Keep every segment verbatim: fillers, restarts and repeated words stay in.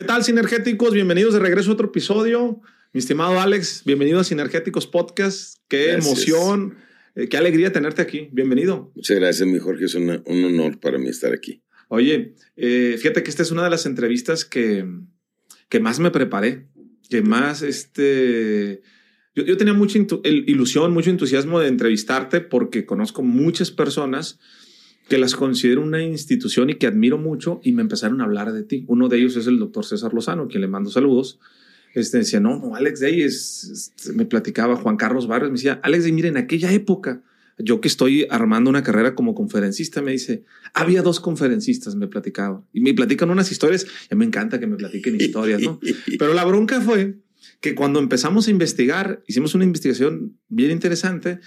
¿Qué tal, Sinergéticos? Bienvenidos de regreso a otro episodio. Mi estimado Alex, bienvenido a Sinergéticos Podcast. Qué gracias. Emoción, eh, qué alegría tenerte aquí. Bienvenido. Muchas gracias, mi Jorge. Es una, un honor para mí estar aquí. Oye, eh, fíjate que esta es una de las entrevistas que, que más me preparé, que más este... Yo, yo tenía mucha ilusión, mucho entusiasmo de entrevistarte porque conozco muchas personas que las considero una institución y que admiro mucho, y me empezaron a hablar de ti. Uno de ellos es el doctor César Lozano, quien le mando saludos. Este, decía, no, no, Alex Dey, es, es, me platicaba Juan Carlos Barrios, me decía, Alex Dey, mira, en aquella época, yo que estoy armando una carrera como conferencista, me dice, había dos conferencistas, me platicaba, y me platican unas historias, ya me encanta que me platiquen historias, ¿no? Pero la bronca fue que cuando empezamos a investigar, hicimos una investigación bien interesante.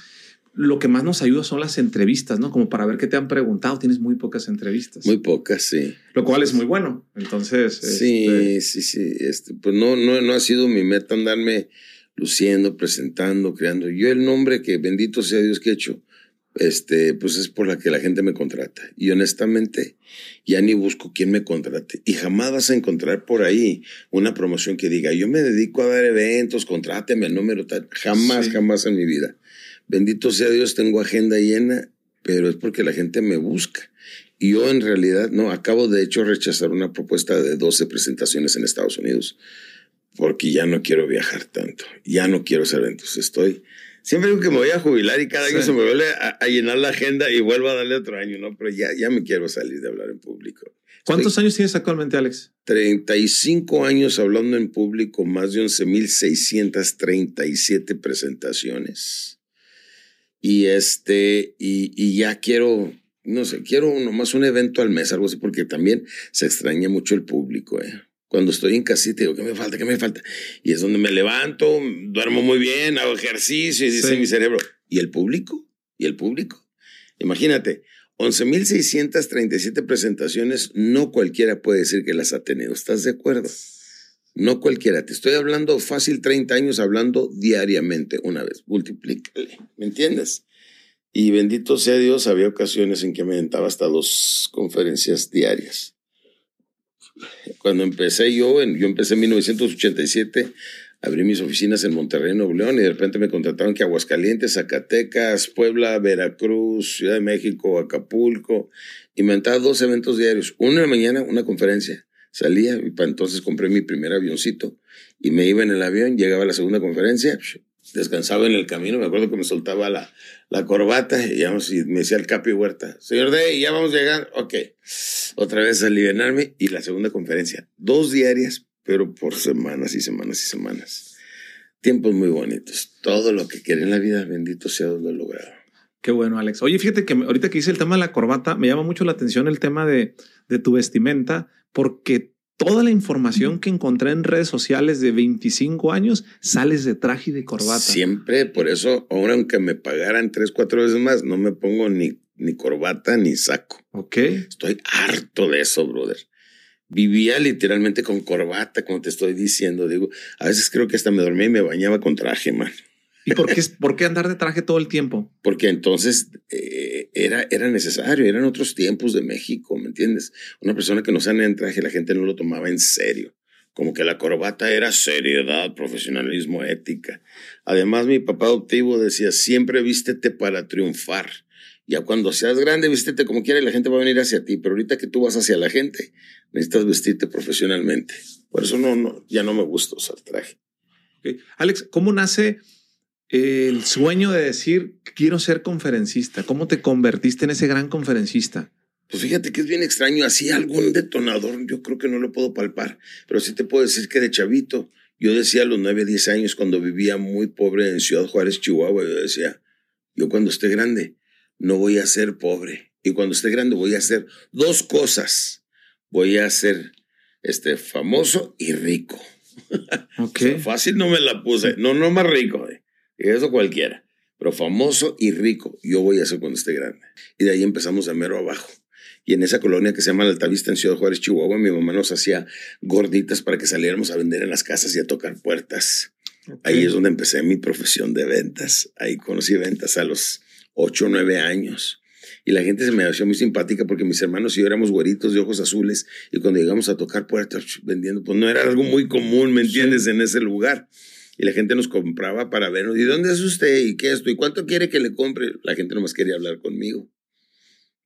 Lo que más nos ayuda son las entrevistas, ¿no? Como para ver qué te han preguntado. Tienes muy pocas entrevistas. Muy pocas, sí. Lo cual es muy bueno. Entonces... Sí, este... sí, sí. Este, pues no, no, no ha sido mi meta andarme luciendo, presentando, creando. Yo el nombre que, bendito sea Dios, que he hecho, este, pues es por la que la gente me contrata. Y honestamente, ya ni busco quién me contrate. Y jamás vas a encontrar por ahí una promoción que diga, yo me dedico a dar eventos, contráteme el número tal. Jamás, sí. jamás en mi vida. Bendito sea Dios, tengo agenda llena, pero es porque la gente me busca. Y yo en realidad, no, acabo de hecho rechazar una propuesta de doce presentaciones en Estados Unidos, porque ya no quiero viajar tanto, ya no quiero hacer eventos, estoy... Siempre digo que me voy a jubilar y cada año sí. se me vuelve a, a llenar la agenda y vuelvo a darle otro año, ¿no? Pero ya, ya me quiero salir de hablar en público. ¿Cuántos estoy... años tienes actualmente, Alex? treinta y cinco años hablando en público, más de once mil seiscientas treinta y siete presentaciones. Y este, y, y ya quiero, no sé, quiero nomás un evento al mes, algo así, porque también se extraña mucho el público, ¿eh? Cuando estoy en casita digo, ¿qué me falta? ¿Qué me falta? Y es donde me levanto, duermo muy bien, hago ejercicio y dice sí. mi cerebro, ¿y el público? ¿Y el público? Imagínate, once mil seiscientas treinta y siete presentaciones, no cualquiera puede decir que las ha tenido, ¿estás de acuerdo? No cualquiera. Te estoy hablando fácil treinta años hablando diariamente una vez. Multiplícale. ¿Me entiendes? Y bendito sea Dios, había ocasiones en que me aventaba hasta dos conferencias diarias. Cuando empecé yo, yo empecé en mil novecientos ochenta y siete, abrí mis oficinas en Monterrey, Nuevo León, y de repente me contrataron que Aguascalientes, Zacatecas, Puebla, Veracruz, Ciudad de México, Acapulco. Y me aventaba dos eventos diarios. Una en la mañana, una conferencia. Salía y para entonces compré mi primer avioncito y me iba en el avión, llegaba a la segunda conferencia, descansaba en el camino, me acuerdo que me soltaba la, la corbata y, digamos, y me decía el Capi Huerta, señor Dey, ya vamos a llegar, ok, otra vez alivianarme y la segunda conferencia, dos diarias, pero por semanas y semanas y semanas. Tiempos muy bonitos, todo lo que quería en la vida, bendito sea Dios, lo he logrado. Qué bueno, Alex. Oye, fíjate que ahorita que hice el tema de la corbata, me llama mucho la atención el tema de, de tu vestimenta, porque toda la información que encontré en redes sociales de veinticinco años, sales de traje y de corbata. Siempre, por eso, ahora aunque me pagaran tres, cuatro veces más, no me pongo ni, ni corbata ni saco. Ok. Estoy harto de eso, brother. Vivía literalmente con corbata, como te estoy diciendo. Digo, a veces creo que hasta me dormía y me bañaba con traje, man. ¿Y por qué, por qué andar de traje todo el tiempo? Porque entonces eh, era, era necesario, eran otros tiempos de México, ¿me entiendes? Una persona que no salía en traje, la gente no lo tomaba en serio. Como que la corbata era seriedad, profesionalismo, ética. Además, mi papá adoptivo decía, siempre vístete para triunfar. Ya cuando seas grande, vístete como quieras y la gente va a venir hacia ti. Pero ahorita que tú vas hacia la gente, necesitas vestirte profesionalmente. Por eso no, no, ya no me gusta usar traje. Okay. Alex, ¿cómo nace... el sueño de decir, quiero ser conferencista? ¿Cómo te convertiste en ese gran conferencista? Pues fíjate que es bien extraño. Así algún detonador, yo creo que no lo puedo palpar, pero sí te puedo decir que de chavito, yo decía a los nueve, diez años, cuando vivía muy pobre en Ciudad Juárez, Chihuahua, yo decía, yo cuando esté grande no voy a ser pobre. Y cuando esté grande voy a hacer dos cosas. Voy a ser este, famoso y rico. Okay. O sea, fácil no me la puse. No, no más rico, eh. Eso cualquiera, pero famoso y rico. Yo voy a ser cuando esté grande. Y de ahí empezamos de mero abajo. Y en esa colonia que se llama La Altavista, en Ciudad Juárez, Chihuahua, mi mamá nos hacía gorditas para que saliéramos a vender en las casas y a tocar puertas. Okay. Ahí es donde empecé mi profesión de ventas. Ahí conocí ventas a los ocho o nueve años. y la gente se me hacía muy simpática porque mis hermanos y yo éramos güeritos de ojos azules, y cuando llegamos a tocar puertas vendiendo, pues no era algo muy común, ¿me entiendes?, sí. en ese lugar. Y la gente nos compraba para vernos. ¿Y dónde es usted? ¿Y qué esto? ¿Y cuánto quiere que le compre? La gente nomás quería hablar conmigo.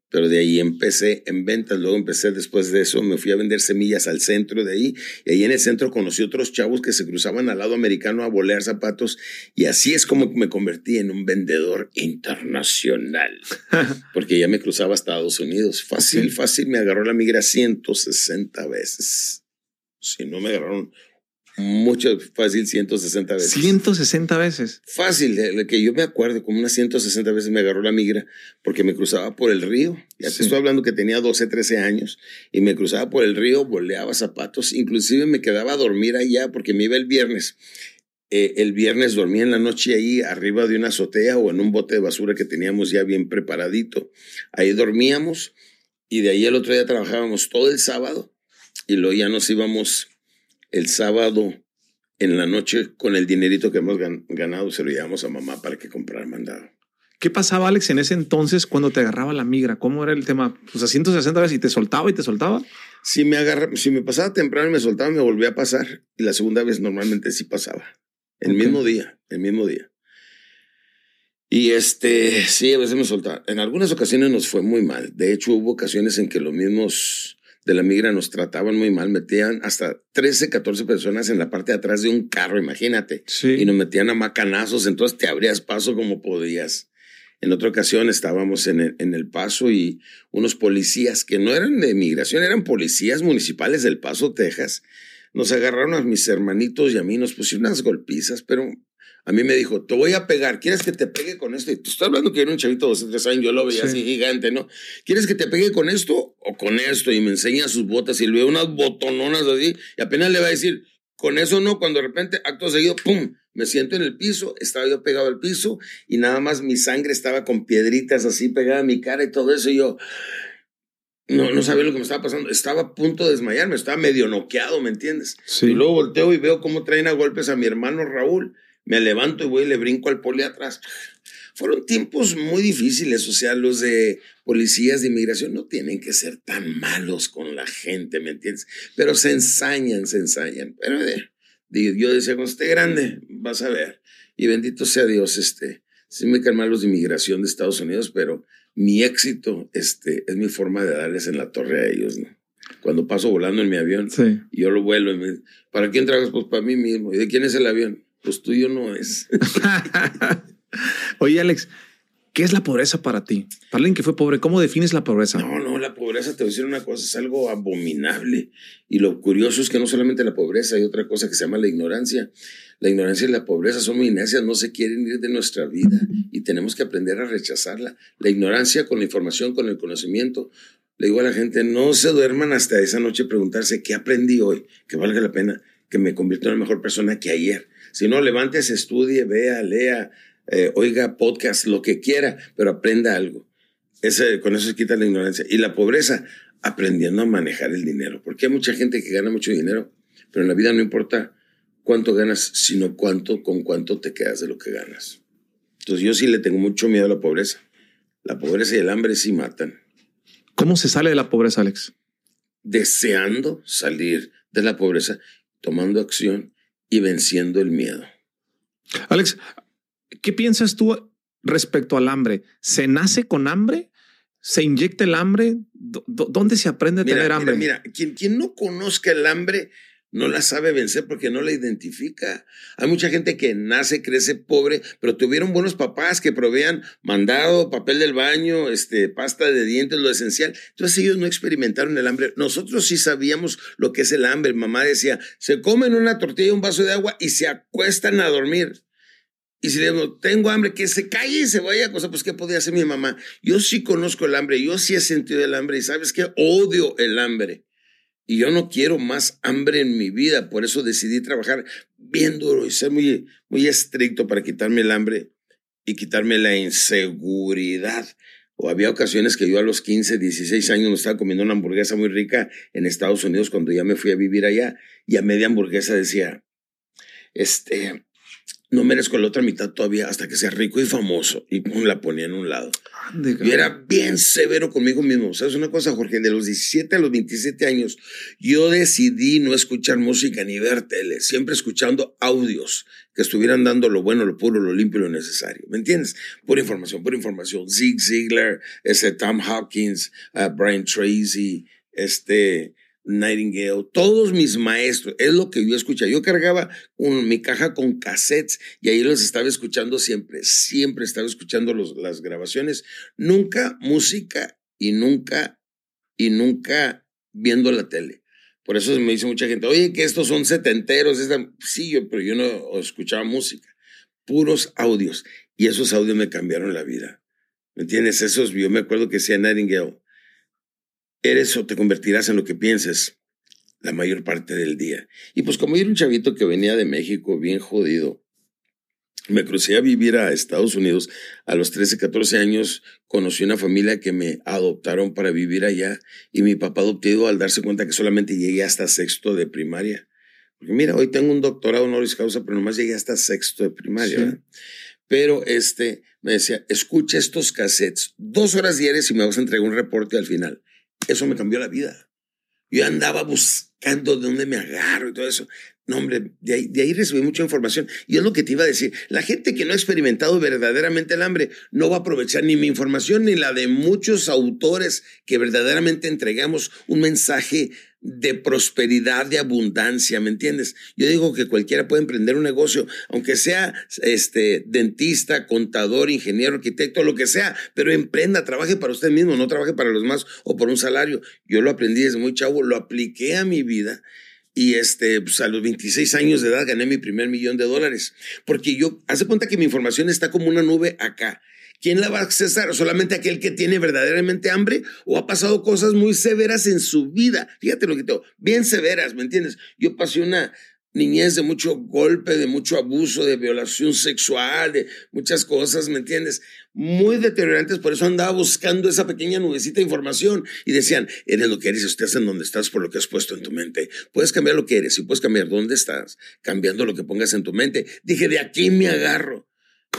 Pero de ahí empecé en ventas. Luego empecé después de eso, me fui a vender semillas al centro de ahí. Y ahí en el centro conocí otros chavos que se cruzaban al lado americano a bolear zapatos. Y así es como me convertí en un vendedor internacional. Porque ya me cruzaba a Estados Unidos. Fácil, fácil. Me agarró la migra ciento sesenta veces. Si no me agarraron... Mucho, fácil, ciento sesenta veces. ¿ciento sesenta veces? Fácil, que yo me acuerdo, como unas ciento sesenta veces me agarró la migra porque me cruzaba por el río. Ya sí. te estoy hablando que tenía doce, trece años y me cruzaba por el río, boleaba zapatos. Inclusive me quedaba a dormir allá porque me iba el viernes. Eh, el viernes dormía en la noche ahí arriba de una azotea o en un bote de basura que teníamos ya bien preparadito. Ahí dormíamos y de ahí el otro día trabajábamos todo el sábado y luego ya nos íbamos... El sábado en la noche, con el dinerito que hemos ganado, se lo llevamos a mamá para que comprara mandado. ¿Qué pasaba, Alex, en ese entonces cuando te agarraba la migra? ¿Cómo era el tema? O sea, ciento sesenta veces y te soltaba y te soltaba. Si me agarra, si me pasaba temprano y me soltaba, me volvía a pasar. Y la segunda vez normalmente sí pasaba. El okay. mismo día, el mismo día. Y este, sí, a veces me soltaba. En algunas ocasiones nos fue muy mal. De hecho, hubo ocasiones en que los mismos... de la migra nos trataban muy mal, metían hasta trece, catorce personas en la parte de atrás de un carro, imagínate. Sí. Y nos metían a macanazos, entonces te abrías paso como podías. En otra ocasión estábamos en el, en el Paso y unos policías que no eran de migración, eran policías municipales del Paso, Texas. Nos agarraron a mis hermanitos y a mí, nos pusieron unas golpizas, pero... A mí me dijo, te voy a pegar, ¿quieres que te pegue con esto? Y tú estás hablando que era un chavito de doce, trece años, yo lo veía sí. así gigante, ¿no? ¿Quieres que te pegue con esto o con esto? Y me enseña sus botas y le veo unas botononas así y apenas le va a decir, con eso no, cuando de repente, acto seguido, ¡pum! Me siento en el piso, estaba yo pegado al piso y nada más mi sangre estaba con piedritas así pegada a mi cara y todo eso y yo... No, no sabía lo que me estaba pasando. Estaba a punto de desmayarme, estaba medio noqueado, ¿me entiendes? Sí. Y luego volteo y veo cómo traen a golpes a mi hermano Raúl. Me levanto y voy y le brinco al poli atrás. Fueron tiempos muy difíciles, o sea, los de policías de inmigración no tienen que ser tan malos con la gente, ¿me entiendes? Pero se ensañan, se ensañan. Pero eh, yo decía, cuando esté grande, vas a ver. Y bendito sea Dios, este, sí me caen mal los de inmigración de Estados Unidos, pero mi éxito este, es mi forma de darles en la torre a ellos, ¿no? Cuando paso volando en mi avión, sí. yo lo vuelo. Y me, ¿para quién trabajas? Pues para mí mismo. ¿Y de quién es el avión? Pues tuyo no es. Oye, Alex, ¿qué es la pobreza para ti? Para alguien que fue pobre, ¿cómo defines la pobreza? No, no, la pobreza, te voy a decir una cosa, es algo abominable. Y lo curioso es que no solamente la pobreza, hay otra cosa que se llama la ignorancia. La ignorancia y la pobreza son muy necias, no se quieren ir de nuestra vida y tenemos que aprender a rechazarla. La ignorancia con la información, con el conocimiento. Le digo a la gente, no se duerman hasta esa noche preguntarse qué aprendí hoy, que valga la pena, que me convirtió en una mejor persona que ayer. Si no, levántese, estudie, vea, lea, eh, oiga podcast, lo que quiera, pero aprenda algo. Ese, con eso se quita la ignorancia. Y la pobreza, aprendiendo a manejar el dinero. Porque hay mucha gente que gana mucho dinero, pero en la vida no importa cuánto ganas, sino cuánto, con cuánto te quedas de lo que ganas. Entonces yo sí le tengo mucho miedo a la pobreza. La pobreza y el hambre sí matan. ¿Cómo se sale de la pobreza, Alex? Deseando salir de la pobreza, tomando acción y venciendo el miedo. Alex, ¿qué piensas tú respecto al hambre? ¿Se nace con hambre? ¿Se inyecta el hambre? ¿Dónde se aprende a tener hambre? Mira, mira, quien, quien no conozca el hambre no la sabe vencer porque no la identifica. Hay mucha gente que nace, crece pobre, pero tuvieron buenos papás que provean mandado, papel del baño, este, pasta de dientes, lo esencial. Entonces ellos no experimentaron el hambre. Nosotros sí sabíamos lo que es el hambre. Mamá decía, se comen una tortilla y un vaso de agua y se acuestan a dormir. Y si le digo, tengo hambre, que se calle y se vaya a cosa, pues ¿qué podía hacer mi mamá? Yo sí conozco el hambre, yo sí he sentido el hambre y ¿sabes qué? Odio el hambre. Y yo no quiero más hambre en mi vida, por eso decidí trabajar bien duro y ser muy, muy estricto para quitarme el hambre y quitarme la inseguridad. O había ocasiones que yo a los quince, dieciséis años me estaba comiendo una hamburguesa muy rica en Estados Unidos cuando ya me fui a vivir allá y a media hamburguesa decía, este, no merezco la otra mitad todavía hasta que sea rico y famoso. Y pum, la ponía en un lado. Ande, yo era bien severo conmigo mismo. ¿Sabes una cosa, Jorge? De los diecisiete a los veintisiete años, yo decidí no escuchar música ni ver tele, siempre escuchando audios que estuvieran dando lo bueno, lo puro, lo limpio y lo necesario. ¿Me entiendes? Pura información, pura información. Zig Ziglar, ese Tom Hopkins, uh, Brian Tracy, este... Nightingale, todos mis maestros, es lo que yo escuchaba. Yo cargaba un, mi caja con cassettes y ahí los estaba escuchando siempre, siempre estaba escuchando los, las grabaciones, nunca música y nunca, y nunca viendo la tele. Por eso me dice mucha gente, oye, que estos son setenteros, esta... sí, yo, pero yo no escuchaba música, puros audios, y esos audios me cambiaron la vida, ¿me entiendes? Esos, yo me acuerdo que decía Nightingale, eres o te convertirás en lo que pienses la mayor parte del día. Y pues como yo era un chavito que venía de México bien jodido, me crucé a vivir a Estados Unidos. A los trece, catorce años conocí una familia que me adoptaron para vivir allá, y mi papá adoptivo, al darse cuenta que solamente llegué hasta sexto de primaria, porque mira, hoy tengo un doctorado honoris causa, pero nomás llegué hasta sexto de primaria, sí. ¿Verdad? Pero este me decía, escucha estos cassettes dos horas diarias y me vas a entregar un reporte al final. Eso me cambió la vida. Yo andaba buscando de dónde me agarro y todo eso. No, hombre, de ahí, de ahí recibí mucha información. Y es lo que te iba a decir. La gente que no ha experimentado verdaderamente el hambre no va a aprovechar ni mi información ni la de muchos autores que verdaderamente entregamos un mensaje de prosperidad, de abundancia, ¿me entiendes? Yo digo que cualquiera puede emprender un negocio, aunque sea este, dentista, contador, ingeniero, arquitecto, lo que sea, pero emprenda, trabaje para usted mismo, no trabaje para los demás o por un salario. Yo lo aprendí desde muy chavo, lo apliqué a mi vida. Y este, pues a los veintiséis años de edad gané mi primer millón de dólares. Porque yo, hace cuenta que mi información está como una nube acá. ¿Quién la va a accesar? Solamente aquel que tiene verdaderamente hambre o ha pasado cosas muy severas en su vida. Fíjate lo que te digo, bien severas, ¿me entiendes? Yo pasé una niñez de mucho golpe, de mucho abuso, de violación sexual, de muchas cosas, ¿me entiendes? Muy deteriorantes, por eso andaba buscando esa pequeña nubecita de información y decían, eres lo que eres, estás en donde estás por lo que has puesto en tu mente. Puedes cambiar lo que eres y puedes cambiar dónde estás, cambiando lo que pongas en tu mente. Dije, de aquí me agarro.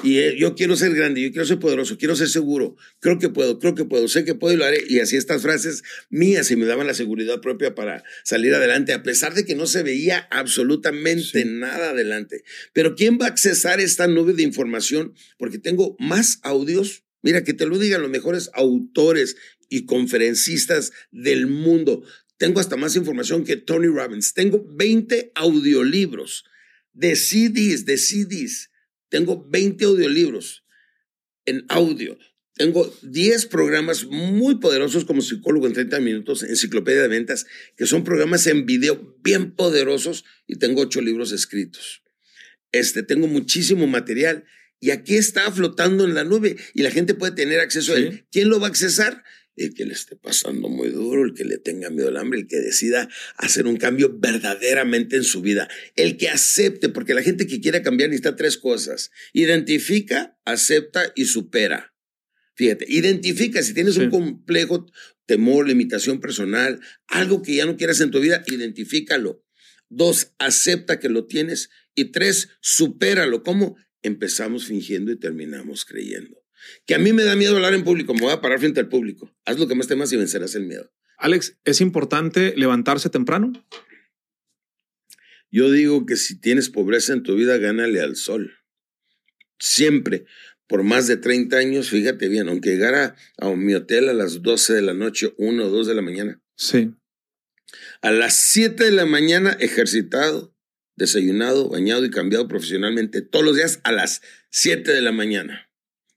Y yo quiero ser grande, yo quiero ser poderoso, quiero ser seguro, creo que puedo, creo que puedo, sé que puedo y lo haré. Y así estas frases mías y me daban la seguridad propia para salir adelante, a pesar de que no se veía absolutamente nada adelante. Pero ¿quién va a accesar esta nube de información? Porque tengo más audios, mira, que te lo digan los mejores autores y conferencistas del mundo. Tengo hasta más información que Tony Robbins. Tengo veinte audiolibros de C Ds, de C Ds. Tengo veinte audiolibros en audio. Tengo diez programas muy poderosos como Psicólogo en treinta minutos, Enciclopedia de Ventas, que son programas en video bien poderosos, y tengo ocho libros escritos. Este, tengo muchísimo material y aquí está flotando en la nube y la gente puede tener acceso a él. ¿Quién lo va a accesar? El que le esté pasando muy duro, el que le tenga miedo al hambre, el que decida hacer un cambio verdaderamente en su vida, el que acepte, porque la gente que quiera cambiar necesita tres cosas: identifica, acepta y supera. Fíjate, identifica, si tienes sí. un complejo, temor, limitación personal, algo que ya no quieras en tu vida, identifícalo. Dos, acepta que lo tienes. Y tres, supéralo. ¿Cómo? Empezamos fingiendo y terminamos creyendo. Que a mí me da miedo hablar en público, me voy a parar frente al público. Haz lo que más temas y vencerás el miedo. Alex, ¿es importante levantarse temprano? Yo digo que si tienes pobreza en tu vida, gánale al sol. Siempre, por más de treinta años, fíjate bien, aunque llegara a mi hotel a las doce de la noche, una o dos de la mañana. Sí. A las siete de la mañana, ejercitado, desayunado, bañado y cambiado profesionalmente todos los días a las siete de la mañana.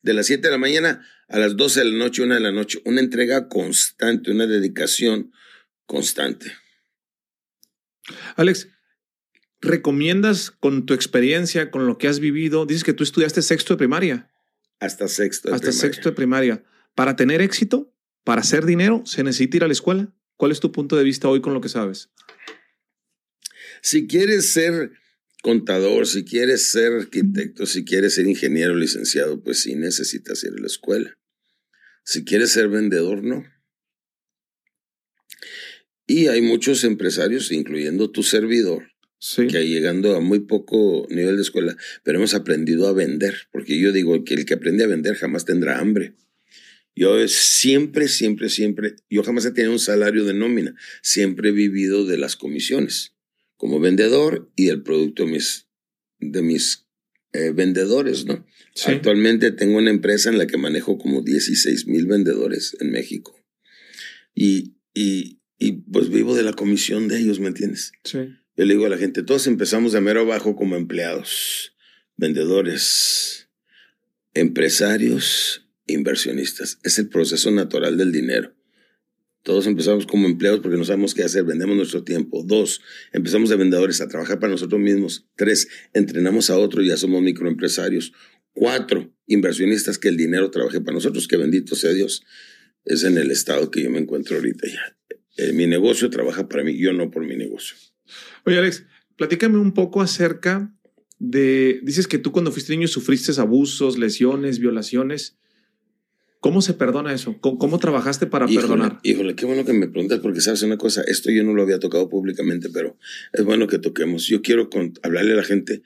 De las siete de la mañana a las doce de la noche, una de la noche. Una entrega constante, una dedicación constante. Alex, ¿recomiendas con tu experiencia, con lo que has vivido? Dices que tú estudiaste sexto de primaria. Hasta sexto de Hasta primaria. sexto de primaria. ¿Para tener éxito, para hacer dinero, se necesita ir a la escuela? ¿Cuál es tu punto de vista hoy con lo que sabes? Si quieres ser... contador, si quieres ser arquitecto, si quieres ser ingeniero, licenciado, pues sí necesitas ir a la escuela. Si quieres ser vendedor, no. Y hay muchos empresarios, incluyendo tu servidor, sí, que llegando a muy poco nivel de escuela, pero hemos aprendido a vender, porque yo digo que el que aprende a vender jamás tendrá hambre. Yo siempre, siempre, siempre, yo jamás he tenido un salario de nómina, siempre he vivido de las comisiones como vendedor y el producto de mis, de mis eh, vendedores, ¿no? Sí. Actualmente tengo una empresa en la que manejo como dieciséis mil vendedores en México y, y, y pues vivo de la comisión de ellos, ¿me entiendes? Sí. Yo le digo a la gente, todos empezamos de mero abajo como empleados, vendedores, empresarios, inversionistas. Es el proceso natural del dinero. Todos empezamos como empleados porque no sabemos qué hacer, vendemos nuestro tiempo. Dos, empezamos de vendedores a trabajar para nosotros mismos. Tres, entrenamos a otros y ya somos microempresarios. Cuatro, inversionistas, que el dinero trabaje para nosotros, que bendito sea Dios. Es en el estado que yo me encuentro ahorita ya. Eh, mi negocio trabaja para mí, yo no por mi negocio. Oye, Alex, platícame un poco acerca de... Dices que tú cuando fuiste niño sufriste abusos, lesiones, violaciones. ¿Cómo se perdona eso? ¿Cómo, cómo trabajaste para híjole, perdonar? Híjole, qué bueno que me preguntas, porque sabes una cosa, esto yo no lo había tocado públicamente, pero es bueno que toquemos. Yo quiero con, hablarle a la gente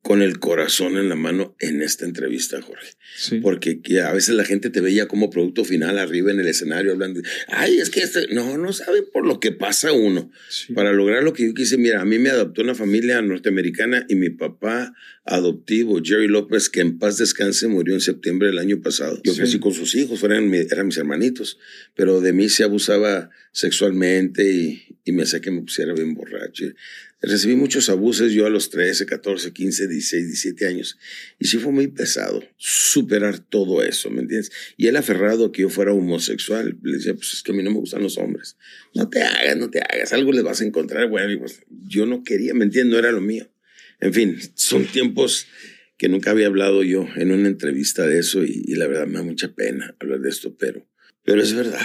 con el corazón en la mano en esta entrevista, Jorge. Sí. Porque a veces la gente te veía como producto final arriba en el escenario hablando. Ay, es que este... No, no saben por lo que pasa uno. Sí. Para lograr lo que yo quise, mira, a mí me adoptó una familia norteamericana y mi papá adoptivo, Jerry López, que en paz descanse, murió en septiembre del año pasado. Yo sí. crecí con sus hijos, eran, eran mis hermanitos, pero de mí se abusaba sexualmente y, y me hacía que me pusiera bien borracho. Recibí muchos abusos yo a los trece, catorce, quince, dieciséis, diecisiete años. Y sí fue muy pesado superar todo eso, ¿me entiendes? Y él aferrado a que yo fuera homosexual. Le decía, pues es que a mí no me gustan los hombres. No te hagas, no te hagas. Algo les vas a encontrar. Bueno, y pues, yo no quería, ¿me entiendes? No era lo mío. En fin, son tiempos que nunca había hablado yo en una entrevista de eso. Y, y la verdad me da mucha pena hablar de esto, pero... Pero es verdad,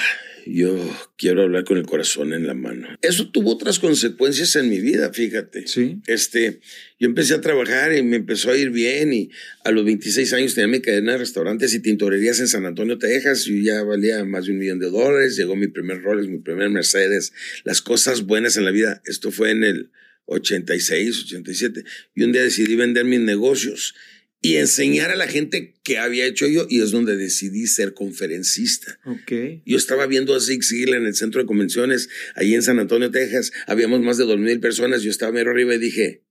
yo quiero hablar con el corazón en la mano. Eso tuvo otras consecuencias en mi vida, fíjate. Sí. Este, yo empecé a trabajar y me empezó a ir bien y a los veintiséis años tenía mi cadena de restaurantes y tintorerías en San Antonio, Texas. Yo ya valía más de un millón de dólares. Llegó mi primer Rolls, mi primer Mercedes. Las cosas buenas en la vida. Esto fue en el ochenta y seis, ochenta y siete. Y un día decidí vender mis negocios y enseñar a la gente qué había hecho yo, y es donde decidí ser conferencista. Okay. Yo estaba viendo a Zig Ziglar en el centro de convenciones, ahí en San Antonio, Texas. Habíamos más de dos mil personas, yo estaba mero arriba y dije,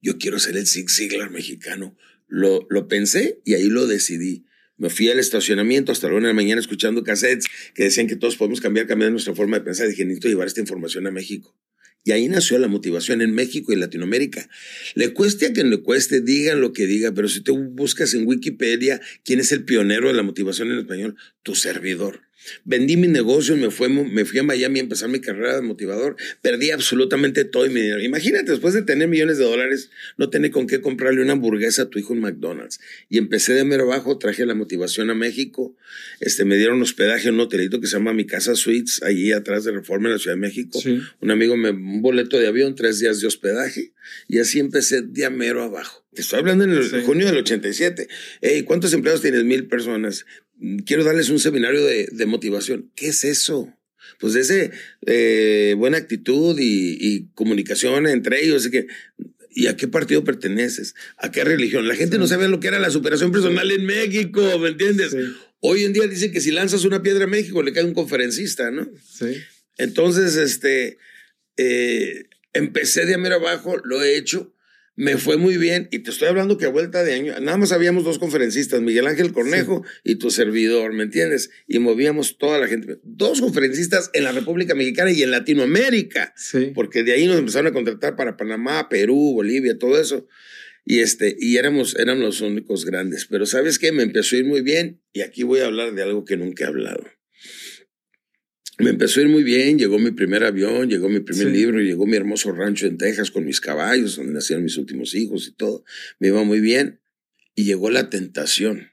yo quiero ser el Zig Ziglar mexicano. Lo, lo pensé y ahí lo decidí. Me fui al estacionamiento hasta la una de la mañana escuchando cassettes que decían que todos podemos cambiar, cambiar nuestra forma de pensar. Dije, necesito llevar esta información a México. Y ahí nació la motivación en México y Latinoamérica. Le cueste a quien le cueste, digan lo que diga, pero si te buscas en Wikipedia quién es el pionero de la motivación en español, tu servidor. Vendí mi negocio, me fui, me fui a Miami a empezar mi carrera de motivador. Perdí absolutamente todo mi dinero. Imagínate, después de tener millones de dólares, no tener con qué comprarle una hamburguesa a tu hijo en McDonald's. Y empecé de mero abajo, traje la motivación a México. Este, me dieron hospedaje en un hotelito que se llama Mi Casa Suites, allí atrás de Reforma en la Ciudad de México. Sí. Un amigo me un boleto de avión, tres días de hospedaje. Y así empecé de mero abajo. Te estoy hablando en el sí. junio del ochenta y siete. Hey, ¿cuántos empleados tienes? Mil personas. Quiero darles un seminario de, de motivación. ¿Qué es eso? Pues ese eh, buena actitud y, y comunicación entre ellos. Así que, ¿y a qué partido perteneces? ¿A qué religión? La gente sí. no sabía lo que era la superación personal en México, ¿me entiendes? Sí. Hoy en día dicen que si lanzas una piedra a México le cae un conferencista, ¿no? Sí. Entonces, este, eh, empecé de mero abajo, lo he hecho. Me fue muy bien, y te estoy hablando que a vuelta de año, nada más habíamos dos conferencistas, Miguel Ángel Cornejo sí. y tu servidor, ¿me entiendes? Y movíamos toda la gente. Dos conferencistas en la República Mexicana y en Latinoamérica, sí. porque de ahí nos empezaron a contratar para Panamá, Perú, Bolivia, todo eso. Y, este, y éramos, éramos los únicos grandes. Pero ¿sabes qué? Me empezó a ir muy bien, y aquí voy a hablar de algo que nunca he hablado. Me empezó a ir muy bien, llegó mi primer avión, llegó mi primer sí. libro, llegó mi hermoso rancho en Texas con mis caballos, donde nacieron mis últimos hijos y todo. Me iba muy bien y llegó la tentación.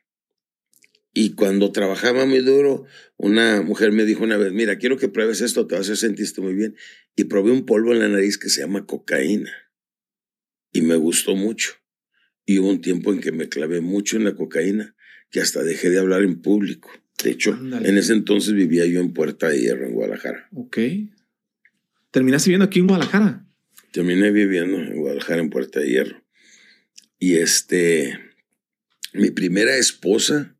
Y cuando trabajaba muy duro, una mujer me dijo una vez, mira, quiero que pruebes esto, te vas a hacer sentirte muy bien. Y probé un polvo en la nariz que se llama cocaína. Y me gustó mucho. Y hubo un tiempo en que me clavé mucho en la cocaína, que hasta dejé de hablar en público. De hecho, Andale. en ese entonces vivía yo en Puerta de Hierro, en Guadalajara. Ok. ¿Terminaste viviendo aquí en Guadalajara? terminé viviendo en Guadalajara, en Puerta de Hierro. Y este, mi primera esposa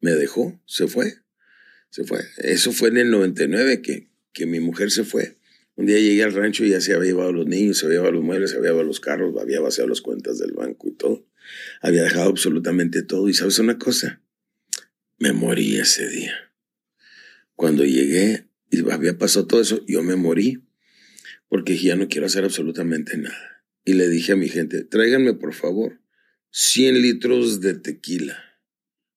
me dejó, se fue, se fue. Eso fue en el noventa y nueve que, que mi mujer se fue. Un día llegué al rancho y ya se había llevado a los niños, se había llevado los muebles, se había llevado los carros, había vaciado las cuentas del banco y todo. Había dejado absolutamente todo. Y ¿sabes una cosa? Me morí ese día. Cuando llegué y había pasado todo eso, yo me morí porque ya no quiero hacer absolutamente nada. Y le dije a mi gente, tráiganme por favor cien litros de tequila.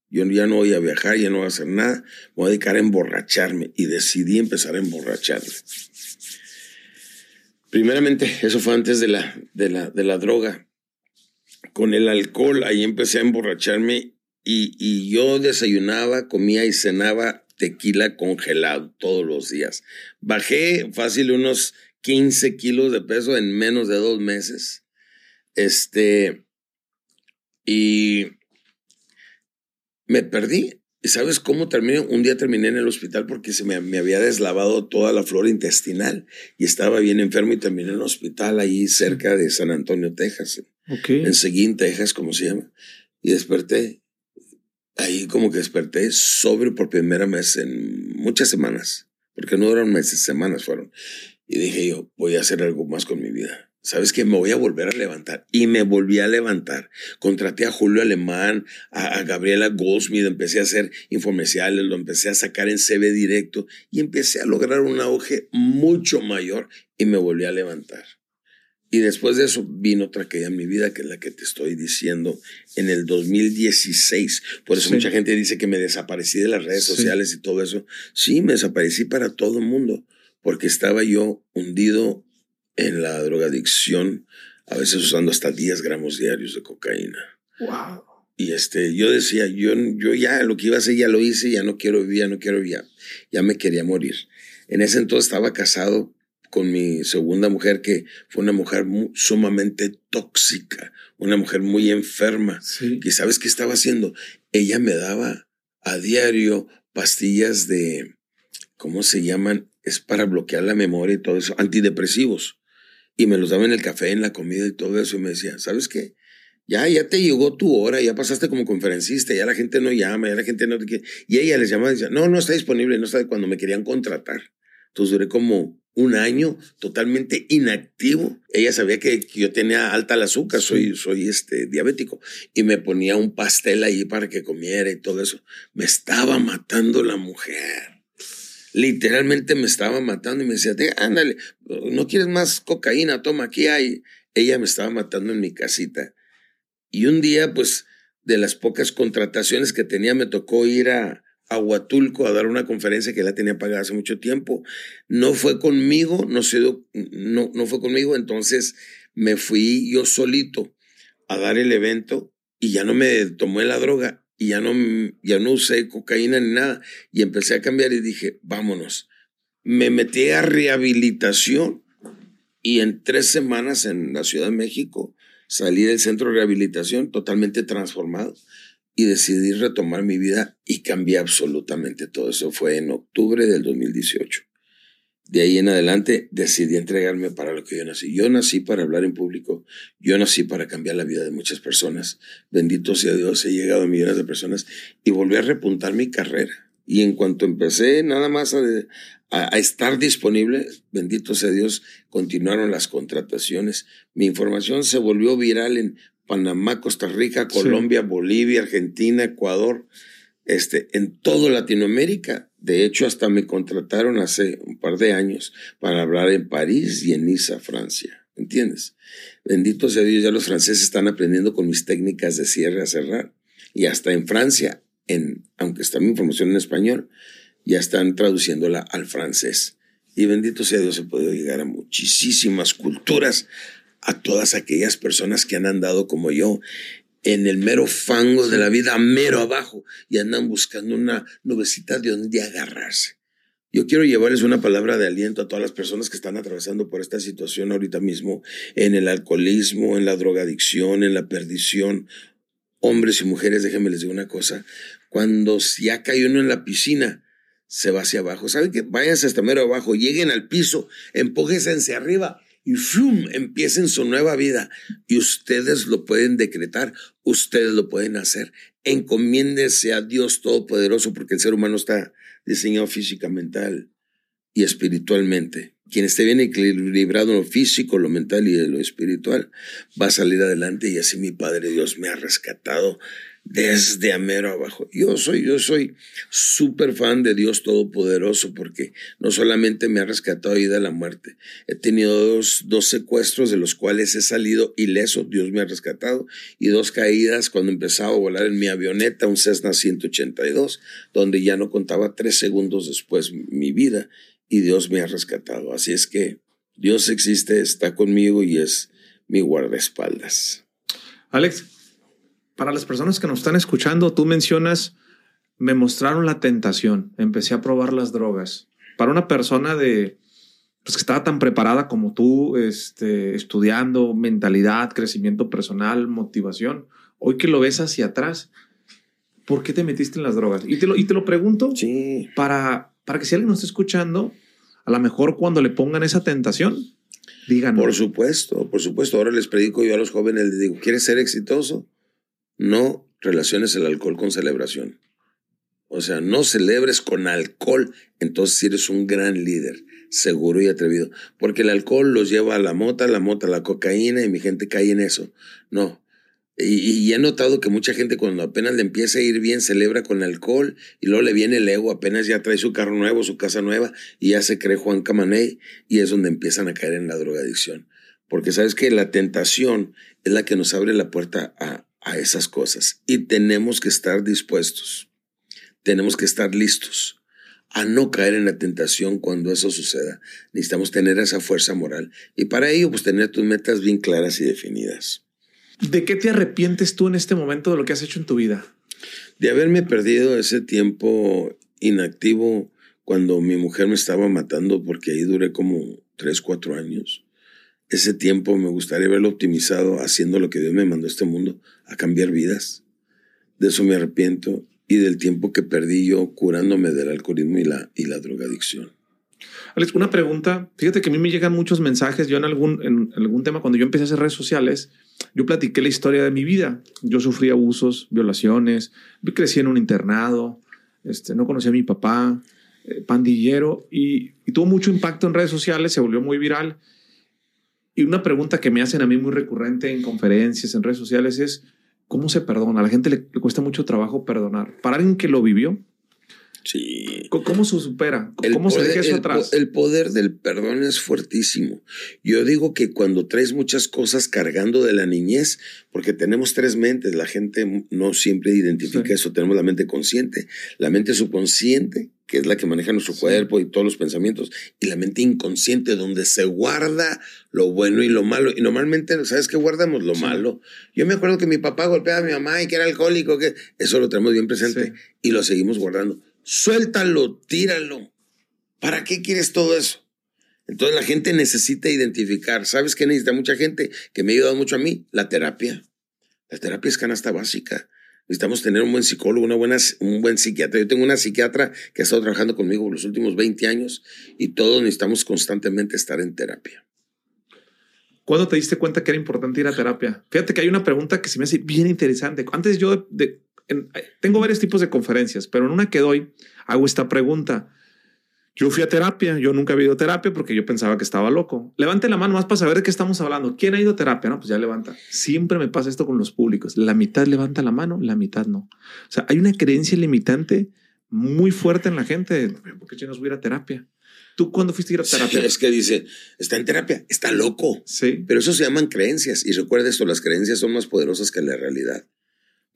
Yo ya no voy a viajar, ya no voy a hacer nada. Me voy a dedicar a emborracharme. Y decidí empezar a emborracharme. Primeramente, eso fue antes de la, de la, de la droga. Con el alcohol, ahí empecé a emborracharme y, y yo desayunaba, comía y cenaba tequila congelado todos los días. Bajé fácil unos quince kilos de peso en menos de dos meses. Este, y me perdí. ¿Y sabes cómo terminé? Un día terminé en el hospital porque se me, me había deslavado toda la flora intestinal y estaba bien enfermo y terminé en el hospital ahí cerca de San Antonio, Texas. Okay. En Seguín, Texas, como se llama. Y desperté. Ahí como que desperté sobrio por primera vez en muchas semanas. Porque no eran meses, semanas fueron. Y dije yo, voy a hacer algo más con mi vida. ¿Sabes qué? Me voy a volver a levantar. Y me volví a levantar. Contraté a Julio Alemán, a, a Gabriela Goldsmith, empecé a hacer infomerciales, lo empecé a sacar en C B directo y empecé a lograr un auge mucho mayor y me volví a levantar. Y después de eso vino otra caída en mi vida, que es la que te estoy diciendo, en el dos mil dieciséis. Por eso sí. Mucha gente dice que me desaparecí de las redes sí. sociales y todo eso. Sí, me desaparecí para todo el mundo porque estaba yo hundido en la drogadicción, a veces usando hasta diez gramos diarios de cocaína. Wow. Y este, yo decía, yo, yo ya lo que iba a hacer ya lo hice, ya no quiero vivir, ya no quiero vivir, ya, ya me quería morir. En ese entonces estaba casado con mi segunda mujer, que fue una mujer muy, sumamente tóxica, una mujer muy enferma. Sí. ¿Y sabes qué estaba haciendo? Ella me daba a diario pastillas de, ¿cómo se llaman? Es para bloquear la memoria y todo eso, antidepresivos. Y me los daba en el café, en la comida y todo eso. Y me decía, ¿sabes qué? Ya, ya te llegó tu hora, ya pasaste como conferencista, ya la gente no llama, ya la gente no te quiere. Y ella les llamaba y decía, no, no está disponible, no está. Cuando me querían contratar. Entonces duré como un año totalmente inactivo. Ella sabía que, que yo tenía alta el azúcar, soy, soy este, diabético. Y me ponía un pastel ahí para que comiera y todo eso. Me estaba matando la mujer. Literalmente me estaba matando y me decía, ándale, ¿no quieres más cocaína? Toma, aquí hay. Ella me estaba matando en mi casita. Y un día, pues, de las pocas contrataciones que tenía, me tocó ir a Aguatulco a dar una conferencia que la tenía pagada hace mucho tiempo. No fue conmigo, no, se dio, no, no fue conmigo, entonces me fui yo solito a dar el evento y ya no me tomé la droga. Y ya no, ya no usé cocaína ni nada. Y empecé a cambiar y dije, vámonos. Me metí a rehabilitación y en tres semanas en la Ciudad de México salí del centro de rehabilitación totalmente transformado y decidí retomar mi vida y cambié absolutamente todo. Eso fue en octubre del dos mil dieciocho. De ahí en adelante decidí entregarme para lo que yo nací. Yo nací para hablar en público. Yo nací para cambiar la vida de muchas personas. Bendito sea Dios, he llegado a millones de personas. Y volví a repuntar mi carrera. Y en cuanto empecé nada más a, a, a estar disponible, bendito sea Dios, continuaron las contrataciones. Mi información se volvió viral en Panamá, Costa Rica, Colombia, sí. Bolivia, Argentina, Ecuador. Este, en toda Latinoamérica. De hecho, hasta me contrataron hace un par de años para hablar en París y en Niza, Francia. ¿Entiendes? Bendito sea Dios, ya los franceses están aprendiendo con mis técnicas de cierre a cerrar. Y hasta en Francia, en, aunque está mi información en español, ya están traduciéndola al francés. Y bendito sea Dios, he podido llegar a muchísimas culturas, a todas aquellas personas que han andado como yo en el mero fango de la vida, mero abajo, y andan buscando una nubecita de donde agarrarse. Yo quiero llevarles una palabra de aliento a todas las personas que están atravesando por esta situación ahorita mismo, en el alcoholismo, en la drogadicción, en la perdición. Hombres y mujeres, déjenme les digo una cosa, cuando ya cae uno en la piscina, se va hacia abajo. ¿Saben qué? Váyanse hasta mero abajo, lleguen al piso, empújense hacia arriba y ¡fum!, empiecen su nueva vida. Y ustedes lo pueden decretar, ustedes lo pueden hacer. Encomiéndese a Dios Todopoderoso, porque el ser humano está diseñado física, mental y espiritualmente. Quien esté bien equilibrado en lo físico, lo mental y en lo espiritual, va a salir adelante, y así mi Padre Dios me ha rescatado desde a mero abajo. Yo soy, yo soy súper fan de Dios Todopoderoso, porque no solamente me ha rescatado y de la muerte. He tenido dos, dos secuestros de los cuales he salido ileso, Dios me ha rescatado, y dos caídas cuando empezaba a volar en mi avioneta, un Cessna ciento ochenta y dos, donde ya no contaba tres segundos después mi vida, y Dios me ha rescatado. Así es que Dios existe, está conmigo y es mi guardaespaldas. Alex, para las personas que nos están escuchando, tú mencionas, me mostraron la tentación, empecé a probar las drogas. Para una persona de, pues, que estaba tan preparada como tú, este, estudiando mentalidad, crecimiento personal, motivación, hoy que lo ves hacia atrás, ¿por qué te metiste en las drogas? Y te lo, y te lo pregunto sí. para, para que si alguien nos está escuchando, a lo mejor cuando le pongan esa tentación, digan. Por supuesto, por supuesto. Ahora les predico yo a los jóvenes, les digo, ¿quieres ser exitoso? No relaciones el alcohol con celebración. O sea, no celebres con alcohol. Entonces eres un gran líder, seguro y atrevido. Porque el alcohol los lleva a la mota, la mota, la cocaína, y mi gente cae en eso. No. Y, y he notado que mucha gente cuando apenas le empieza a ir bien, celebra con alcohol, y luego le viene el ego, apenas ya trae su carro nuevo, su casa nueva, y ya se cree Juan Camaney, y es donde empiezan a caer en la drogadicción. Porque sabes que la tentación es la que nos abre la puerta a a esas cosas, y tenemos que estar dispuestos, tenemos que estar listos a no caer en la tentación cuando eso suceda. Necesitamos tener esa fuerza moral, y para ello pues tener tus metas bien claras y definidas. ¿De qué te arrepientes tú en este momento de lo que has hecho en tu vida? De haberme perdido ese tiempo inactivo cuando mi mujer me estaba matando, porque ahí duré como tres, cuatro años. Ese tiempo me gustaría haberlo optimizado haciendo lo que Dios me mandó a este mundo, a cambiar vidas. De eso me arrepiento, y del tiempo que perdí yo curándome del alcoholismo y la, y la drogadicción. Alex, una pregunta. Fíjate que a mí me llegan muchos mensajes. Yo en algún, en algún tema, cuando yo empecé a hacer redes sociales, yo platiqué la historia de mi vida. Yo sufrí abusos, violaciones, yo crecí en un internado, este, no conocí a mi papá, eh, pandillero, y, y tuvo mucho impacto en redes sociales, se volvió muy viral. Y una pregunta que me hacen a mí muy recurrente en conferencias, en redes sociales, es ¿cómo se perdona? A la gente le, le cuesta mucho trabajo perdonar. Para alguien que lo vivió, sí. ¿Cómo se supera? ¿Cómo se deja eso atrás? El poder del perdón es fuertísimo. Yo digo que cuando traes muchas cosas cargando de la niñez, porque tenemos tres mentes, la gente no siempre identifica sí. eso. Tenemos la mente consciente, la mente subconsciente, que es la que maneja nuestro sí. cuerpo y todos los pensamientos, y la mente inconsciente, donde se guarda lo bueno y lo malo. Y normalmente, ¿sabes qué? Guardamos lo sí. malo. Yo me acuerdo que mi papá golpeaba a mi mamá y que era alcohólico, que eso lo tenemos bien presente sí. y lo seguimos guardando. Suéltalo, tíralo. ¿Para qué quieres todo eso? Entonces la gente necesita identificar. ¿Sabes qué necesita mucha gente? Que me ha ayudado mucho a mí, la terapia. La terapia es canasta básica. Necesitamos tener un buen psicólogo, una buena, un buen psiquiatra. Yo tengo una psiquiatra que ha estado trabajando conmigo por los últimos veinte años, y todos necesitamos constantemente estar en terapia. ¿Cuándo te diste cuenta que era importante ir a terapia? Fíjate que hay una pregunta que se me hace bien interesante. Antes yo de, de, en, tengo varios tipos de conferencias, pero en una que doy hago esta pregunta. Yo fui a terapia. Yo nunca había ido a terapia porque yo pensaba que estaba loco. Levante la mano más para saber de qué estamos hablando. ¿Quién ha ido a terapia? No, pues ya levanta. Siempre me pasa esto con los públicos. La mitad levanta la mano, la mitad no. O sea, hay una creencia limitante muy fuerte en la gente. ¿Por qué chinos voy a ir a terapia? ¿Tú cuándo fuiste a ir a terapia? Sí, es que dice, está en terapia, está loco. Sí. Pero eso se llaman creencias. Y recuerda esto, las creencias son más poderosas que la realidad.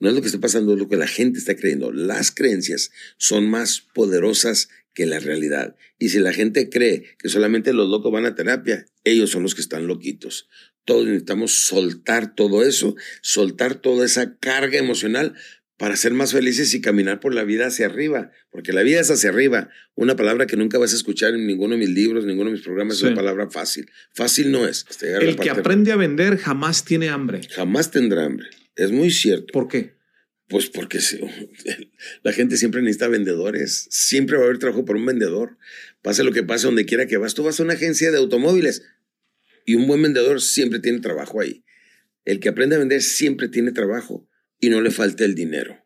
No es lo que está pasando, es lo que la gente está creyendo. Las creencias son más poderosas que la realidad. Y si la gente cree que solamente los locos van a terapia, ellos son los que están loquitos. Todos necesitamos soltar todo eso, soltar toda esa carga emocional para ser más felices y caminar por la vida hacia arriba. Porque la vida es hacia arriba. Una palabra que nunca vas a escuchar en ninguno de mis libros, en ninguno de mis programas, sí. es una palabra fácil. Fácil no es. El que aprende a vender jamás tiene hambre. Jamás tendrá hambre. Es muy cierto. ¿Por qué? Pues porque se, la gente siempre necesita vendedores. Siempre va a haber trabajo por un vendedor. Pase lo que pase, donde quiera que vas. Tú vas a una agencia de automóviles Y un buen vendedor siempre tiene trabajo ahí. El que aprende a vender siempre tiene trabajo y no le falta el dinero.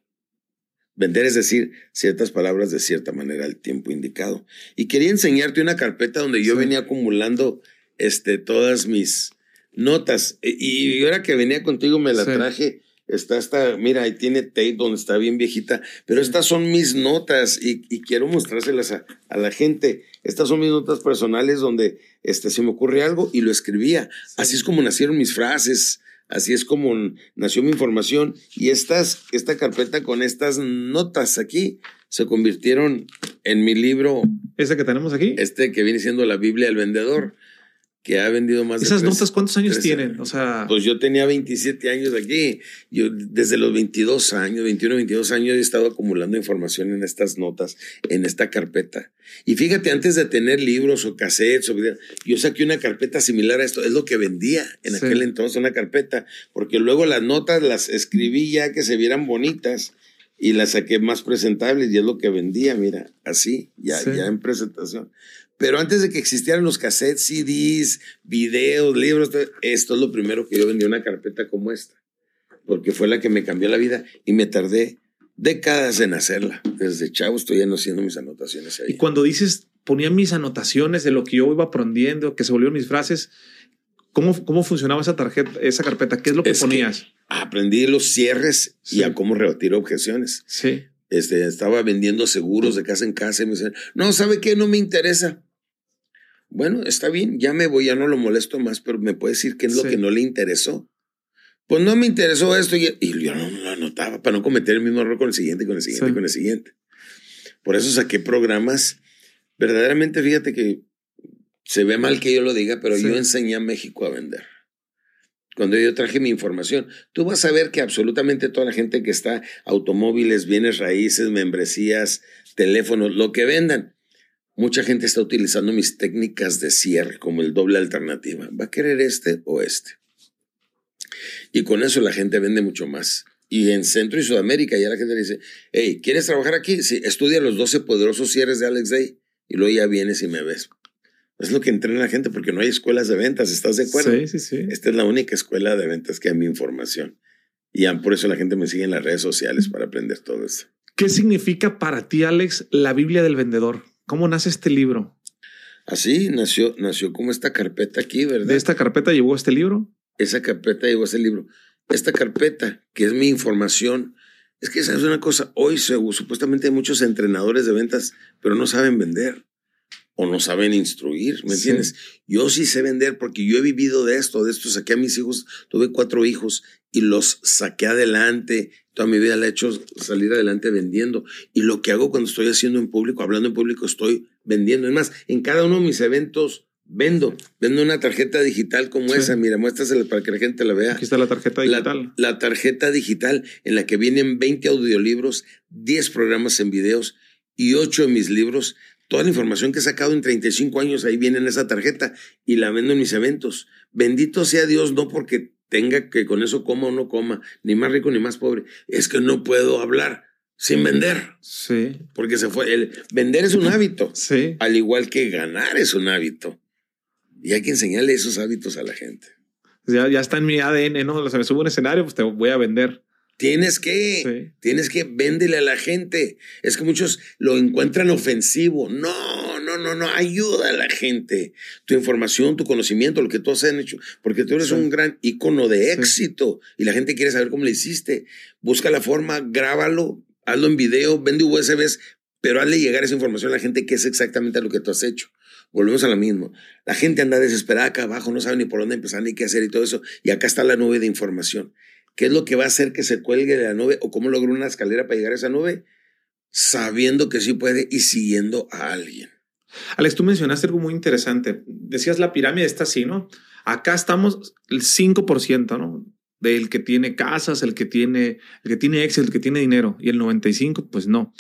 Vender es decir ciertas palabras de cierta manera al tiempo indicado. Y quería enseñarte una carpeta donde yo sí. venía acumulando este, todas mis notas. Y, y ahora que venía contigo me la sí. traje. Está esta, mira, ahí tiene tape donde está bien viejita. Pero estas son mis notas y, y quiero mostrárselas a, a la gente. Estas son mis notas personales donde este, se me ocurre algo y lo escribía. Sí. Así es como nacieron mis frases. Así es como nació mi información. Y estas, esta carpeta con estas notas aquí se convirtieron en mi libro. ¿Este que tenemos aquí? Este que viene siendo la Biblia del Vendedor, que ha vendido más de esas tres, notas. ¿Cuántos años tres, tienen? O sea, pues yo tenía veintisiete años aquí. Yo desde los veintidós años, veintiuno, veintidós años he estado acumulando información en estas notas, en esta carpeta. Y fíjate, antes de tener libros o cassettes o videos, yo saqué una carpeta similar a esto. Es lo que vendía en sí. aquel entonces, una carpeta, porque luego las notas las escribí ya que se vieran bonitas y las saqué más presentables y es lo que vendía, mira, así, ya, sí. ya en presentación. Pero antes de que existieran los cassettes, C Ds, videos, libros, esto es lo primero que yo vendí, una carpeta como esta, porque fue la que me cambió la vida y me tardé décadas en hacerla. Desde chavo estoy haciendo mis anotaciones ahí. Y cuando dices, ponía mis anotaciones de lo que yo iba aprendiendo, que se volvieron mis frases, ¿cómo, cómo funcionaba esa tarjeta, esa carpeta? ¿Qué es lo que es ponías? Que aprendí los cierres sí. y a cómo rebatir objeciones. Sí. Este, estaba vendiendo seguros de casa en casa y me decían, no, ¿sabe qué? No me interesa. Bueno, está bien, ya me voy, ya no lo molesto más, pero me puede decir qué es lo sí. que no le interesó. Pues no me interesó esto y, y yo no lo anotaba para no cometer el mismo error con el siguiente, con el siguiente, sí. con el siguiente. Por eso saqué programas. Verdaderamente, fíjate que se ve mal que yo lo diga, pero sí. yo enseñé a México a vender. Cuando yo traje mi información, tú vas a ver que absolutamente toda la gente que está, automóviles, bienes raíces, membresías, teléfonos, lo que vendan. Mucha gente está utilizando mis técnicas de cierre como el doble alternativa. ¿Va a querer este o este? Y con eso la gente vende mucho más. Y en Centro y Sudamérica ya la gente le dice, hey, ¿quieres trabajar aquí? Sí, estudia los doce poderosos cierres de Alex Dey y luego ya vienes y me ves. Es lo que entrena la gente porque no hay escuelas de ventas, ¿estás de acuerdo? Sí, sí, sí. Esta es la única escuela de ventas que hay mi información. Y por eso la gente me sigue en las redes sociales para aprender todo eso. ¿Qué significa para ti, Alex, la Biblia del Vendedor? ¿Cómo nace este libro? Así nació, nació como esta carpeta aquí, ¿verdad? ¿De esta carpeta llegó este libro? Esa carpeta llegó este libro. Esta carpeta, que es mi información, es que sabes una cosa, hoy se, supuestamente hay muchos entrenadores de ventas, pero no saben vender o no saben instruir, ¿me entiendes? Sí. Yo sí sé vender porque yo he vivido de esto, de esto saqué a mis hijos, tuve cuatro hijos y los saqué adelante. Toda mi vida la he hecho salir adelante vendiendo. Y lo que hago cuando estoy haciendo en público, hablando en público, estoy vendiendo. Es más, en cada uno de mis eventos vendo. Vendo una tarjeta digital como sí. esa. Mira, muéstrasela para que la gente la vea. Aquí está la tarjeta digital. La, la tarjeta digital en la que vienen veinte audiolibros, diez programas en videos y ocho de mis libros. Toda la información que he sacado en treinta y cinco años ahí viene en esa tarjeta y la vendo en mis eventos. Bendito sea Dios, no porque tenga que con eso coma o no coma, ni más rico ni más pobre. Es que no puedo hablar sin vender. Sí. Porque se fue. El vender es un hábito. Sí. Al igual que ganar es un hábito. Y hay que enseñarle esos hábitos a la gente. Ya, ya está en mi A D N, ¿no? O sea, me subo a un escenario, pues te voy a vender. Tienes que, sí. tienes que véndele a la gente. Es que muchos lo encuentran ofensivo. No, no, no, no. Ayuda a la gente. Tu información, tu conocimiento, lo que todos han hecho. Porque tú eres sí. un gran ícono de éxito sí. y la gente quiere saber cómo le hiciste. Busca la forma, grábalo, hazlo en video, vende U S Bs, pero hazle llegar esa información a la gente que es exactamente lo que tú has hecho. Volvemos a lo mismo. La gente anda desesperada acá abajo, no sabe ni por dónde empezar ni qué hacer y todo eso. Y acá está la nube de información. ¿Qué es lo que va a hacer que se cuelgue de la nube o cómo lograr una escalera para llegar a esa nube? Sabiendo que sí puede y siguiendo a alguien. Alex, tú mencionaste algo muy interesante. Decías la pirámide está así, ¿no? Acá estamos el cinco por ciento, ¿no? Del que tiene casas, el que tiene, el que tiene éxito, el que tiene dinero. Y el noventa y cinco, pues no.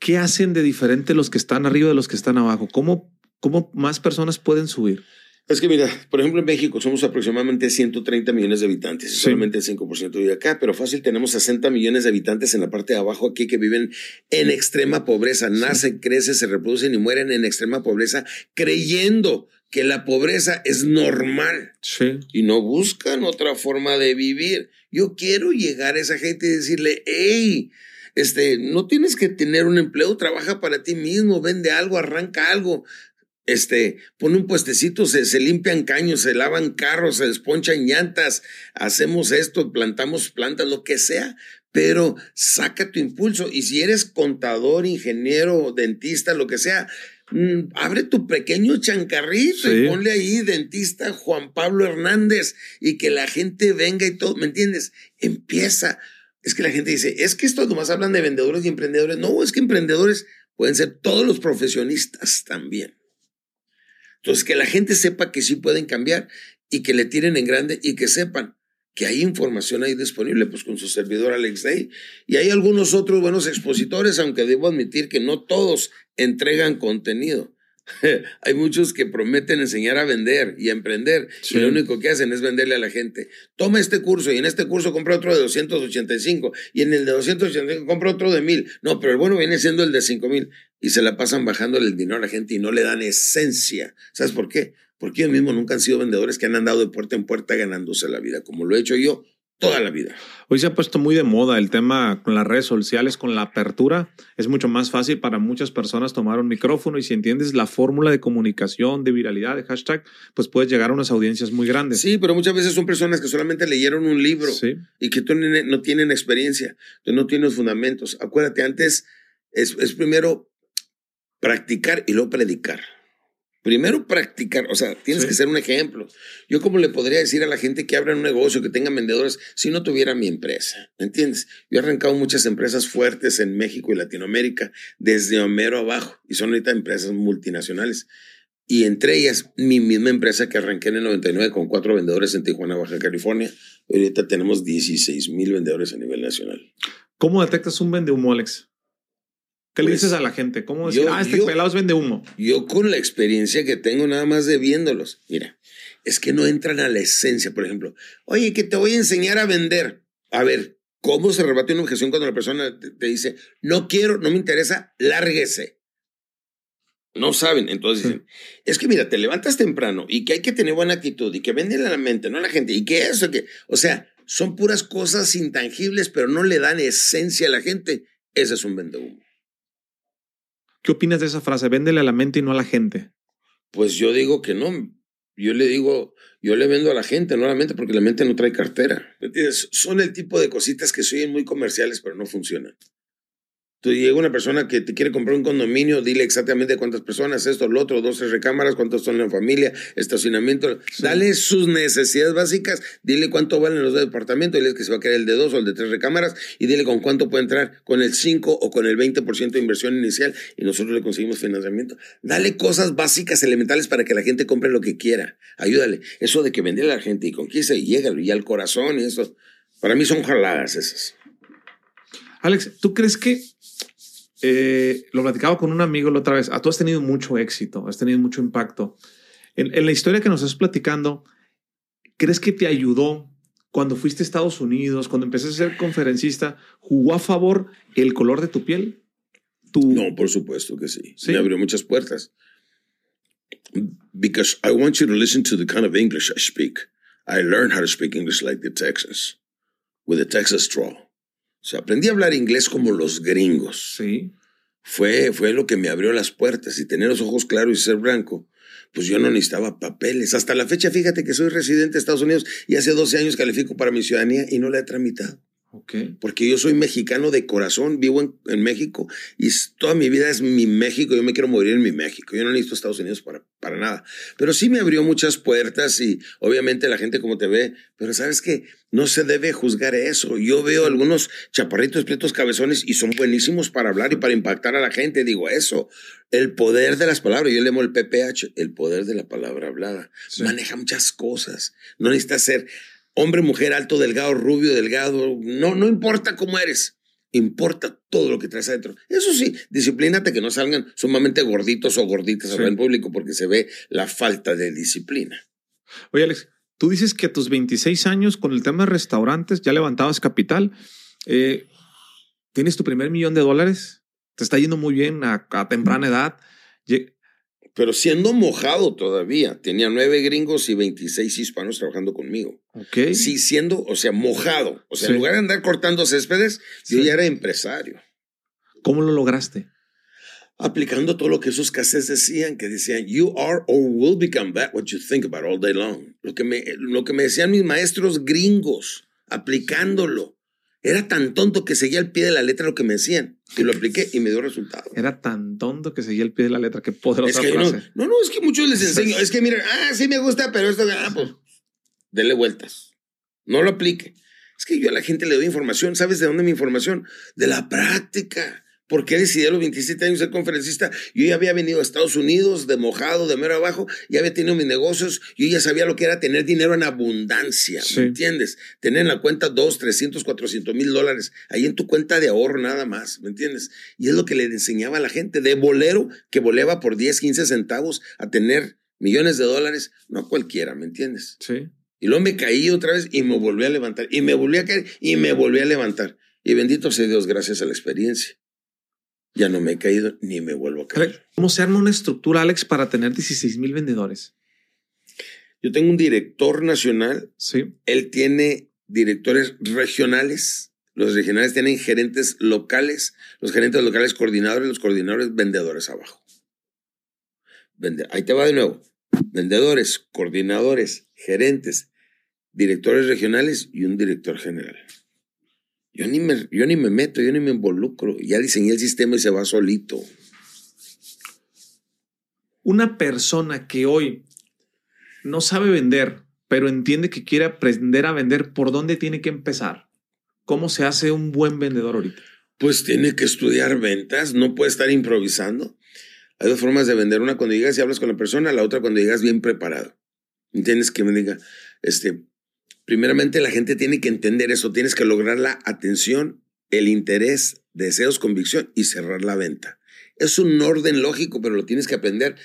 ¿Qué hacen de diferente los que están arriba de los que están abajo? ¿Cómo, cómo más personas pueden subir? Es que mira, por ejemplo, en México somos aproximadamente ciento treinta millones de habitantes, sí. solamente el cinco por ciento vive acá, pero fácil tenemos sesenta millones de habitantes en la parte de abajo aquí que viven en extrema pobreza, nacen, sí. crecen, se reproducen y mueren en extrema pobreza creyendo que la pobreza es normal. Sí. Y no buscan otra forma de vivir. Yo quiero llegar a esa gente y decirle, hey, este, no tienes que tener un empleo, trabaja para ti mismo, vende algo, arranca algo. Este, pone un puestecito, se, se limpian caños, se lavan carros, se desponchan llantas, hacemos esto, plantamos plantas, lo que sea, pero saca tu impulso. Y si eres contador, ingeniero, dentista, lo que sea, mmm, abre tu pequeño chancarrito, sí, y ponle ahí dentista Juan Pablo Hernández y que la gente venga y todo, ¿me entiendes? Empieza. Es que la gente dice, es que estos nomás hablan de vendedores y emprendedores. No, es que emprendedores pueden ser todos los profesionistas también. Entonces, que la gente sepa que sí pueden cambiar y que le tiren en grande y que sepan que hay información ahí disponible, pues con su servidor Alex Dey. Y hay algunos otros buenos expositores, aunque debo admitir que no todos entregan contenido. Hay muchos que prometen enseñar a vender y a emprender, sí, y lo único que hacen es venderle a la gente. Toma este curso y en este curso compra otro de doscientos ochenta y cinco y en el de doscientos ochenta y cinco compra otro de mil. No, pero el bueno viene siendo el de cinco mil y se la pasan bajándole el dinero a la gente y no le dan esencia. ¿Sabes por qué? Porque ellos mismos nunca han sido vendedores que han andado de puerta en puerta ganándose la vida, como lo he hecho yo toda la vida. Hoy se ha puesto muy de moda el tema con las redes sociales, con la apertura. Es mucho más fácil para muchas personas tomar un micrófono y si entiendes la fórmula de comunicación, de viralidad, de hashtag, pues puedes llegar a unas audiencias muy grandes. Sí, pero muchas veces son personas que solamente leyeron un libro, sí, y que no tienen experiencia, no tienen fundamentos. Acuérdate, antes es, es primero practicar y luego predicar. Primero practicar, o sea, tienes, sí, que ser un ejemplo. Yo como le podría decir a la gente que abra un negocio, que tenga vendedores, si no tuviera mi empresa, ¿me entiendes? Yo he arrancado muchas empresas fuertes en México y Latinoamérica, desde Homero abajo, y son ahorita empresas multinacionales. Y entre ellas, mi misma empresa que arranqué en el noventa y nueve con cuatro vendedores en Tijuana, Baja California. Ahorita tenemos dieciséis mil vendedores a nivel nacional. ¿Cómo detectas un vendehumo, Alex? ¿Qué le dices a la gente? ¿Cómo decir, yo, ah, este yo, pelado es vende humo? Yo con la experiencia que tengo nada más de viéndolos, mira, es que no entran a la esencia, por ejemplo. Oye, que te voy a enseñar a vender. A ver, ¿cómo se rebate una objeción cuando la persona te, te dice, no quiero, no me interesa, lárguese? No saben, entonces dicen, sí, es que mira, te levantas temprano y que hay que tener buena actitud y que venden a la mente, no a la gente, y que eso, que, o sea, son puras cosas intangibles, pero no le dan esencia a la gente. Ese es un vende humo. ¿Qué opinas de esa frase? Véndele a la mente y no a la gente. Pues yo digo que no. Yo le digo, yo le vendo a la gente, no a la mente, porque la mente no trae cartera. ¿Me entiendes? Son el tipo de cositas que se oyen muy comerciales, pero no funcionan. Tú llega una persona que te quiere comprar un condominio, dile exactamente cuántas personas, esto, lo otro, dos, tres recámaras, cuántos son en familia, estacionamiento. Sí. Dale sus necesidades básicas, dile cuánto valen los dos departamentos, dile que se va a quedar el de dos o el de tres recámaras y dile con cuánto puede entrar, con el cinco o con el veinte por ciento de inversión inicial y nosotros le conseguimos financiamiento. Dale cosas básicas, elementales para que la gente compre lo que quiera. Ayúdale. Eso de que venderle a la gente y conquista y llégalo y al corazón y eso, para mí son jaladas esas. Alex, ¿tú crees que Eh, lo platicaba con un amigo la otra vez? Ah, tú has tenido mucho éxito, has tenido mucho impacto. En, en la historia que nos estás platicando, ¿crees que te ayudó cuando fuiste a Estados Unidos, cuando empezaste a ser conferencista? ¿Jugó a favor el color de tu piel? ¿Tu... No, por supuesto que sí. ¿Sí? Me abrió muchas puertas. Because I want you to listen to the kind of English I speak. I learned how to speak English like the Texans, with a Texas drawl. O sea, aprendí a hablar inglés como los gringos. Sí. Fue, fue lo que me abrió las puertas y tener los ojos claros y ser blanco. Pues yo no necesitaba papeles. Hasta la fecha, fíjate que soy residente de Estados Unidos y hace doce años califico para mi ciudadanía y no la he tramitado. Okay. Porque yo soy mexicano de corazón, vivo en, en México y toda mi vida es mi México. Yo me quiero morir en mi México. Yo no necesito Estados Unidos para, para nada. Pero sí me abrió muchas puertas y obviamente la gente como te ve. Pero ¿sabes qué? No se debe juzgar eso. Yo veo algunos chaparritos, prietos, cabezones y son buenísimos para hablar y para impactar a la gente. Digo eso. El poder de las palabras. Yo le llamo el P P H, el poder de la palabra hablada. Sí. Maneja muchas cosas. No necesita ser hombre, mujer, alto, delgado, rubio, delgado, no, no importa cómo eres, importa todo lo que traes adentro. Eso sí, disciplínate que no salgan sumamente gorditos o gorditas, sí, al público porque se ve la falta de disciplina. Oye, Alex, tú dices que a tus veintiséis años con el tema de restaurantes ya levantabas capital, eh, tienes tu primer millón de dólares, te está yendo muy bien a, a temprana edad. pero siendo mojado todavía. Tenía nueve gringos y veintiséis hispanos trabajando conmigo. Okay. Sí, siendo, o sea, mojado. O sea, sí. En lugar de andar cortando céspedes, sí. Yo ya era empresario. ¿Cómo lo lograste? Aplicando todo lo que esos cassettes decían, que decían, you are or will become that what you think about all day long. Lo que me, lo que me decían mis maestros gringos, aplicándolo. Era tan tonto que seguía al pie de la letra lo que me decían. Y lo apliqué y me dio resultado. Era tan tonto que seguía al pie de la letra. Qué poderosa es que frase. No, no, no, es que muchos les enseño. Es que miren, ah, sí me gusta, pero esto... Ah, pues, denle vueltas. No lo aplique. Es que yo a la gente le doy información. ¿Sabes de dónde mi información? De la práctica. Porque decidí a los veintisiete años ser conferencista. Yo ya había venido a Estados Unidos de mojado, de mero abajo. Ya había tenido mis negocios. Yo ya sabía lo que era tener dinero en abundancia. Sí. ¿Me entiendes? Tener en la cuenta dos, trescientos, cuatrocientos mil dólares. Ahí en tu cuenta de ahorro nada más. ¿Me entiendes? Y es lo que le enseñaba a la gente de bolero que voleaba por diez, quince centavos a tener millones de dólares. No cualquiera, ¿me entiendes? Sí. Y luego me caí otra vez y me volví a levantar. Y me volví a caer y me volví a levantar. Y bendito sea Dios, gracias a la experiencia. Ya no me he caído ni me vuelvo a caer. ¿Cómo se arma una estructura, Alex, para tener dieciséis mil vendedores? Yo tengo un director nacional. Sí. Él tiene directores regionales. Los regionales tienen gerentes locales. Los gerentes locales coordinadores. Los coordinadores vendedores abajo. Vende- Ahí te va de nuevo. Vendedores, coordinadores, gerentes, directores regionales y un director general. Yo ni, me, yo ni me meto, yo ni me involucro. Ya diseñé el sistema y se va solito. Una persona que hoy no sabe vender, pero entiende que quiere aprender a vender, ¿por dónde tiene que empezar? ¿Cómo se hace un buen vendedor ahorita? Pues tiene que estudiar ventas, no puede estar improvisando. Hay dos formas de vender. Una cuando llegas y hablas con la persona, la otra cuando llegas bien preparado. ¿Entiendes? Que me diga, este... Primeramente, la gente tiene que entender eso. Tienes que lograr la atención, el interés, deseos, convicción y cerrar la venta. Es un orden lógico, pero lo tienes que aprender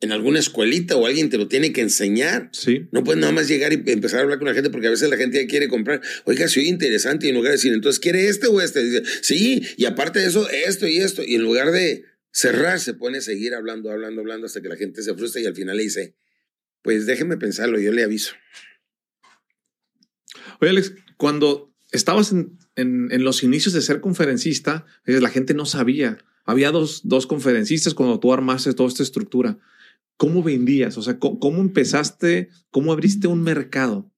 en alguna escuelita o alguien te lo tiene que enseñar. Sí. No puedes nada más llegar y empezar a hablar con la gente porque a veces la gente ya quiere comprar. Oiga, soy interesante y en lugar de decir, entonces, ¿quiere este o este? Dice, sí, y aparte de eso, esto y esto. Y en lugar de cerrar, se pone a seguir hablando, hablando, hablando hasta que la gente se frustra y al final le dice, pues déjeme pensarlo, yo le aviso. Oye, Alex, cuando estabas en, en, en los inicios de ser conferencista, la gente no sabía. Había dos, dos conferencistas cuando tú armaste toda esta estructura. ¿Cómo vendías? O sea, ¿cómo, cómo empezaste? ¿Cómo abriste un mercado?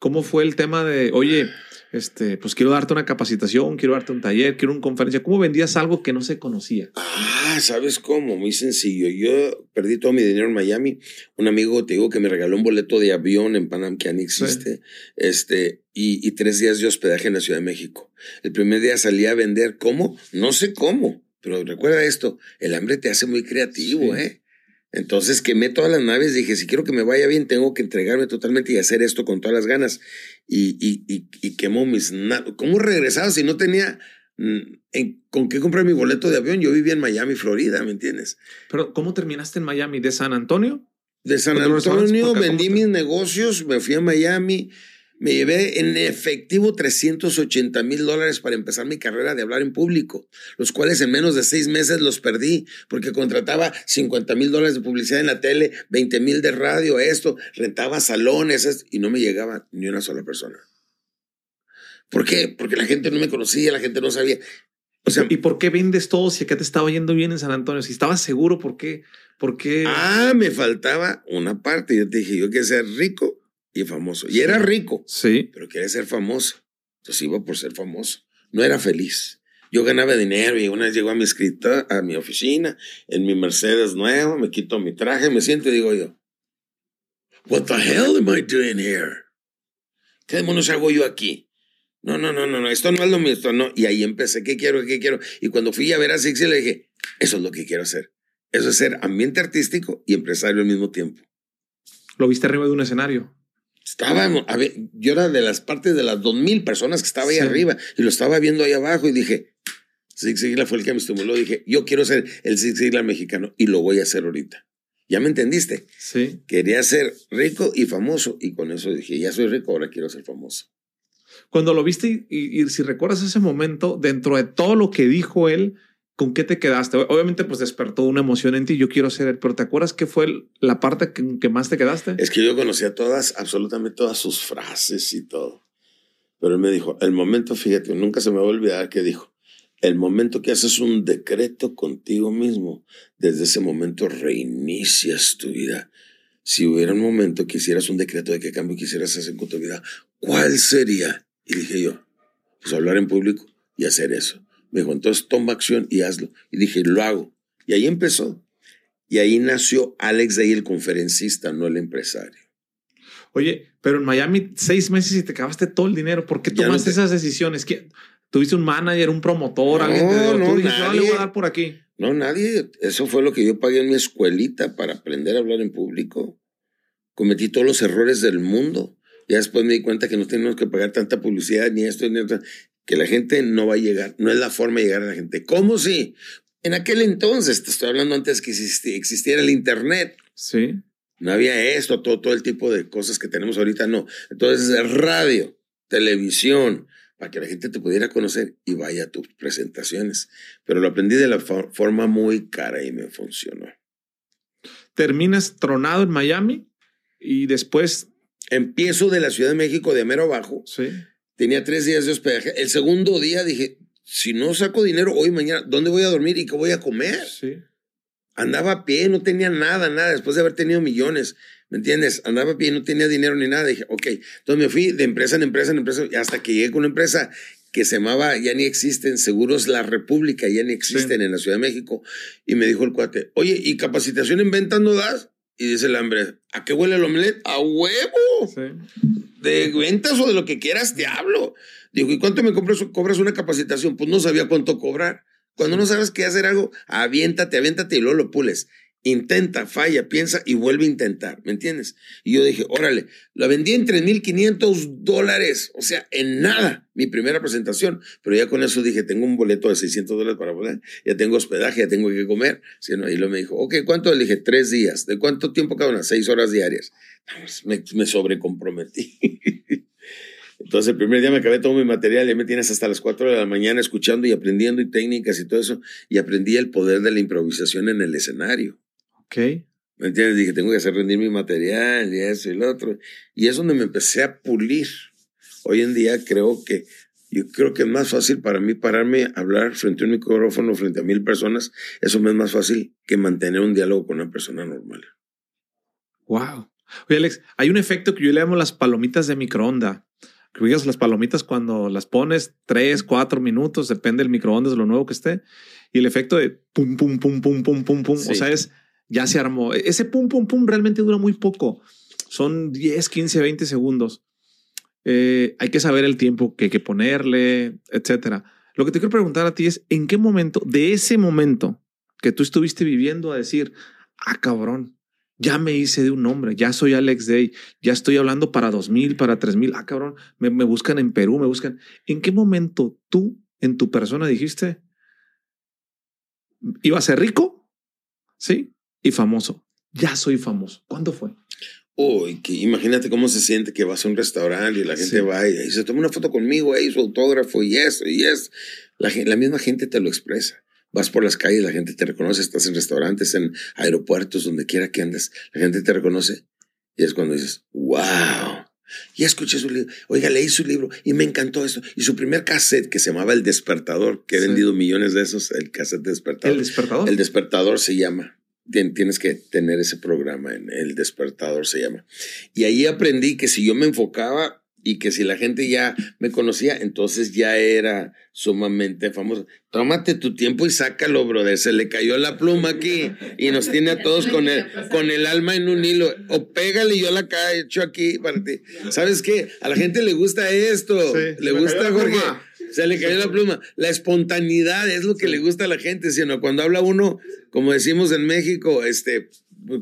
¿Cómo fue el tema de, oye, este, pues quiero darte una capacitación, quiero darte un taller, quiero una conferencia? ¿Cómo vendías algo que no se conocía? Ah, ¿sabes cómo? Muy sencillo. Yo perdí todo mi dinero en Miami. Un amigo, te digo, que me regaló un boleto de avión en Panam, que ya ni existe, sí. este, y, y tres días de hospedaje en la Ciudad de México. El primer día salí a vender. ¿Cómo? No sé cómo, pero recuerda esto, el hambre te hace muy creativo, sí. ¿eh? Entonces quemé todas las naves, dije, si quiero que me vaya bien, tengo que entregarme totalmente y hacer esto con todas las ganas. Y, y, y, y quemó mis naves. ¿Cómo regresaba si no tenía mm, en, con qué comprar mi boleto de avión? Yo vivía en Miami, Florida, ¿me entiendes? Pero ¿cómo terminaste en Miami? ¿De San Antonio? De San Antonio, vendí mis negocios, me fui a Miami, me llevé en efectivo trescientos ochenta mil dólares para empezar mi carrera de hablar en público, los cuales en menos de seis meses los perdí porque contrataba cincuenta mil dólares de publicidad en la tele, veinte mil de radio, esto, rentaba salones esto, y no me llegaba ni una sola persona. ¿Por qué? Porque la gente no me conocía, la gente no sabía. O sea, ¿y por qué vendes todo si acá te estaba yendo bien en San Antonio? Si estabas seguro, ¿por qué? ¿Por qué? Ah, me faltaba una parte. Yo te dije, yo quiero ser rico y famoso. Y sí. Era rico, sí, pero quería ser famoso. Entonces iba por ser famoso. No era feliz. Yo ganaba dinero y una vez llegó a mi escritorio, a mi oficina, en mi Mercedes nuevo, me quito mi traje, me siento y digo yo, what the hell am I doing here? ¿Qué demonios hago yo aquí? No, no, no, no, no, esto no es lo mío, esto no. Y ahí empecé, ¿qué quiero, qué quiero? Y cuando fui a ver a Zig Ziglar le dije, eso es lo que quiero hacer. Eso es ser ambiente artístico y empresario al mismo tiempo. ¿Lo viste arriba de un escenario? Estábamos, a ver, yo era de las partes de las dos mil personas que estaba ahí, sí, arriba, y lo estaba viendo ahí abajo y dije, Zig Ziglar fue el que me estimuló, dije, yo quiero ser el Zig Ziglar mexicano y lo voy a hacer ahorita. ¿Ya me entendiste? Sí. Quería ser rico y famoso y con eso dije, ya soy rico, ahora quiero ser famoso. Cuando lo viste y, y, y si recuerdas ese momento, dentro de todo lo que dijo él, ¿Con qué te quedaste? Obviamente, pues despertó una emoción en ti. Yo quiero ser él, pero ¿te acuerdas qué fue el, la parte que, que más te quedaste? Es que yo conocía todas, absolutamente todas sus frases y todo. Pero él me dijo, el momento, fíjate, nunca se me va a olvidar que dijo, el momento que haces un decreto contigo mismo, desde ese momento reinicias tu vida. Si hubiera un momento que hicieras un decreto de qué cambio quisieras hacer con tu vida, ¿cuál sería? Y dije yo, pues hablar en público y hacer eso. Me dijo, entonces toma acción y hazlo. Y dije, lo hago. Y ahí empezó. Y ahí nació Alex Dey, el conferencista, no el empresario. Oye, pero en Miami seis meses y te acabaste todo el dinero. ¿Por qué tomaste no te... esas decisiones? ¿Qué? ¿Tuviste un manager, un promotor? No, alguien te dio, no, tú dijiste, nadie. Voy a dar por aquí. No, nadie. Eso fue lo que yo pagué en mi escuelita para aprender a hablar en público. Cometí todos los errores del mundo. Ya después me di cuenta que no teníamos que pagar tanta publicidad, ni esto, ni otra. Que la gente no va a llegar, no es la forma de llegar a la gente. ¿Cómo sí? En aquel entonces, te estoy hablando antes que existiera el internet. Sí. No había esto, todo, todo el tipo de cosas que tenemos ahorita, no. Entonces, radio, televisión, para que la gente te pudiera conocer y vaya a tus presentaciones. Pero lo aprendí de la forma muy cara y me funcionó. Terminas tronado en Miami y después... Empiezo de la Ciudad de México de mero abajo. Sí. Tenía tres días de hospedaje. El segundo día dije, si no saco dinero hoy, mañana, ¿dónde voy a dormir y qué voy a comer? Sí. Andaba a pie, no tenía nada, nada, después de haber tenido millones, ¿me entiendes? Andaba a pie, no tenía dinero ni nada. Dije, ok, entonces me fui de empresa en empresa en empresa, hasta que llegué con una empresa que se llamaba, ya ni existen, Seguros La República, ya ni existen sí. en la Ciudad de México. Y me dijo el cuate, oye, ¿y capacitación en ventas no das? Y dice el hambre, ¿a qué huele el omelette? ¡A huevo! Sí. De ventas o de lo que quieras, te hablo. Digo, ¿y cuánto me compras, cobras una capacitación? Pues no sabía cuánto cobrar. Cuando no sabes qué hacer algo, aviéntate, aviéntate y luego lo pules. Intenta, falla, piensa y vuelve a intentar. ¿Me entiendes? Y yo dije, órale, la vendí en tres mil quinientos dólares. O sea, en nada, mi primera presentación. Pero ya con eso dije, tengo un boleto de seiscientos dólares para poner. Ya tengo hospedaje, ya tengo que comer. Sí, no, y luego me dijo, ok, ¿cuánto? Le dije, tres días. ¿De cuánto tiempo cada una? Seis horas diarias. Me, me sobrecomprometí. Entonces el primer día me acabé todo mi material, ya me tienes hasta las cuatro de la mañana escuchando y aprendiendo y técnicas y todo eso, y aprendí el poder de la improvisación en el escenario. Ok. ¿Me entiendes? Dije, tengo que hacer rendir mi material y eso y lo otro. Y es donde me empecé a pulir. Hoy en día creo que, yo creo que es más fácil para mí pararme a hablar frente a un micrófono, frente a mil personas. Eso me es más fácil que mantener un diálogo con una persona normal. Wow. Oye, Alex, hay un efecto que yo le llamo las palomitas de microondas. Que digas las palomitas cuando las pones tres, cuatro minutos, depende del microondas, de lo nuevo que esté. Y el efecto de pum, pum, pum, pum, pum, pum, pum. Sí. O sea, es ya se armó. Ese pum, pum, pum realmente dura muy poco. Son diez, quince, veinte segundos. Eh, hay que saber el tiempo que hay que ponerle, etcétera. Lo que te quiero preguntar a ti es, ¿en qué momento, de ese momento que tú estuviste viviendo a decir, ah, cabrón, ya me hice de un nombre, ya soy Alex Dey, ya estoy hablando para dos mil, para tres mil. Ah, cabrón, me, me buscan en Perú, me buscan. ¿En qué momento tú, en tu persona, dijiste, iba a ser rico, sí, y famoso? Ya soy famoso. ¿Cuándo fue? Uy, oh, imagínate cómo se siente que vas a un restaurante y la gente sí. va y, y se toma una foto conmigo, ahí su autógrafo y eso y eso. La, la misma gente te lo expresa. Vas por las calles, la gente te reconoce, estás en restaurantes, en aeropuertos, donde quiera que andes, la gente te reconoce. Y es cuando dices, wow, ya escuché su libro, oiga, leí su libro y me encantó esto. Y su primer cassette que se llamaba El Despertador, que he sí. vendido millones de esos, el cassette Despertador. ¿El Despertador? El Despertador se llama. Tienes que tener ese programa, en El Despertador se llama. Y ahí aprendí que si yo me enfocaba... Y que si la gente ya me conocía, entonces ya era sumamente famoso. Tómate tu tiempo y sácalo, brother. Se le cayó la pluma aquí y nos tiene a todos con el, con el alma en un hilo. O pégale, yo la cacho aquí para ti. ¿Sabes qué? A la gente le gusta esto. Sí, le gusta, Jorge. Se le cayó la pluma. La espontaneidad es lo que le gusta a la gente, sino cuando habla uno, como decimos en México, este...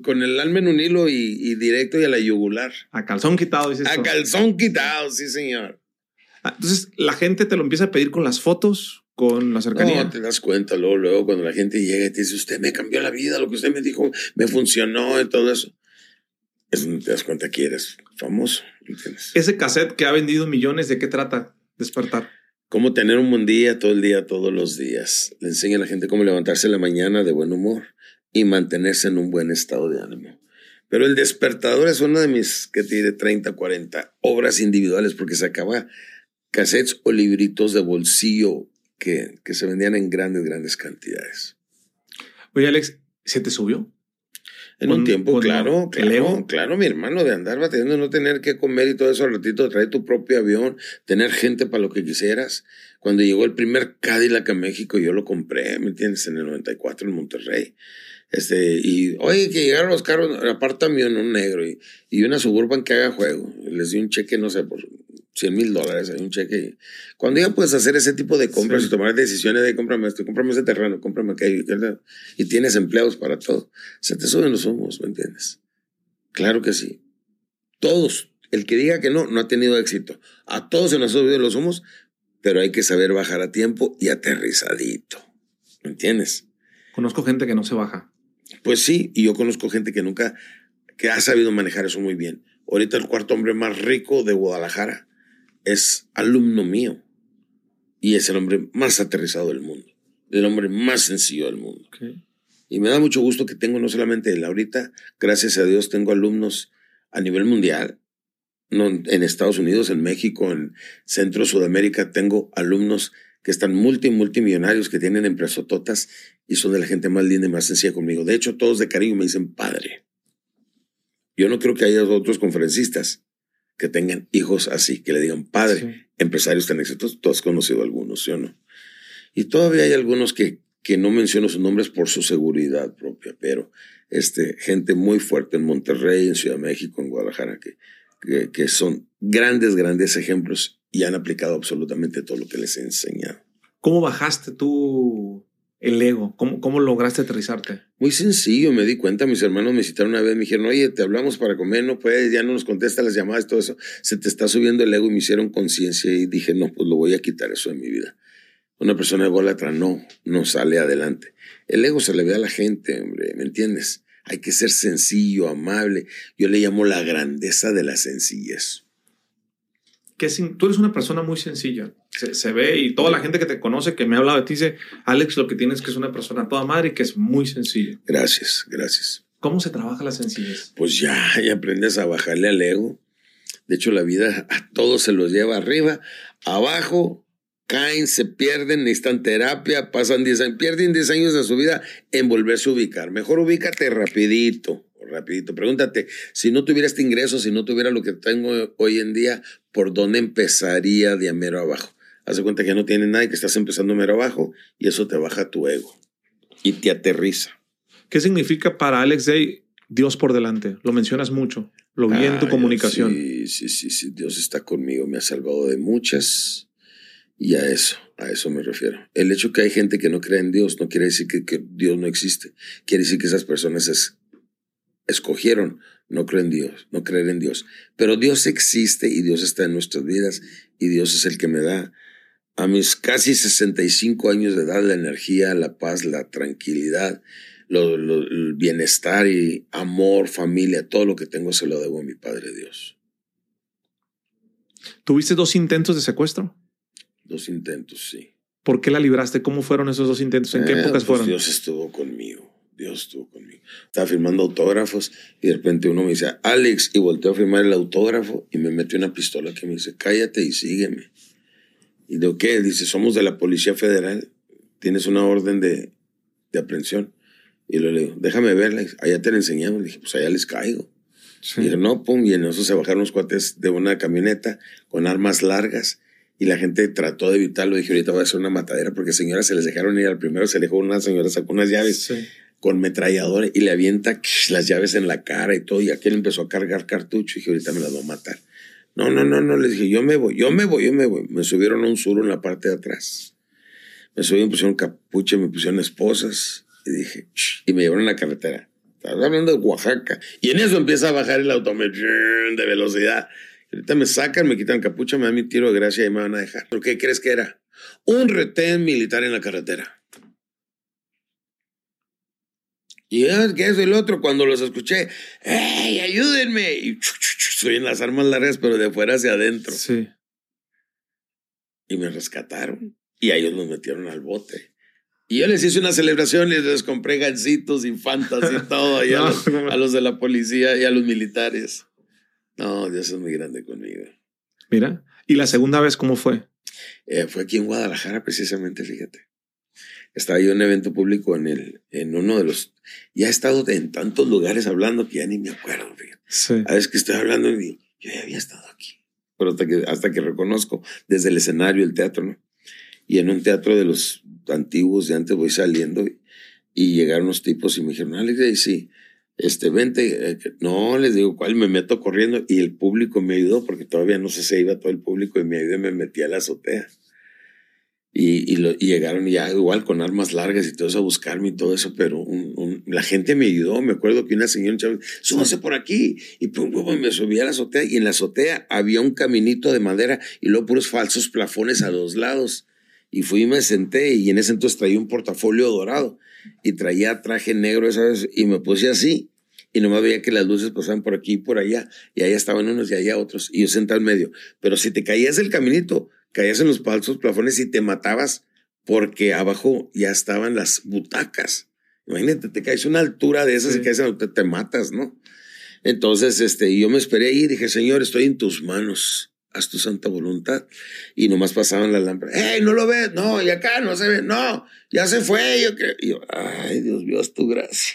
con el alma en un hilo y, y directo y a la yugular. A calzón quitado, dices. A calzón quitado, sí, señor. Entonces, la gente te lo empieza a pedir con las fotos, con la cercanía. No, te das cuenta luego, luego cuando la gente llega y te dice, usted me cambió la vida, lo que usted me dijo, me funcionó y todo eso. Es donde te das cuenta que eres famoso, ¿entiendes? Ese cassette que ha vendido millones, ¿de qué trata? Despertar. Cómo tener un buen día todo el día, todos los días. Le enseña a la gente cómo levantarse en la mañana de buen humor y mantenerse en un buen estado de ánimo. Pero El Despertador es una de mis, que tiene treinta, cuarenta obras individuales, porque sacaba cassettes o libritos de bolsillo que, que se vendían en grandes, grandes cantidades. Oye, Alex, ¿se te subió? En un tiempo, claro, claro, claro, mi hermano, de andar batiendo, no tener que comer y todo eso, al ratito traer tu propio avión, tener gente para lo que quisieras. Cuando llegó el primer Cadillac a México, yo lo compré, ¿me entiendes? En el noventa y cuatro en Monterrey. Este, y oye, que llegaron los carros, aparta mi en un negro y, y una Suburban que haga juego. Les di un cheque, no sé, por cien mil dólares, hay un cheque. Cuando ya puedes hacer ese tipo de compras, sí, y tomar decisiones de cómprame esto, cómprame ese terreno, cómprame aquello, y tienes empleados para todo, se te suben los humos, ¿me entiendes? Claro que sí. Todos, el que diga que no, no ha tenido éxito. A todos se nos suben los humos, pero hay que saber bajar a tiempo y aterrizadito, ¿me entiendes? Conozco gente que no se baja. Pues sí, y yo conozco gente que nunca, que ha sabido manejar eso muy bien. Ahorita el cuarto hombre más rico de Guadalajara es alumno mío y es el hombre más aterrizado del mundo, el hombre más sencillo del mundo. Okay. Y me da mucho gusto que tengo no solamente él ahorita, gracias a Dios tengo alumnos a nivel mundial, no, en Estados Unidos, en México, en Centro Sudamérica, tengo alumnos que están multi, multimillonarios, que tienen empresototas y son de la gente más linda y más sencilla conmigo. De hecho, todos de cariño me dicen padre. Yo no creo que haya otros conferencistas que tengan hijos así, que le digan padre, sí, empresarios tan exitosos. Tú has conocido algunos, ¿sí o no? Y todavía hay algunos que, que no menciono sus nombres por su seguridad propia, pero este, gente muy fuerte en Monterrey, en Ciudad de México, en Guadalajara, que, que, que son grandes, grandes ejemplos y han aplicado absolutamente todo lo que les he enseñado. ¿Cómo bajaste tú el ego? ¿Cómo, cómo lograste aterrizarte? Muy sencillo, me di cuenta. Mis hermanos me citaron una vez, me dijeron, oye, te hablamos para comer, no puedes, ya no nos contestas las llamadas, todo eso. Se te está subiendo el ego, y me hicieron conciencia y dije, no, pues lo voy a quitar eso de mi vida. Una persona ególatra no, no sale adelante. El ego se le ve a la gente, hombre, ¿me entiendes? Hay que ser sencillo, amable. Yo le llamo la grandeza de la sencillez. Que sin, tú eres una persona muy sencilla. Se, se ve, y toda la gente que te conoce, que me ha hablado de ti, dice, Alex, lo que tienes es que es una persona toda madre y que es muy sencilla. Gracias, gracias. ¿Cómo se trabaja la sencillez? Pues ya, ya aprendes a bajarle al ego. De hecho, la vida a todos se los lleva arriba, abajo, caen, se pierden, necesitan terapia, pasan diez años, pierden diez años de su vida en volverse a ubicar. Mejor ubícate rapidito. Rapidito, pregúntate, si no tuviera este ingreso, si no tuviera lo que tengo hoy en día, ¿por dónde empezaría de a mero abajo? Haz de cuenta que no tienes nada y que estás empezando mero abajo, y eso te baja tu ego y te aterriza. ¿Qué significa para Alex Dey Dios por delante? Lo mencionas mucho, lo vi ah, en tu comunicación. Sí, sí, sí, sí, Dios está conmigo, me ha salvado de muchas, y a eso, a eso me refiero. El hecho que hay gente que no cree en Dios no quiere decir que, que Dios no existe, quiere decir que esas personas es escogieron no creer en Dios, no creer en Dios. Pero Dios existe y Dios está en nuestras vidas y Dios es el que me da a mis casi sesenta y cinco años de edad la energía, la paz, la tranquilidad, lo, lo, el bienestar y amor, familia, todo lo que tengo se lo debo a mi Padre Dios. ¿Tuviste dos intentos de secuestro? Dos intentos, sí. ¿Por qué la libraste? ¿Cómo fueron esos dos intentos? ¿En eh, qué épocas pues fueron? Dios estuvo conmigo. Dios estuvo conmigo. Estaba firmando autógrafos y de repente uno me dice, Alex, y volteo a firmar el autógrafo y me metió una pistola que me dice, cállate y sígueme. Y digo, ¿qué? Dice, somos de la Policía Federal, tienes una orden de, de aprehensión. Y luego le digo, déjame verla, allá te la enseñamos. Le dije, pues allá les caigo. Sí. Y dije, no, pum, y en eso se bajaron los cuates de una camioneta con armas largas. Y la gente trató de evitarlo. Dije, ahorita voy a hacer una matadera porque señoras se les dejaron ir. Al primero se dejó una señora, sacó unas llaves. Sí. Con metralladores y le avienta las llaves en la cara y todo. Y aquel empezó a cargar cartucho y dije, ahorita me las voy a matar. No, no, no, no. Le dije, yo me voy, yo me voy, yo me voy. Me subieron a un suro en la parte de atrás. Me subieron, pusieron capucha, me pusieron esposas y dije, shh, y me llevaron a la carretera. Estaba hablando de Oaxaca. Y en eso empieza a bajar el automóvil de velocidad. Y ahorita me sacan, me quitan capucha, me dan mi tiro de gracia y me van a dejar. ¿Pero qué crees que era? Un retén militar en la carretera. Y es que eso y lo otro, cuando los escuché, ¡ey, ayúdenme! Y chuchu, chuchu, soy en las armas largas, pero de afuera hacia adentro. Sí. y me rescataron y a ellos nos metieron al bote. Y yo les hice una celebración, les, les compré gansitos, infantas y todo, y no, a, los, no, no. a los de la policía y a los militares. No, Dios es muy grande conmigo. Mira, ¿y la segunda vez cómo fue? Eh, fue aquí en Guadalajara precisamente, fíjate. Estaba yo en un evento público en, el, en uno de los... Ya he estado en tantos lugares hablando que ya ni me acuerdo. Sí. A veces que estoy hablando y digo, yo ya había estado aquí. Pero hasta que, hasta que reconozco desde el escenario, el teatro, ¿no? Y en un teatro de los antiguos de antes voy saliendo y, y llegaron unos tipos y me dijeron, Alex Dey, sí, este, vente. No, les digo, ¿cuál? Me meto corriendo y el público me ayudó porque todavía no sé si iba todo el público y me ayudó y me metí a la azotea. Y, y, lo, y llegaron ya igual con armas largas y todo eso a buscarme y todo eso, pero un, un, la gente me ayudó. Me acuerdo que una señora chava, súbase por aquí, y pum, pum, me subí a la azotea, y en la azotea había un caminito de madera y luego puros falsos plafones a los lados, y fui y me senté, y en ese entonces traía un portafolio dorado y traía traje negro esa vez, y me puse así y nomás veía que las luces pasaban por aquí y por allá, y allá estaban unos y allá otros, y yo sentado en medio, pero si te caías del caminito caías en los falsos plafones y te matabas porque abajo ya estaban las butacas. Imagínate, te caes a una altura de esas sí. y caes en, te, te matas, ¿no? Entonces, este, yo me esperé ahí y dije, Señor, estoy en tus manos, haz tu santa voluntad. Y nomás pasaban las lámparas. ¡Ey, no lo ves! No, y acá no se ve. No, ya se fue. Yo creo. Y yo, ay, Dios mío, haz tu gracia.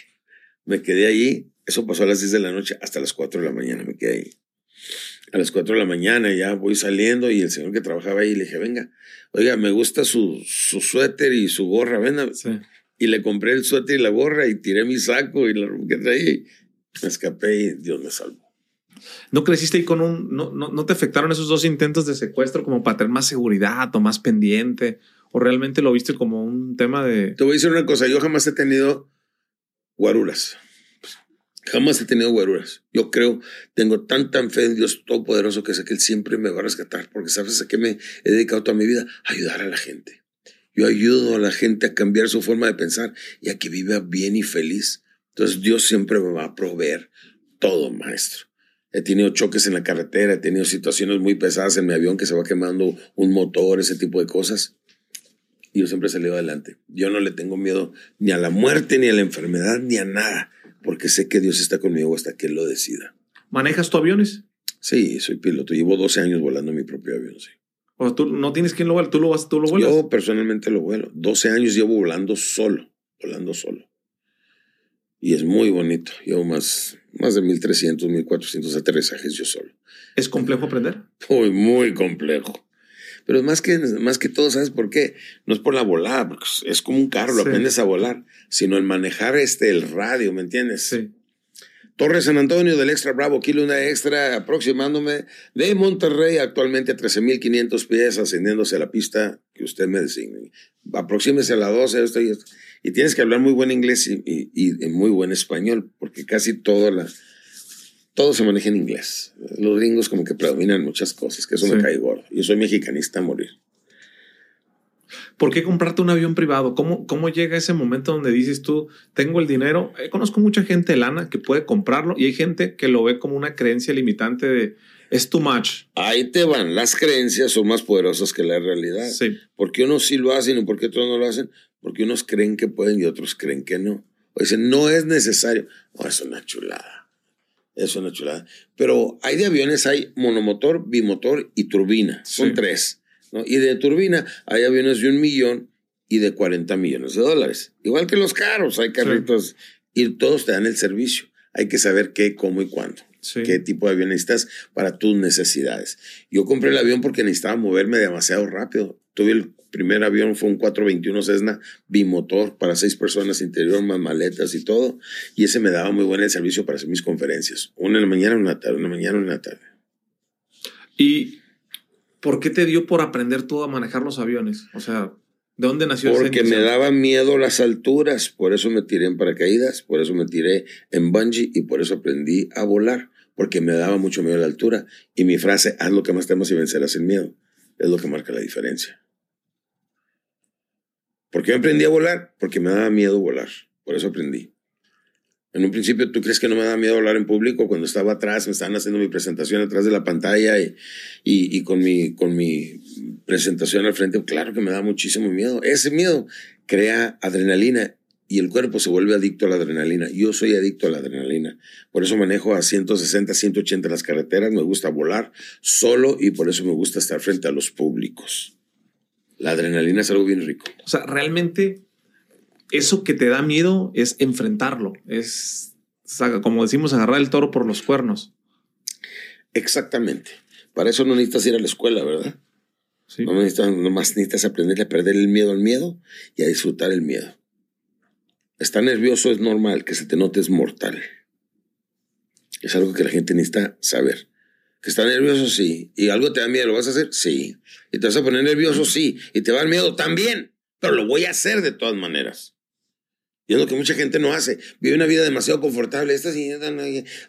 Me quedé allí. Eso pasó a las diez de la noche hasta las cuatro de la mañana. Me quedé ahí. A las cuatro de la mañana ya voy saliendo y el señor que trabajaba ahí le dije, venga, oiga, me gusta su, su suéter y su gorra, venga. Sí. Y le compré el suéter y la gorra y tiré mi saco y la ropa que traía y me escapé y Dios me salvó. ¿No creciste ahí con un, no, no, no te afectaron esos dos intentos de secuestro como para tener más seguridad o más pendiente? ¿O realmente lo viste como un tema de...? Te voy a decir una cosa, yo jamás he tenido guaruras. Jamás he tenido guaruras. Yo creo, tengo tanta fe en Dios Todopoderoso que sé que Él siempre me va a rescatar, porque sabes a qué me he dedicado toda mi vida, a ayudar a la gente. Yo ayudo a la gente a cambiar su forma de pensar y a que viva bien y feliz. Entonces Dios siempre me va a proveer todo, maestro. He tenido choques en la carretera, he tenido situaciones muy pesadas en mi avión que se va quemando un motor, ese tipo de cosas. Y yo siempre he salido adelante. Yo no le tengo miedo ni a la muerte, ni a la enfermedad, ni a nada. Porque sé que Dios está conmigo hasta que Él lo decida. ¿Manejas tu aviones? Sí, soy piloto. Llevo doce años volando mi propio avión, sí. O sea, tú no tienes quien lo vuela, tú lo, vas, tú lo vuelas. Yo personalmente lo vuelo. doce años llevo volando solo, volando solo. Y es muy bonito. Llevo más, más de mil trescientos, mil cuatrocientos aterrizajes yo solo. ¿Es complejo aprender? Muy, muy complejo. Pero más que, más que todo, ¿sabes por qué? No es por la volada, porque es como un carro, lo sí. aprendes a volar, sino el manejar este, el radio, ¿me entiendes? Sí. Torre San Antonio del Extra Bravo, Kilo Una Extra, aproximándome de Monterrey actualmente a trece mil quinientos pies, ascendiéndose a la pista que usted me designe. Aproxímese a la doce, esto y esto. Y tienes que hablar muy buen inglés y, y, y muy buen español, porque casi toda la... Todo se maneja en inglés. Los gringos como que predominan muchas cosas, que eso sí. me cae gordo. Yo soy mexicanista a morir. ¿Por qué comprarte un avión privado? ¿Cómo, cómo llega ese momento donde dices tú, tengo el dinero? Eh, conozco mucha gente de lana que puede comprarlo y hay gente que lo ve como una creencia limitante de es too much. Ahí te van. Las creencias son más poderosas que la realidad. Sí. ¿Por qué unos sí lo hacen y por qué otros no lo hacen? Porque unos creen que pueden y otros creen que no. O dicen, no es necesario. Oh, es una chulada. Es una chulada. Pero hay de aviones, hay monomotor, bimotor y turbina. Son sí. tres, ¿no? Y de turbina hay aviones de un millón y de cuarenta millones de dólares. Igual que los caros, hay carritos. Sí. Y todos te dan el servicio. Hay que saber qué, cómo y cuándo. Sí. Qué tipo de avión necesitas para tus necesidades. Yo compré el avión porque necesitaba moverme demasiado rápido. Tuve el primer avión, fue un cuatro veintiuno Cessna bimotor para seis personas interior, más maletas y todo. Y ese me daba muy buen el servicio para hacer mis conferencias. Una en la mañana, una tarde, una mañana, una tarde. ¿Y por qué te dio por aprender tú a manejar los aviones? O sea, ¿de dónde nació esa iniciativa? Porque me daba miedo las alturas. Por eso me tiré en paracaídas, por eso me tiré en bungee y por eso aprendí a volar. Porque me daba mucho miedo la altura. Y mi frase, haz lo que más temas y vencerás el miedo, es lo que marca la diferencia. ¿Por qué aprendí a volar? Porque me daba miedo volar. Por eso aprendí. En un principio, ¿tú crees que no me daba miedo hablar en público? Cuando estaba atrás, me estaban haciendo mi presentación atrás de la pantalla y, y, y con mi, con mi presentación al frente, claro que me da muchísimo miedo. Ese miedo crea adrenalina y el cuerpo se vuelve adicto a la adrenalina. Yo soy adicto a la adrenalina. Por eso manejo a ciento sesenta, ciento ochenta las carreteras. Me gusta volar solo y por eso me gusta estar frente a los públicos. La adrenalina es algo bien rico. O sea, realmente eso que te da miedo es enfrentarlo. Es, como decimos, agarrar el toro por los cuernos. Exactamente. Para eso no necesitas ir a la escuela, ¿verdad? Sí. No necesitas, nomás necesitas aprender a perder el miedo al miedo y a disfrutar el miedo. Estar nervioso es normal, que se te note es mortal. Es algo que la gente necesita saber. Que está nervioso, sí. Y algo te da miedo, ¿lo vas a hacer? Sí. Y te vas a poner nervioso, sí. Y te va el miedo también. Pero lo voy a hacer de todas maneras. Y es lo que mucha gente no hace. Vive una vida demasiado confortable. Esta señora,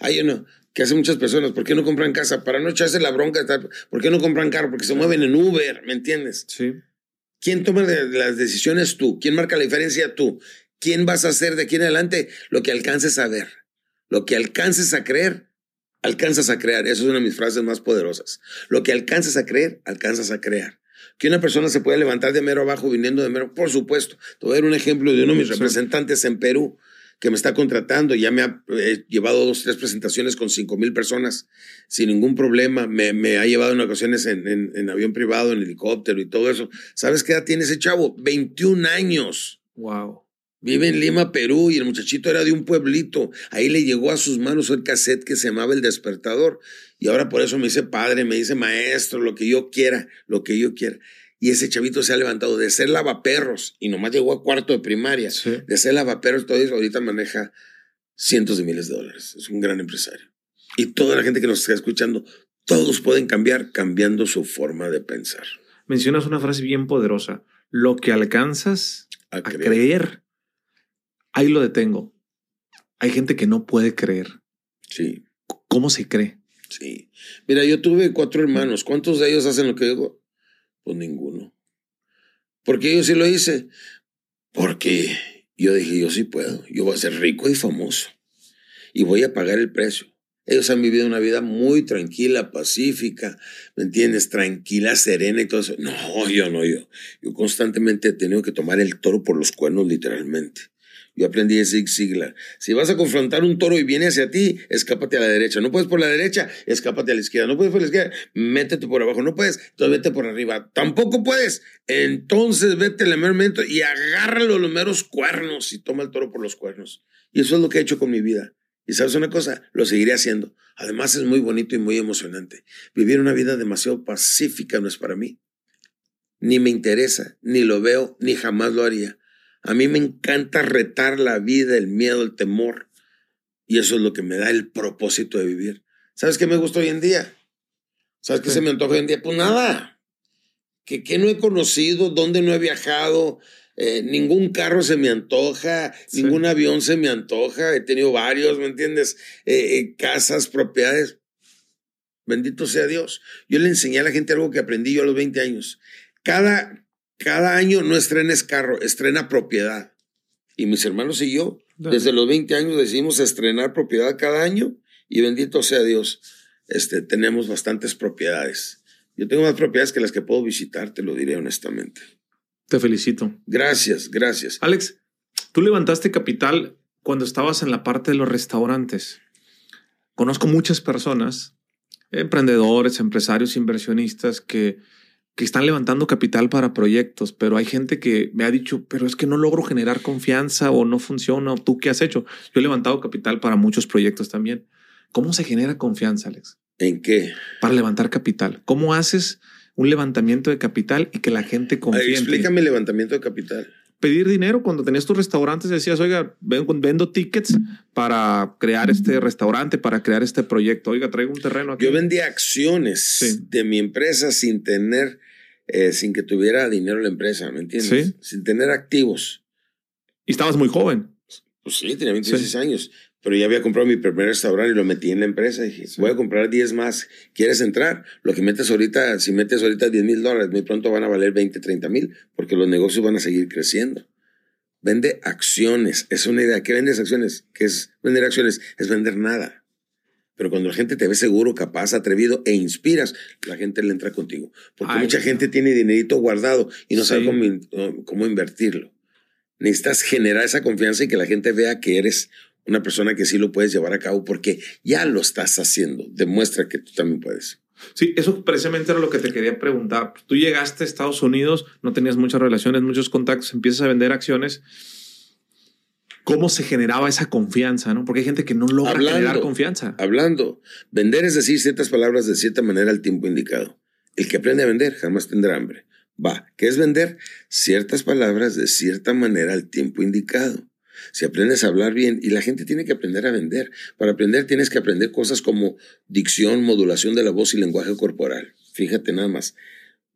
hay uno que hace muchas personas. ¿Por qué no compran casa? Para no echarse la bronca. ¿Por qué no compran carro? Porque se mueven en Uber, ¿me entiendes? Sí. ¿Quién toma las decisiones? Tú. ¿Quién marca la diferencia? Tú. ¿Quién vas a ser de aquí en adelante? Lo que alcances a ver. Lo que alcances a creer, alcanzas a crear. Esa es una de mis frases más poderosas. Lo que alcances a creer, alcanzas a crear. Que una persona se puede levantar de mero abajo viniendo de mero, por supuesto. Te voy a dar un ejemplo de uno de mis representantes en Perú que me está contratando. Ya me ha eh, llevado dos, tres presentaciones con cinco mil personas sin ningún problema. Me, me ha llevado en ocasiones en, en, en avión privado, en helicóptero y todo eso. ¿Sabes qué edad tiene ese chavo? veintiún años. Wow. Vive en Lima, Perú, y el muchachito era de un pueblito. Ahí le llegó a sus manos el cassette que se llamaba El Despertador. Y ahora por eso me dice padre, me dice maestro, lo que yo quiera, lo que yo quiera. Y ese chavito se ha levantado de ser lavaperros, y nomás llegó a cuarto de primaria, sí. De ser lavaperros, todo eso, ahorita maneja cientos de miles de dólares. Es un gran empresario. Y toda la gente que nos está escuchando, todos pueden cambiar cambiando su forma de pensar. Mencionas una frase bien poderosa. Lo que alcanzas a, a creer. creer. Ahí lo detengo. Hay gente que no puede creer. Sí. ¿Cómo se cree? Sí. Mira, yo tuve cuatro hermanos. ¿Cuántos de ellos hacen lo que digo? Pues ninguno. ¿Por qué yo sí lo hice? Porque yo dije, yo sí puedo. Yo voy a ser rico y famoso. Y voy a pagar el precio. Ellos han vivido una vida muy tranquila, pacífica, ¿me entiendes? Tranquila, serena y todo eso. No, yo no, yo. Yo constantemente he tenido que tomar el toro por los cuernos, literalmente. Yo aprendí de Zig Ziglar. Si vas a confrontar un toro y viene hacia ti, escápate a la derecha. No puedes por la derecha, escápate a la izquierda. No puedes por la izquierda, métete por abajo. No puedes, entonces vete por arriba. Tampoco puedes, entonces vete al momento y agárralo los meros cuernos y toma el toro por los cuernos. Y eso es lo que he hecho con mi vida. Y sabes una cosa, lo seguiré haciendo. Además es muy bonito y muy emocionante. Vivir una vida demasiado pacífica no es para mí. Ni me interesa, ni lo veo, ni jamás lo haría. A mí me encanta retar la vida, el miedo, el temor. Y eso es lo que me da el propósito de vivir. ¿Sabes qué me gusta hoy en día? ¿Sabes qué sí. se me antoja hoy en día? Pues nada. ¿Qué, qué no he conocido? ¿Dónde no he viajado? Eh, ningún carro se me antoja. Sí. Ningún avión se me antoja. He tenido varios, ¿me entiendes? Eh, eh, casas, propiedades. Bendito sea Dios. Yo le enseñé a la gente algo que aprendí yo a los veinte años. Cada... Cada año no estrenes carro, estrena propiedad. Y mis hermanos y yo, desde los veinte años decidimos estrenar propiedad cada año y bendito sea Dios, este, tenemos bastantes propiedades. Yo tengo más propiedades que las que puedo visitar, te lo diré honestamente. Te felicito. Gracias, gracias. Alex, tú levantaste capital cuando estabas en la parte de los restaurantes. Conozco muchas personas, emprendedores, empresarios, inversionistas que... que están levantando capital para proyectos, pero hay gente que me ha dicho, pero es que no logro generar confianza o no funciona. ¿Tú qué has hecho? Yo he levantado capital para muchos proyectos también. ¿Cómo se genera confianza, Alex? ¿En qué? Para levantar capital. ¿Cómo haces un levantamiento de capital y que la gente confíe? Ay, explícame el levantamiento de capital. Pedir dinero. Cuando tenías tus restaurantes decías, oiga, vendo tickets para crear este restaurante, para crear este proyecto. Oiga, traigo un terreno aquí. Yo vendía acciones sí. de mi empresa sin tener, eh, sin que tuviera dinero la empresa, ¿me entiendes? Sí. Sin tener activos. Y estabas muy joven. Pues sí, tenía veintiséis sí. años, pero ya había comprado mi primer restaurante y lo metí en la empresa. Y dije, sí. voy a comprar diez más. ¿Quieres entrar? Lo que metes ahorita, si metes ahorita diez mil dólares, muy pronto van a valer veinte, treinta mil, porque los negocios van a seguir creciendo. Vende acciones. Es una idea. ¿Qué vendes acciones? ¿Qué es vender acciones? Es vender nada. Pero cuando la gente te ve seguro, capaz, atrevido e inspiras, la gente le entra contigo. Porque Ay, mucha no. gente tiene dinerito guardado y no sí. sabe cómo, cómo invertirlo. Necesitas generar esa confianza y que la gente vea que eres una persona que sí lo puedes llevar a cabo porque ya lo estás haciendo. Demuestra que tú también puedes. Sí, eso precisamente era lo que te quería preguntar. Tú llegaste a Estados Unidos, no tenías muchas relaciones, muchos contactos, empiezas a vender acciones. ¿Cómo se generaba esa confianza? ¿No? Porque hay gente que no logra hablando, generar confianza. Hablando. Vender es decir ciertas palabras de cierta manera al tiempo indicado. El que aprende a vender jamás tendrá hambre. Va. ¿Qué es vender? Ciertas palabras de cierta manera al tiempo indicado. Si aprendes a hablar bien, y la gente tiene que aprender a vender. Para aprender tienes que aprender cosas como dicción, modulación de la voz y lenguaje corporal. Fíjate nada más.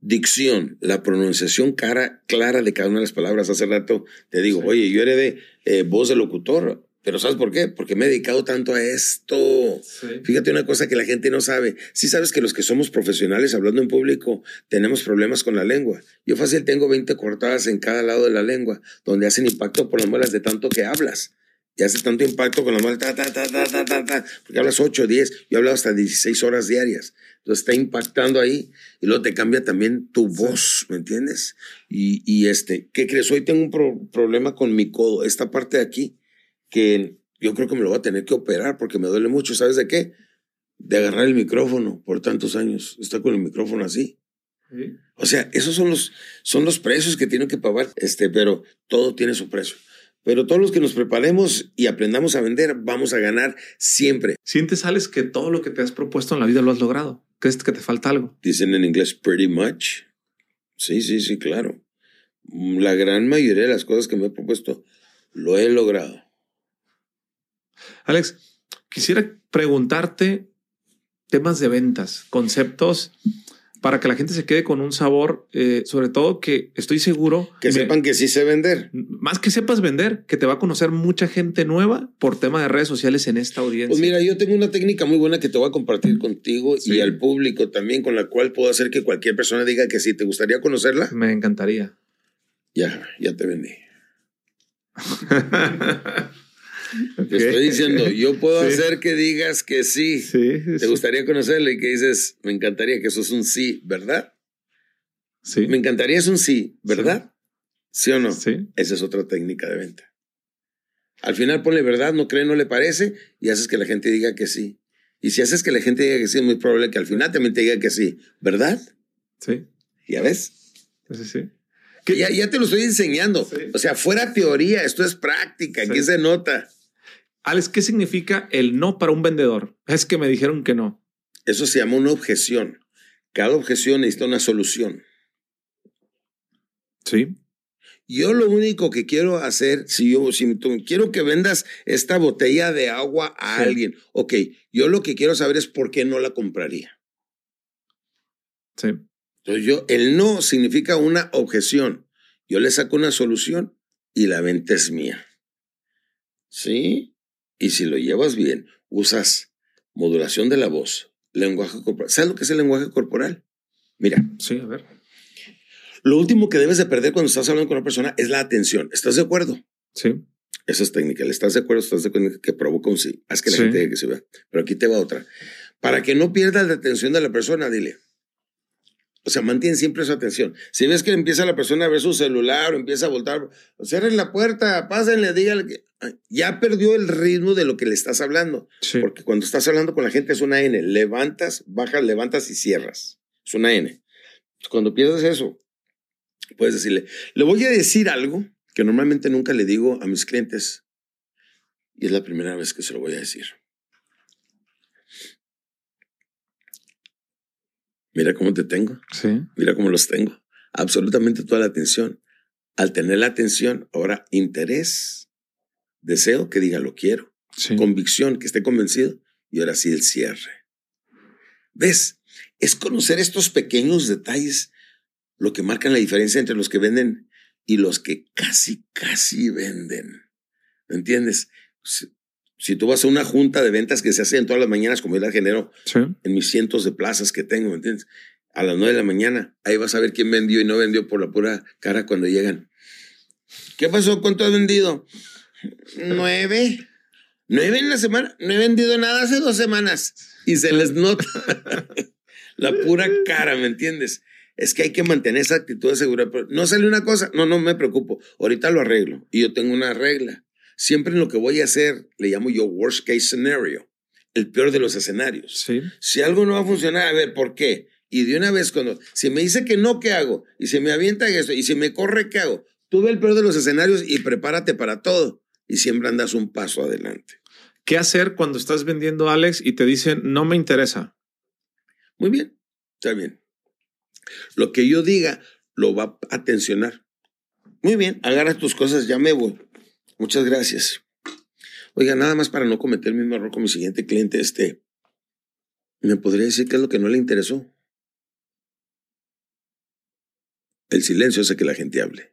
Dicción, la pronunciación cara, clara de cada una de las palabras. Hace rato te digo, sí. oye, yo heredé eh, voz de locutor, pero ¿sabes por qué? Porque me he dedicado tanto a esto. Sí. Fíjate una cosa que la gente no sabe. Sí sabes que los que somos profesionales hablando en público tenemos problemas con la lengua. Yo fácil tengo veinte cortadas en cada lado de la lengua, donde hacen impacto por las muelas de tanto que hablas. Y hace tanto impacto con la mano, ta, ta, ta, ta, ta, ta, ta, porque hablas ocho, diez, yo he hablado hasta dieciséis horas diarias. Entonces está impactando ahí y luego te cambia también tu voz, ¿me entiendes? Y, y este, ¿qué crees? Hoy tengo un pro problema con mi codo, esta parte de aquí, que yo creo que me lo voy a tener que operar porque me duele mucho. ¿Sabes de qué? De agarrar el micrófono por tantos años. Está con el micrófono así. ¿Sí? O sea, esos son los, son los precios que tienen que pagar, este, pero todo tiene su precio. Pero todos los que nos preparemos y aprendamos a vender, vamos a ganar siempre. ¿Sientes, Alex, que todo lo que te has propuesto en la vida lo has logrado? ¿Crees que te falta algo? Dicen en inglés, pretty much. Sí, sí, sí, claro. La gran mayoría de las cosas que me he propuesto, lo he logrado. Alex, quisiera preguntarte temas de ventas, conceptos, para que la gente se quede con un sabor, eh, sobre todo que estoy seguro... Que me, sepan que sí sé vender. Más que sepas vender, que te va a conocer mucha gente nueva por tema de redes sociales en esta audiencia. Pues mira, yo tengo una técnica muy buena que te voy a compartir contigo sí. y al público también, con la cual puedo hacer que cualquier persona diga que sí. ¿Te gustaría conocerla? Me encantaría. Ya, ya te vendí. Te okay. estoy diciendo, yo puedo sí. hacer que digas que sí. sí, sí Te gustaría sí. conocerlo y que dices, me encantaría, que eso es un sí, ¿verdad? Sí. Me encantaría es un sí, ¿verdad? Sí. ¿Sí o no? Sí. Esa es otra técnica de venta. Al final ponle verdad, no cree, no le parece, y haces que la gente diga que sí. Y si haces que la gente diga que sí, es muy probable que al final también te diga que sí, ¿verdad? Sí. ¿Ya ves? Sí, sí. Que ya, ya te lo estoy enseñando. Sí. O sea, fuera teoría, esto es práctica, sí. aquí se nota. Alex, ¿qué significa el no para un vendedor? Es que me dijeron que no. Eso se llama una objeción. Cada objeción necesita una solución. Sí. Yo lo único que quiero hacer, si yo si tú, quiero que vendas esta botella de agua a sí. alguien, ok, yo lo que quiero saber es por qué no la compraría. Sí. Entonces yo, el no significa una objeción. Yo le saco una solución y la venta es mía. Sí. Y si lo llevas bien, usas modulación de la voz, lenguaje corporal. ¿Sabes lo que es el lenguaje corporal? Mira. Sí, a ver. Lo último que debes de perder cuando estás hablando con una persona es la atención. ¿Estás de acuerdo? Sí. Eso es técnica. ¿Estás de acuerdo? ¿Estás de acuerdo? Que provoca un sí. Haz que la sí. gente diga que se vea. Pero aquí te va otra. Para que no pierdas la atención de la persona, dile. O sea, mantén siempre su atención. Si ves que empieza la persona a ver su celular o empieza a voltar, cierren la puerta, pásenle, díganle que ya perdió el ritmo de lo que le estás hablando. Sí. Porque cuando estás hablando con la gente es una N. Levantas, bajas, levantas y cierras. Es una N. Cuando pierdes eso, puedes decirle, le voy a decir algo que normalmente nunca le digo a mis clientes. Y es la primera vez que se lo voy a decir. Mira cómo te tengo. Sí. Mira cómo los tengo. Absolutamente toda la atención. Al tener la atención, ahora interés, deseo que diga lo quiero, sí. convicción, que esté convencido y ahora sí el cierre. ¿Ves? Es conocer estos pequeños detalles lo que marcan la diferencia entre los que venden y los que casi, casi venden. ¿Me entiendes? Sí. Si tú vas a una junta de ventas que se hace en todas las mañanas, como yo la genero sí. en mis cientos de plazas que tengo, ¿me entiendes? A las nueve de la mañana, ahí vas a ver quién vendió y no vendió por la pura cara cuando llegan. ¿Qué pasó? ¿Cuánto has vendido? Nueve. Nueve en la semana. No he vendido nada hace dos semanas y se les nota la pura cara, ¿me entiendes? Es que hay que mantener esa actitud de seguridad. No sale una cosa, no, no me preocupo. Ahorita lo arreglo. Y yo tengo una regla. Siempre en lo que voy a hacer, le llamo yo worst case scenario, el peor de los escenarios. Sí. Si algo no va a funcionar, a ver, ¿por qué? Y de una vez, cuando si me dice que no, ¿qué hago? Y si me avienta esto, y si me corre, ¿qué hago? Tú ve el peor de los escenarios y prepárate para todo. Y siempre andas un paso adelante. ¿Qué hacer cuando estás vendiendo, Alex, y te dicen, no me interesa? Muy bien, está bien. Lo que yo diga lo va a tensionar. Muy bien, agarras tus cosas, ya me voy. Muchas gracias. Oiga, nada más para no cometer el mismo error con mi siguiente cliente, este, ¿me podría decir qué es lo que no le interesó? El silencio hace que la gente hable.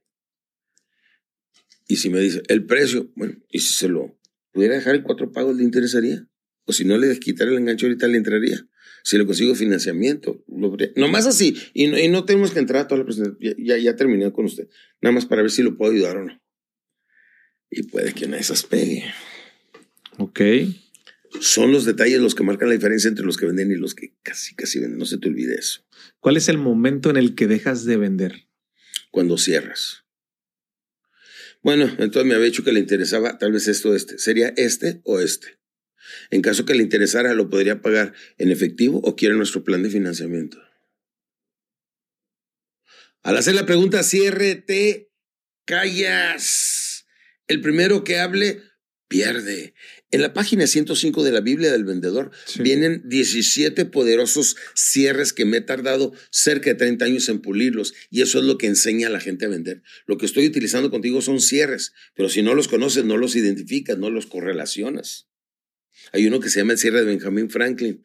Y si me dice, el precio, bueno, y si se lo pudiera dejar en cuatro pagos, ¿le interesaría? O si no le quitara el enganche ahorita, ¿le entraría? Si le consigo financiamiento, lo... nomás así, y no, y no tenemos que entrar a toda la presentación. Ya, ya, ya terminé con usted, nada más para ver si lo puedo ayudar o no. Y puede que una de esas pegue. Ok. Son los detalles los que marcan la diferencia entre los que venden y los que casi, casi venden. No se te olvide eso. ¿Cuál es el momento en el que dejas de vender? Cuando cierras. Bueno, entonces me había dicho que le interesaba tal vez esto o este. ¿Sería este o este? En caso que le interesara, ¿lo podría pagar en efectivo o quiere nuestro plan de financiamiento? Al hacer la pregunta, ciérrete, callas. El primero que hable, pierde. En la página ciento cinco de la Biblia del Vendedor, sí, vienen diecisiete poderosos cierres que me he tardado cerca de treinta años en pulirlos, y eso es lo que enseña a la gente a vender. Lo que estoy utilizando contigo son cierres, pero si no los conoces, no los identificas, no los correlacionas. Hay uno que se llama el cierre de Benjamin Franklin,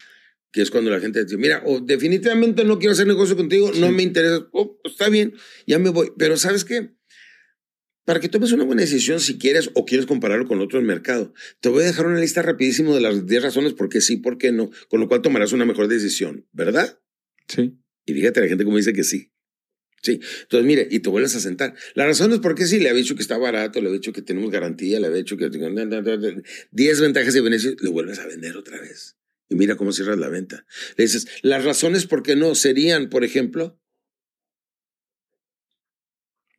que es cuando la gente dice, mira, oh, definitivamente no quiero hacer negocio contigo, sí, no me interesa, oh, está bien, ya me voy. Pero ¿sabes qué? Para que tomes una buena decisión, si quieres o quieres compararlo con otro del mercado, te voy a dejar una lista rapidísimo de las diez razones por qué sí, por qué no, con lo cual tomarás una mejor decisión, ¿verdad? Sí. Y fíjate la gente como dice que sí. Sí. Entonces, mire, y te vuelves a sentar. Las razones por qué sí, le había dicho que está barato, le había dicho que tenemos garantía, le había dicho que... diez ventajas y beneficios, le vuelves a vender otra vez. Y mira cómo cierras la venta. Le dices, las razones por qué no serían, por ejemplo...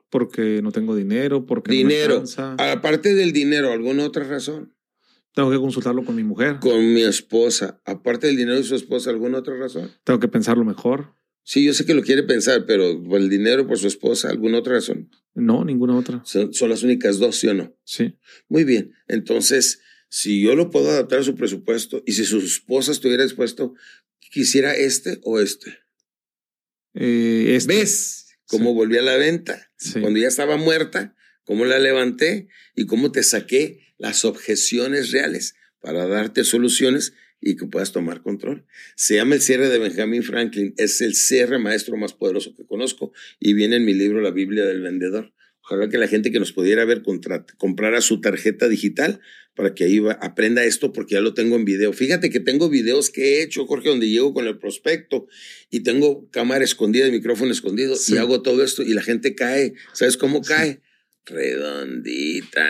Porque no tengo dinero, porque dinero. No me alcanza. Aparte del dinero, ¿alguna otra razón? Tengo que consultarlo con mi mujer. Con mi esposa. Aparte del dinero y su esposa, ¿alguna otra razón? Tengo que pensarlo mejor. Sí, yo sé que lo quiere pensar, pero por el dinero, por su esposa, ¿alguna otra razón? No, ninguna otra. Son, son las únicas dos, ¿sí o no? Sí. Muy bien. Entonces, si yo lo puedo adaptar a su presupuesto y si su esposa estuviera dispuesto, ¿quisiera este o este? Eh, este. ¿Ves? Cómo sí. Volví a la venta, sí. Cuando ya estaba muerta, cómo la levanté y cómo te saqué las objeciones reales para darte soluciones y que puedas tomar control. Se llama el cierre de Benjamin Franklin. Es el cierre maestro más poderoso que conozco y viene en mi libro La Biblia del Vendedor. Ojalá que la gente que nos pudiera ver comprara su tarjeta digital para que ahí va, aprenda esto, porque ya lo tengo en video. Fíjate que tengo videos que he hecho, Jorge, donde llego con el prospecto y tengo cámara escondida y micrófono escondido, sí, y hago todo esto y la gente cae. ¿Sabes cómo cae? Sí. Redondita.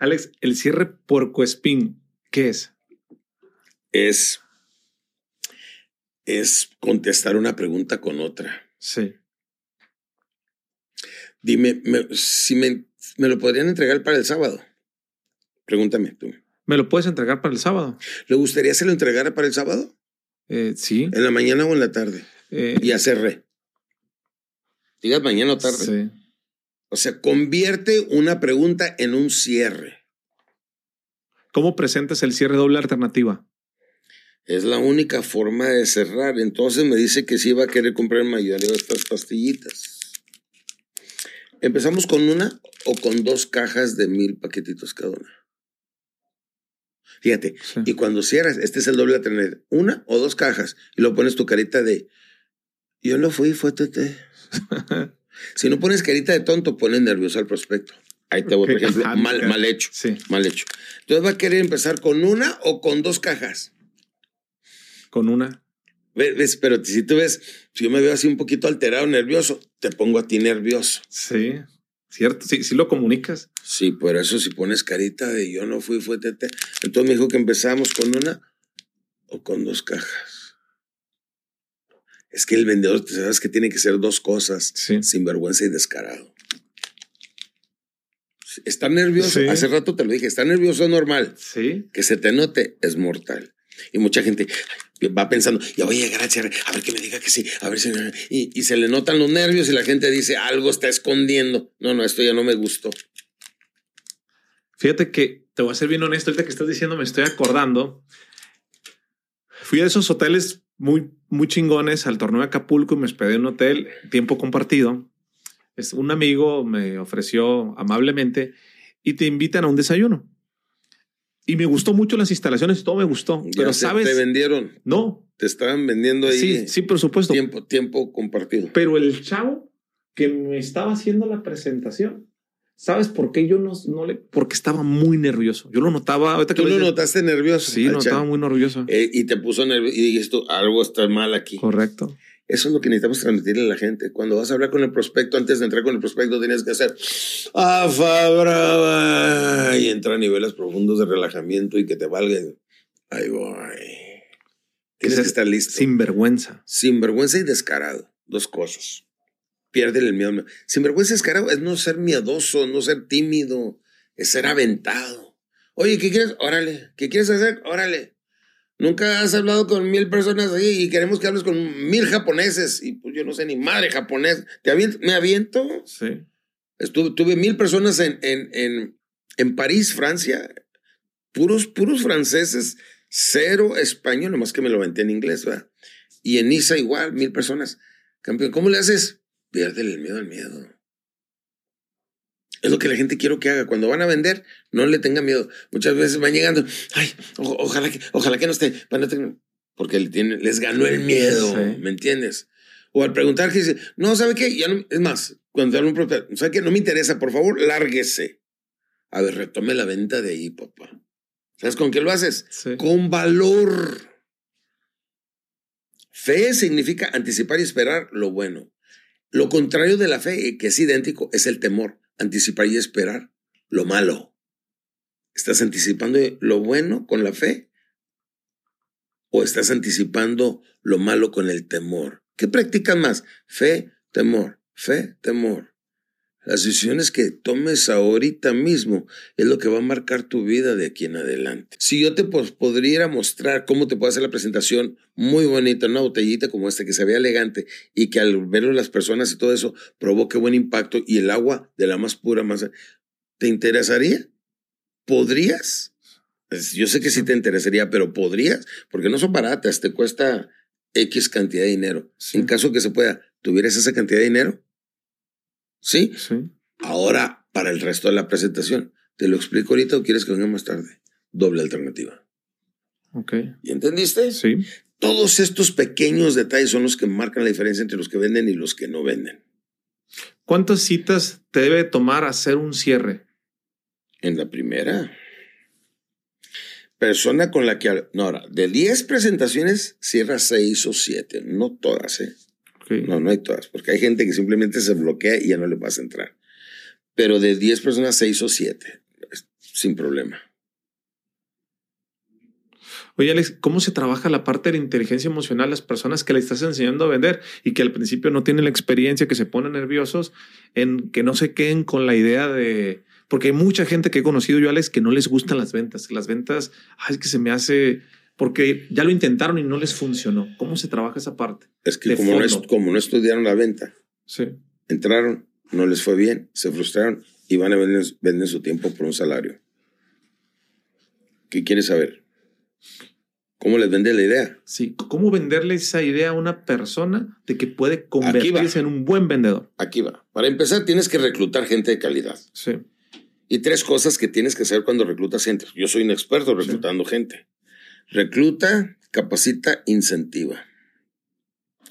Alex, el cierre puercoespín, ¿qué es? Es, es contestar una pregunta con otra. Sí. Dime, me, si me, me lo podrían entregar para el sábado. Pregúntame tú. ¿Me lo puedes entregar para el sábado? ¿Le gustaría que se lo entregara para el sábado? Eh, sí. ¿En la mañana o en la tarde? Eh, y hacer re. Digas mañana o tarde. Sí. O sea, convierte una pregunta en un cierre. ¿Cómo presentas el cierre doble alternativa? Es la única forma de cerrar. Entonces me dice que sí va a querer comprar el mayoreo de estas pastillitas. ¿Empezamos con una o con dos cajas de mil paquetitos cada una? Fíjate, sí. Y cuando cierras, este es el doble a tener, una o dos cajas, y lo pones tu carita de, yo no fui, fue tete. Si no pones carita de tonto, pones nervioso al prospecto. Ahí te voy, okay. Por ejemplo, mal, mal hecho, sí. mal hecho. Entonces va a querer empezar con una o con dos cajas. Con una. ¿Ves? Pero si tú ves, si yo me veo así un poquito alterado, nervioso, te pongo a ti nervioso. Sí. ¿Cierto? Sí, sí lo comunicas. Sí, por eso si pones carita de yo no fui, fue tete. Entonces me dijo que empezábamos con una o con dos cajas. Es que el vendedor, sabes que tiene que ser dos cosas, sí. Sinvergüenza y descarado. Está nervioso, sí. Hace rato te lo dije, está nervioso es normal. Sí. Que se te note es mortal. Y mucha gente va pensando, ya voy a llegar al cierre, a ver que me diga que sí, a ver si... Y, y se le notan los nervios y la gente dice, algo está escondiendo. No, no, esto ya no me gustó. Fíjate que te voy a ser bien honesto, ahorita que estás diciendo me estoy acordando. Fui a esos hoteles muy, muy chingones al torneo de Acapulco y me hospedé en un hotel, tiempo compartido. Es un amigo me ofreció amablemente y te invitan a un desayuno. Y me gustó mucho las instalaciones, todo me gustó. Ya pero sabes, te vendieron. No. Te estaban vendiendo ahí. Sí, sí, por supuesto. Tiempo, tiempo compartido. Pero el chavo que me estaba haciendo la presentación, ¿sabes por qué yo no, no le? Porque estaba muy nervioso. Yo lo notaba. Ahorita ¿Tú que lo no notaste nervioso? Sí, lo notaba muy nervioso. Eh, y te puso nervioso y dijiste, algo está mal aquí. Correcto. Eso es lo que necesitamos transmitirle a la gente. Cuando vas a hablar con el prospecto, antes de entrar con el prospecto, tienes que hacer afabraba y entrar a niveles profundos de relajamiento y que te valga. Ahí voy. Tienes que estar listo. Sinvergüenza. Sinvergüenza y descarado. Dos cosas. Pierde el miedo. Sinvergüenza y descarado es no ser miedoso, no ser tímido, es ser aventado. Oye, ¿qué quieres? Órale. ¿Qué quieres hacer? Órale. Nunca has hablado con mil personas ahí y queremos que hables con mil japoneses. Y pues yo no sé ni madre japonés. ¿Te aviento? ¿Me aviento? Sí. Estuve, tuve mil personas en, en, en, en París, Francia. Puros, puros franceses. Cero español, nomás que me lo aventé en inglés, ¿verdad? Y en Niza igual, mil personas. Campeón, ¿cómo le haces? Piérdele el miedo al miedo. Es lo que la gente quiero que haga. Cuando van a vender, no le tengan miedo. Muchas veces van llegando. Ay, o, ojalá que, ojalá que no esté. Porque le tiene, les ganó el miedo. Sí. ¿Me entiendes? O al preguntar, que dice, no, ¿sabe qué? Ya no, es más, cuando te hablo un propietario, ¿sabe qué? No me interesa, por favor, lárguese. A ver, retome la venta de ahí, papá. ¿Sabes con qué lo haces? Sí. Con valor. Fe significa anticipar y esperar lo bueno. Lo contrario de la fe, que es idéntico, es el temor. Anticipar y esperar lo malo. ¿Estás anticipando lo bueno con la fe? ¿O estás anticipando lo malo con el temor? ¿Qué practicas más? Fe, temor, fe, temor. Las decisiones que tomes ahorita mismo es lo que va a marcar tu vida de aquí en adelante. Si yo te pues, podría mostrar cómo te puedo hacer la presentación muy bonita, una botellita como esta que se vea elegante y que al verlo las personas y todo eso provoque buen impacto y el agua de la más pura, más... ¿Te interesaría? ¿Podrías? Yo sé que sí te interesaría, pero ¿podrías? Porque no son baratas, te cuesta X cantidad de dinero. Sí. En caso que se pueda, ¿tuvieras esa cantidad de dinero? ¿Sí? Sí. Ahora, para el resto de la presentación, ¿te lo explico ahorita o quieres que venga más tarde? Doble alternativa. Ok. ¿Y entendiste? Sí. Todos estos pequeños detalles son los que marcan la diferencia entre los que venden y los que no venden. ¿Cuántas citas te debe tomar hacer un cierre? En la primera. Persona con la que... No, ahora, de diez presentaciones, cierra seis o siete. No todas, ¿eh? Okay. No, no hay todas, porque hay gente que simplemente se bloquea y ya no le vas a entrar. Pero de diez personas, seis o siete, sin problema. Oye, Alex, ¿cómo se trabaja la parte de la inteligencia emocional? Las personas que le estás enseñando a vender y que al principio no tienen la experiencia, que se ponen nerviosos, en que no se queden con la idea de... Porque hay mucha gente que he conocido yo, Alex, que no les gustan las ventas. Las ventas, ay, es que se me hace... Porque ya lo intentaron y no les funcionó. ¿Cómo se trabaja esa parte? Es que como no, como no estudiaron la venta, sí. Entraron, no les fue bien, se frustraron y van a vender, vender su tiempo por un salario. ¿Qué quieres saber? ¿Cómo les vende la idea? Sí, ¿cómo venderle esa idea a una persona de que puede convertirse en un buen vendedor? Aquí va. Para empezar, tienes que reclutar gente de calidad. Sí. Y tres cosas que tienes que saber cuando reclutas gente. Yo soy un experto reclutando sí. gente. Recluta, capacita, incentiva.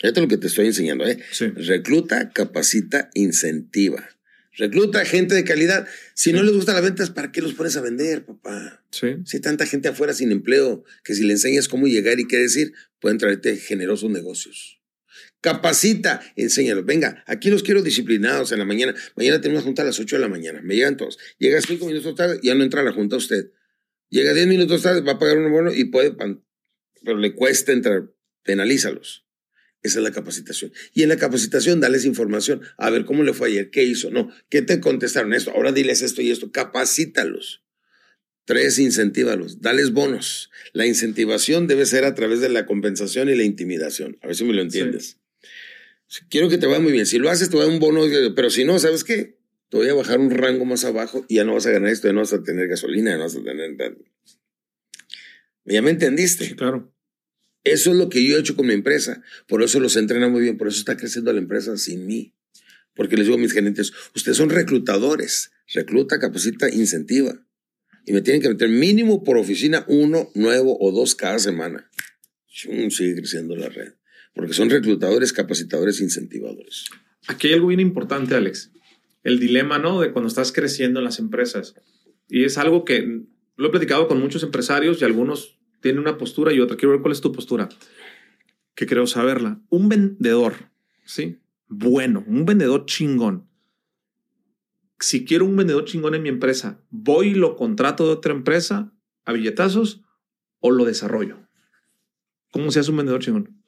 Esto es lo que te estoy enseñando, ¿eh? Sí. Recluta, capacita, incentiva. Recluta gente de calidad. Si sí. no les gustan las ventas, ¿para qué los pones a vender, papá? Sí. Si hay tanta gente afuera sin empleo, que si le enseñas cómo llegar y qué decir, pueden traerte generosos negocios. Capacita, enséñalos. Venga, aquí los quiero disciplinados en la mañana. Mañana tenemos una junta a las ocho de la mañana. Me llegan todos. Llega cinco minutos tarde, ya no entra a la junta usted. Llega diez minutos tarde, va a pagar un abono y puede, pero le cuesta entrar. Penalízalos. Esa es la capacitación. Y en la capacitación, dales información. A ver, ¿cómo le fue ayer? ¿Qué hizo? No. ¿Qué te contestaron? Esto. Ahora diles esto y esto. Capacítalos. Tres, incentívalos. Dales bonos. La incentivación debe ser a través de la compensación y la intimidación. A ver si me lo entiendes. Sí. Quiero que te vaya muy bien. Si lo haces, te voy a dar un bono. Pero si no, ¿sabes qué? Te voy a bajar un rango más abajo y ya no vas a ganar esto. Ya no vas a tener gasolina. Ya no vas a tener... ¿Ya me entendiste? Sí, claro. Eso es lo que yo he hecho con mi empresa. Por eso los entrena muy bien. Por eso está creciendo la empresa sin mí. Porque les digo a mis gerentes, ustedes son reclutadores. Recluta, capacita, incentiva. Y me tienen que meter mínimo por oficina uno nuevo o dos cada semana. Chum, sigue creciendo la red. Porque son reclutadores, capacitadores, incentivadores. Aquí hay algo bien importante, Alex. El dilema, ¿no? De cuando estás creciendo en las empresas. Y es algo que lo he platicado con muchos empresarios y algunos... tiene una postura y otra. Quiero ver cuál es tu postura, que creo saberla. Un vendedor, ¿sí? Bueno, un vendedor chingón. Si quiero un vendedor chingón en mi empresa, ¿voy y lo contrato de otra empresa a billetazos o lo desarrollo? ¿Cómo se hace un vendedor chingón?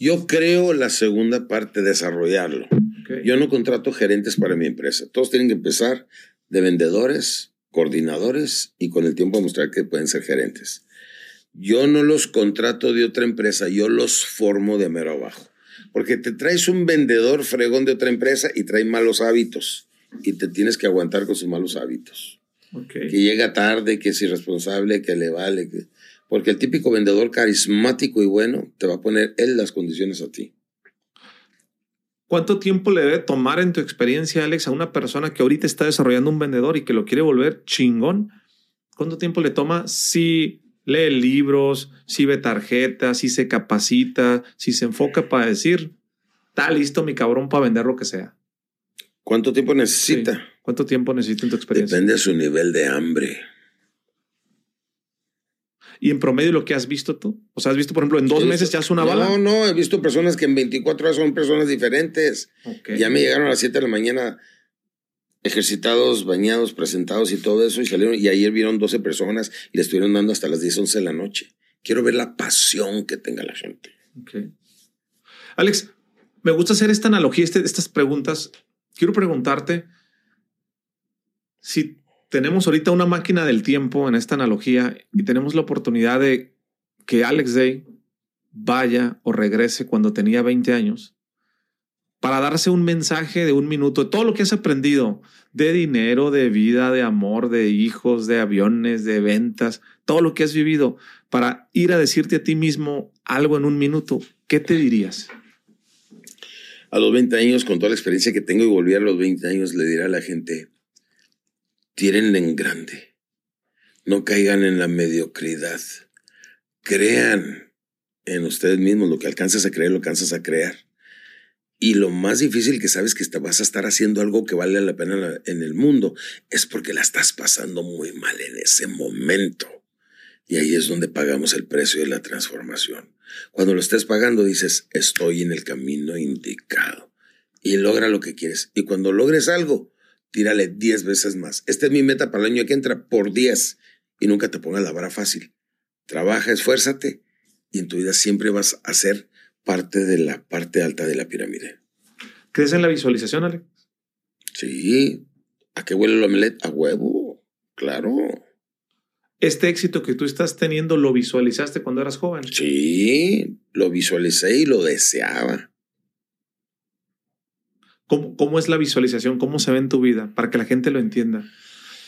Yo creo la segunda parte, desarrollarlo. Okay. Yo no contrato gerentes para mi empresa. Todos tienen que empezar de vendedores, coordinadores y con el tiempo demostrar que pueden ser gerentes. Yo no los contrato de otra empresa, yo los formo de mero abajo. Porque te traes un vendedor fregón de otra empresa y trae malos hábitos. Y te tienes que aguantar con sus malos hábitos. Okay. Que llega tarde, que es irresponsable, que le vale. Que... Porque el típico vendedor carismático y bueno te va a poner él las condiciones a ti. ¿Cuánto tiempo le debe tomar en tu experiencia, Alex, a una persona que ahorita está desarrollando un vendedor y que lo quiere volver chingón? ¿Cuánto tiempo le toma si... lee libros, si ve tarjetas, si se capacita, si se enfoca para decir, está listo mi cabrón para vender lo que sea? ¿Cuánto tiempo necesita? Sí. ¿Cuánto tiempo necesita en tu experiencia? Depende de su nivel de hambre. ¿Y en promedio lo que has visto tú? O sea, ¿has visto, por ejemplo, en dos sí, meses ya es una bala? No, no, he visto personas que en veinticuatro horas son personas diferentes. Okay. Ya me llegaron a las siete de la mañana... ejercitados, bañados, presentados y todo eso, y salieron, y ayer vieron doce personas y le estuvieron dando hasta las diez, once de la noche. Quiero ver la pasión que tenga la gente. Okay. Alex, me gusta hacer esta analogía, este, estas preguntas. Quiero preguntarte si tenemos ahorita una máquina del tiempo en esta analogía y tenemos la oportunidad de que Alex Dey vaya o regrese cuando tenía veinte años. Para darse un mensaje de un minuto, todo lo que has aprendido de dinero, de vida, de amor, de hijos, de aviones, de ventas, todo lo que has vivido, para ir a decirte a ti mismo algo en un minuto, ¿qué te dirías? A los veinte años, con toda la experiencia que tengo y volví a los veinte años, le diré a la gente, tírenle en grande, no caigan en la mediocridad, crean en ustedes mismos, lo que alcanzas a creer, lo alcanzas a crear. Y lo más difícil que sabes que vas a estar haciendo algo que vale la pena en el mundo es porque la estás pasando muy mal en ese momento. Y ahí es donde pagamos el precio de la transformación. Cuando lo estés pagando dices, estoy en el camino indicado. Y logra lo que quieres. Y cuando logres algo, tírale diez veces más. Esta es mi meta para el año que entra, por diez. Y nunca te pongas la vara fácil. Trabaja, esfuérzate y en tu vida siempre vas a ser parte de la parte alta de la pirámide. ¿Crees en la visualización, Alex? Sí. ¿A qué huele el omelette? A huevo. Claro. ¿Este éxito que tú estás teniendo lo visualizaste cuando eras joven? Sí, lo visualicé y lo deseaba. ¿Cómo, cómo es la visualización? ¿Cómo se ve en tu vida? Para que la gente lo entienda.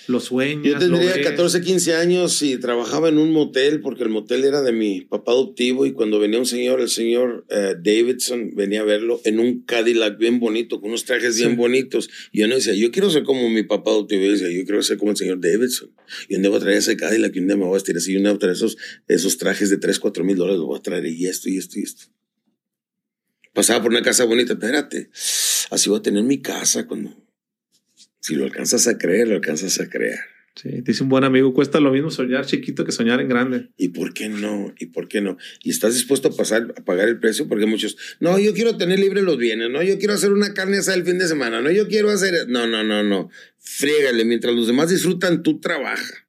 Lo sueñas. Yo tendría catorce, quince años y trabajaba en un motel porque el motel era de mi papá adoptivo y cuando venía un señor, el señor uh, Davidson, venía a verlo en un Cadillac bien bonito, con unos trajes bien sí. bonitos. Y yo no decía, yo quiero ser como mi papá adoptivo. Yo decía, yo quiero ser como el señor Davidson. Y un día voy a traer ese Cadillac y un día me voy a estirar así y un día voy a traer esos, esos trajes de tres, cuatro mil dólares, los voy a traer y esto y esto y esto. Pasaba por una casa bonita, espérate, así voy a tener mi casa cuando... Si lo alcanzas a creer, lo alcanzas a crear. Sí, dice un buen amigo, cuesta lo mismo soñar chiquito que soñar en grande. ¿Y por qué no? ¿Y por qué no? ¿Y estás dispuesto a pasar a pagar el precio? Porque muchos, no, yo quiero tener libre los bienes, no, yo quiero hacer una carne asada el fin de semana, no, yo quiero hacer... No, no, no, no. Frégale, mientras los demás disfrutan, tú trabaja.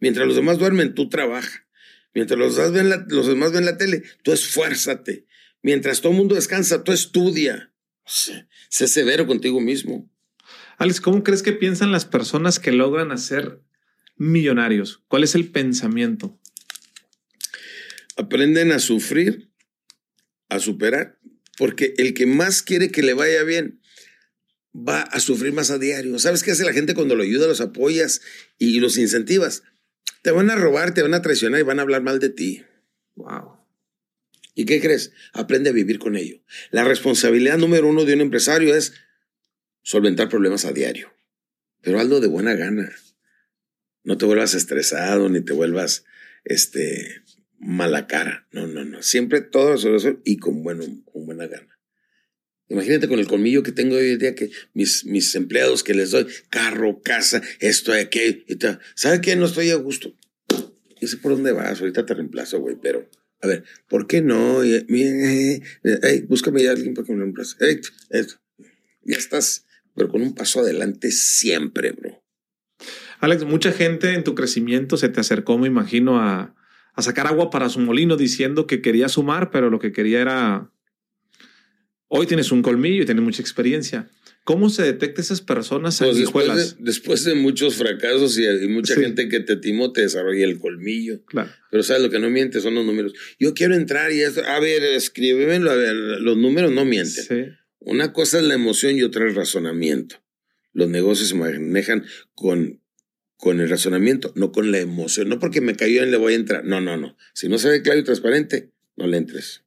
Mientras los demás duermen, tú trabaja. Mientras los demás ven la, los demás ven la tele, tú esfuérzate. Mientras todo el mundo descansa, tú estudia. Sé, sé severo contigo mismo. Alex, ¿cómo crees que piensan las personas que logran hacer millonarios? ¿Cuál es el pensamiento? Aprenden a sufrir, a superar, porque el que más quiere que le vaya bien va a sufrir más a diario. ¿Sabes qué hace la gente cuando lo ayuda, los apoyas y los incentivas? Te van a robar, te van a traicionar y van a hablar mal de ti. Wow. ¿Y qué crees? Aprende a vivir con ello. La responsabilidad número uno de un empresario es solventar problemas a diario, pero hazlo de buena gana. No te vuelvas estresado ni te vuelvas este, mala cara. No, no, no. Siempre todo eso y con, bueno, con buena gana. Imagínate con el colmillo que tengo hoy en día, que mis, mis empleados que les doy carro, casa, esto, aquello y tal. ¿Sabes qué? No estoy a gusto. Yo sé por dónde vas. Ahorita te reemplazo, güey, pero a ver, ¿por qué no? Eh, eh, eh, eh, búscame ya alguien para que me reemplace. Eh, esto. Ya estás, pero con un paso adelante siempre, bro. Alex, mucha gente en tu crecimiento se te acercó, me imagino, a, a sacar agua para su molino diciendo que quería sumar, pero lo que quería era... Hoy tienes un colmillo y tienes mucha experiencia. ¿Cómo se detecta esas personas? Pues después, de, después de muchos fracasos y, y mucha sí. gente que te timó, te desarrolla el colmillo. Claro. Pero sabes, lo que no miente son los números. Yo quiero entrar y... Esto, a ver, escríbemelo. A ver, los números no mienten. Sí. Una cosa es la emoción y otra el razonamiento. Los negocios se manejan con, con el razonamiento, no con la emoción. No porque me cayó en le voy a entrar. No, no, no. Si no se ve claro y transparente, no le entres.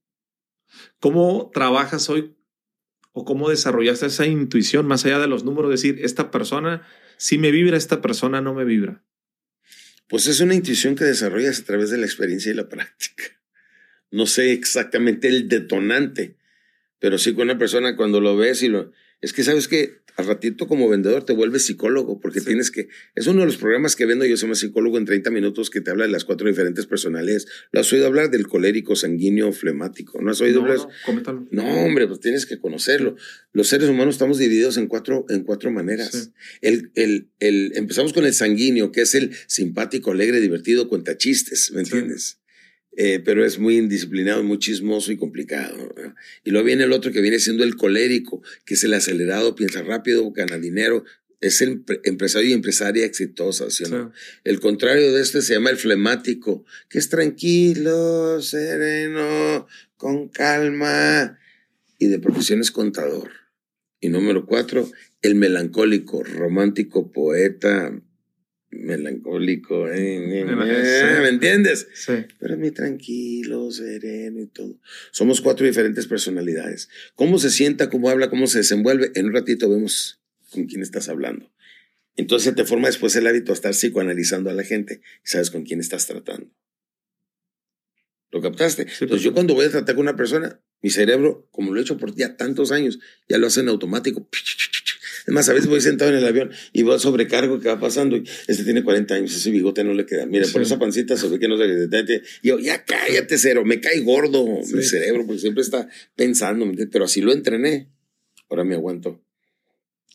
¿Cómo trabajas hoy o cómo desarrollaste esa intuición más allá de los números? Decir, esta persona sí me vibra, esta persona no me vibra. Pues es una intuición que desarrollas a través de la experiencia y la práctica. No sé exactamente el detonante, pero sí, con una persona cuando lo ves y lo... Es que sabes que al ratito como vendedor te vuelves psicólogo porque sí. tienes que... Es uno de los programas que vendo yo, se llama Psicólogo en treinta minutos, que te habla de las cuatro diferentes personalidades. ¿Lo has oído hablar del colérico, sanguíneo, flemático? ¿No has oído no, hablar? No, coméntalo. No, hombre, pues tienes que conocerlo. Los seres humanos estamos divididos en cuatro, en cuatro maneras. Sí. El, el, el, empezamos con el sanguíneo, que es el simpático, alegre, divertido, cuenta chistes, ¿me entiendes? Sí. Eh, pero es muy indisciplinado, muy chismoso y complicado, ¿no? Y luego viene el otro que viene siendo el colérico, que es el acelerado, piensa rápido, gana dinero, es el empresario y empresaria exitosa, ¿sí o no? Sí. El contrario de este se llama el flemático, que es tranquilo, sereno, con calma y de profesión es contador. Y número cuatro, el melancólico, romántico, poeta, melancólico, eh, eh, eh, ¿me entiendes? Sí. Pero muy tranquilo, sereno y todo. Somos cuatro diferentes personalidades. ¿Cómo se sienta, cómo habla, cómo se desenvuelve? En un ratito vemos con quién estás hablando. Entonces te forma después el hábito a estar psicoanalizando a la gente y sabes con quién estás tratando. ¿Lo captaste? Sí, Entonces perfecto. Yo cuando voy a tratar con una persona, mi cerebro, como lo he hecho por ya tantos años, ya lo hace en automático. Además, a veces voy sentado en el avión y veo el sobrecargo que va pasando. Y este tiene cuarenta años, ese bigote no le queda. Mira, sí. por esa pancita se ve que no se le... Yo, ya cállate, cero. Me cae gordo sí. mi cerebro, porque siempre está pensando. Pero así lo entrené. Ahora me aguanto.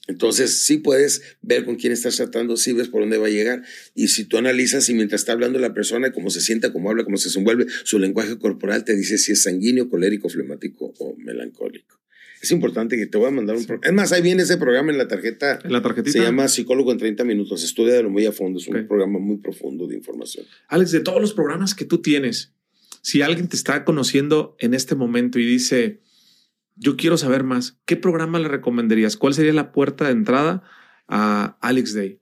Entonces, sí puedes ver con quién estás tratando, sí ves por dónde va a llegar. Y si tú analizas y mientras está hablando la persona, cómo se sienta, cómo habla, cómo se desenvuelve, su lenguaje corporal te dice si es sanguíneo, colérico, flemático o melancólico. Es importante que te voy a mandar un sí. programa. Es más, ahí viene ese programa en la tarjeta. ¿En la tarjetita? Se llama Psicólogo en treinta minutos. Estudialo muy a fondo. Es un okay. programa muy profundo de información. Alex, de todos los programas que tú tienes, si alguien te está conociendo en este momento y dice, yo quiero saber más, ¿qué programa le recomendarías? ¿Cuál sería la puerta de entrada a Alex Dey?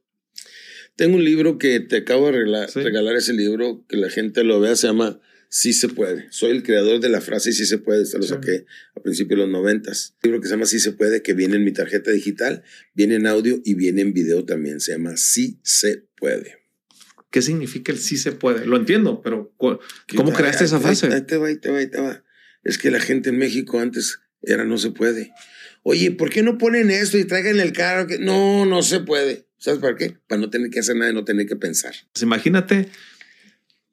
Tengo un libro que te acabo de regalar, ¿Sí? regalar ese libro, que la gente lo vea, se llama... Sí se puede. Soy el creador de la frase sí se puede. Se lo saqué a principios de los noventas. Un libro que se llama Sí se puede, que viene en mi tarjeta digital, viene en audio y viene en video también. Se llama Sí se puede. ¿Qué significa el sí se puede? Lo entiendo, pero ¿cómo va, creaste esa frase? Ahí te va, ahí te va, ahí te va. Es que la gente en México antes era no se puede. Oye, ¿por qué no ponen esto y traigan el carro? No, no se puede. ¿Sabes para qué? Para no tener que hacer nada y no tener que pensar. Pues imagínate,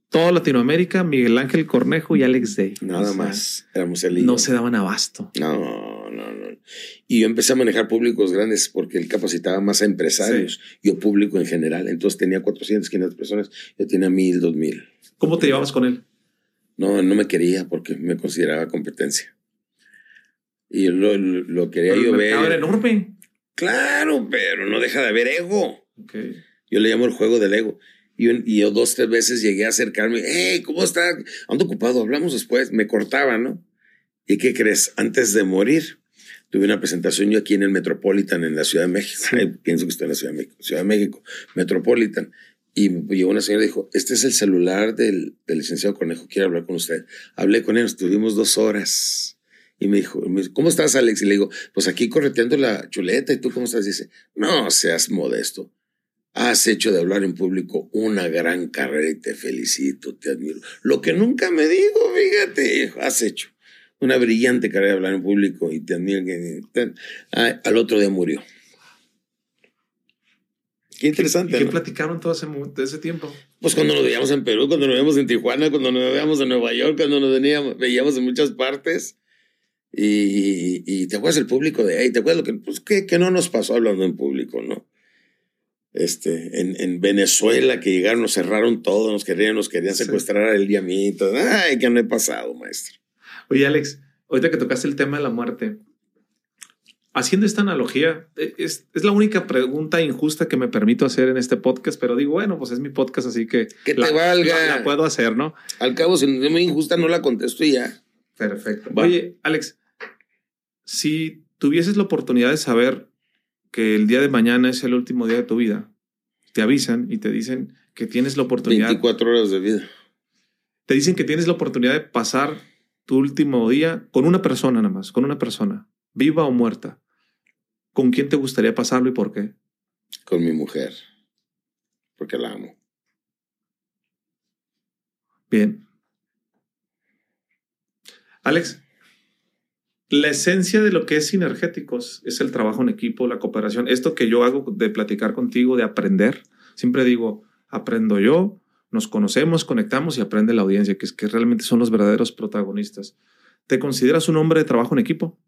toda Latinoamérica, Miguel Ángel Cornejo y Alex Dey. Nada o sea, más. Éramos el lío. No se daban abasto. No, no, no. Y yo empecé a manejar públicos grandes porque él capacitaba más a empresarios. Sí. Yo público en general. Entonces tenía cuatrocientas, quinientas personas. Yo tenía mil, dos mil. ¿Cómo te llevabas con él? No, no me quería porque me consideraba competencia. Y lo, lo quería pero yo el ver. Era enorme. Claro, pero no deja de haber ego. Okay. Yo le llamo el juego del ego. Y yo, y yo dos, tres veces llegué a acercarme. Hey, ¿cómo estás? Ando ocupado, hablamos después. Me cortaba, ¿no? ¿Y qué crees? Antes de morir, tuve una presentación yo aquí en el Metropolitan, en la Ciudad de México. Ay, pienso que estoy en la Ciudad de México. Ciudad de México, Metropolitan. Y llegó una señora y dijo, este es el celular del, del licenciado Cornejo, quiero hablar con usted. Hablé con él, estuvimos dos horas. Y me dijo, ¿cómo estás, Alex? Y le digo, pues aquí correteando la chuleta. ¿Y tú cómo estás? Y dice, no seas modesto. Has hecho de hablar en público una gran carrera y te felicito, te admiro. Lo que nunca me digo, fíjate, has hecho una brillante carrera de hablar en público y te admiro. Ah, al otro día murió. Qué interesante. ¿Y qué, ¿no? platicaron todo ese, ese tiempo? Pues cuando nos veíamos en Perú, cuando nos veíamos en Tijuana, cuando nos veíamos en Nueva York, cuando nos veíamos, veíamos en muchas partes. Y, y, y te acuerdas el público de ahí, te acuerdas lo que, pues, que, que no nos pasó hablando en público, ¿no? Este, en, en Venezuela que llegaron, nos cerraron todo, nos querían, nos querían secuestrar sí. el día mito. Ay, que no he pasado, maestro. Oye, Alex, ahorita que tocaste el tema de la muerte, haciendo esta analogía, es, es la única pregunta injusta que me permito hacer en este podcast, pero digo, bueno, pues es mi podcast, así que... Que te la, valga. La, la puedo hacer, ¿no? Al cabo, si no es muy injusta, no la contesto y ya. Perfecto. Va. Oye, Alex, si tuvieses la oportunidad de saber que el día de mañana es el último día de tu vida, te avisan y te dicen que tienes la oportunidad... veinticuatro horas de vida. Te dicen que tienes la oportunidad de pasar tu último día con una persona nada más, con una persona, viva o muerta. ¿Con quién te gustaría pasarlo y por qué? Con mi mujer, porque la amo. Bien. Alex, la esencia de lo que es Sinergéticos es el trabajo en equipo, la cooperación. Esto que yo hago de platicar contigo, de aprender. Siempre digo, aprendo yo, nos conocemos, conectamos y aprende la audiencia, que es que realmente son los verdaderos protagonistas. ¿Te consideras un hombre de trabajo en equipo?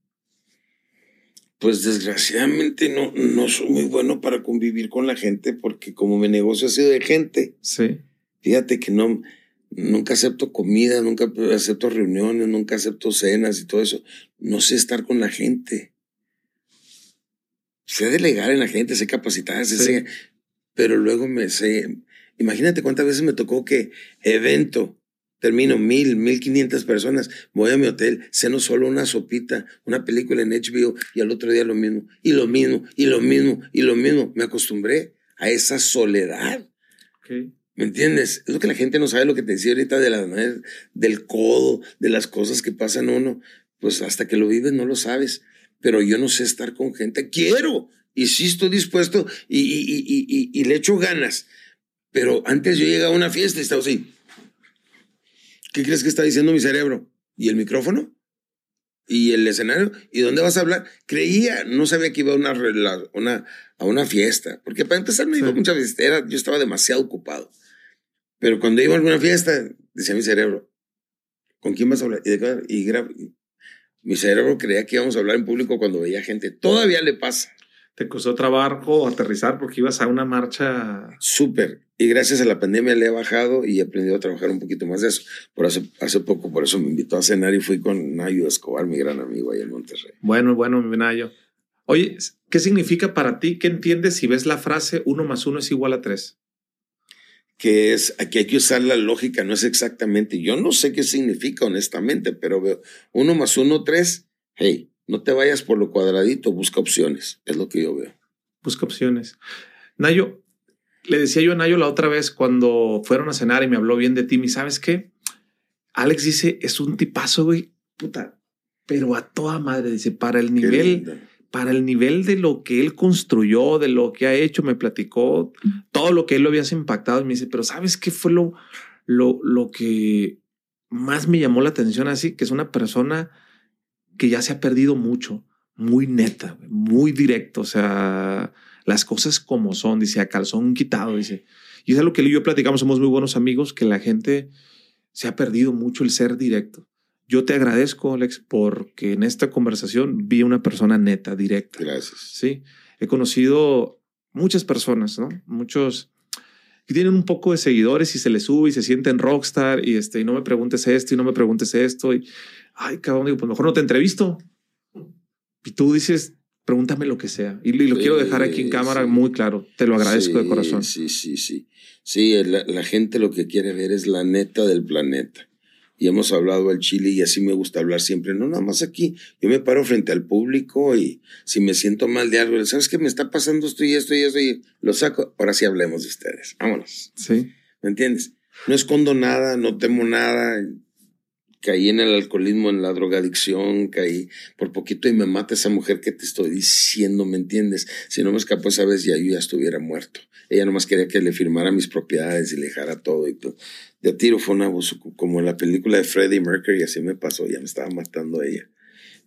Pues desgraciadamente no, no soy muy bueno para convivir con la gente porque como mi negocio ha sido de gente, sí. Fíjate que no, nunca acepto comida, nunca acepto reuniones, nunca acepto cenas y todo eso. No sé estar con la gente. Sé delegar en la gente, sé capacitarse, sí. sé, pero luego me sé... Imagínate cuántas veces me tocó que evento... Termino mil, mil quinientas personas, voy a mi hotel, ceno solo una sopita, una película en H B O y al otro día lo mismo, y lo mismo, y lo mismo, y lo mismo. Me acostumbré a esa soledad. Okay. ¿Me entiendes? Es lo que la gente no sabe, lo que te decía ahorita de la, del codo, de las cosas que pasan uno. Pues hasta que lo vives no lo sabes. Pero yo no sé estar con gente. Quiero y sí estoy dispuesto y, y, y, y, y, y le echo ganas. Pero antes yo llegaba a una fiesta y estaba así. ¿Qué crees que está diciendo mi cerebro? ¿Y el micrófono? ¿Y el escenario? ¿Y dónde vas a hablar? Creía, no sabía que iba a una, una, a una fiesta. Porque para empezar me iba muchas veces, era, yo estaba demasiado ocupado. Pero cuando iba a alguna fiesta, decía mi cerebro, ¿con quién vas a hablar? Y, de, y, grab, y mi cerebro creía que íbamos a hablar en público cuando veía gente. Todavía le pasa. ¿Te costó trabajo aterrizar porque ibas a una marcha? Súper. Y gracias a la pandemia le he bajado y he aprendido a trabajar un poquito más de eso. Por hace, hace poco, por eso me invitó a cenar y fui con Nayo Escobar, mi gran amigo ahí en Monterrey. Bueno, bueno, mi Nayo. Oye, ¿qué significa para ti? ¿Qué entiendes si ves la frase uno más uno es igual a tres? Que es, aquí hay que usar la lógica, no es exactamente. Yo no sé qué significa, honestamente, pero veo uno más uno, tres. Hey, no te vayas por lo cuadradito, busca opciones. Es lo que yo veo. Busca opciones. Nayo. Le decía yo a Nayo la otra vez cuando fueron a cenar y me habló bien de ti. ¿Y sabes qué? Alex dice, es un tipazo, güey. Puta, pero a toda madre. Dice, para el nivel, para el nivel de lo que él construyó, de lo que ha hecho, me platicó, todo lo que él lo había impactado. Y me dice, pero ¿sabes qué fue lo, lo, lo que más me llamó la atención? Así que es una persona que ya se ha perdido mucho. muy neta, muy directa, o sea, las cosas como son, dice, a calzón quitado, dice. Y es algo que él y yo platicamos, somos muy buenos amigos, que la gente se ha perdido mucho el ser directo. Yo te agradezco, Alex, porque en esta conversación vi a una persona neta, directa. Gracias. Sí, he conocido muchas personas, ¿no? Muchos que tienen un poco de seguidores y se les sube y se sienten rockstar y este, y no me preguntes esto y no me preguntes esto. Y ay, cabrón, digo, pues mejor no te entrevisto. Y tú dices, pregúntame lo que sea. Y lo sí, quiero dejar aquí en cámara sí, muy claro. Te lo agradezco sí, de corazón. Sí, sí, sí. Sí, la, la gente lo que quiere ver es la neta del planeta. Y hemos hablado al chile y así me gusta hablar siempre. No, nada más aquí. Yo me paro frente al público y si me siento mal de algo, ¿sabes qué? Me está pasando esto y esto y esto y lo saco. Ahora sí hablemos de ustedes. Vámonos. Sí. ¿Me entiendes? No escondo nada, no temo nada. Caí en el alcoholismo, en la drogadicción, caí por poquito y me mata esa mujer que te estoy diciendo, ¿me entiendes? Si no me escapó esa vez, ya yo ya estuviera muerto. Ella nomás quería que le firmara mis propiedades y le dejara todo y todo. De tiro fue un abuso, como en la película de Freddie Mercury, así me pasó, ya me estaba matando a ella.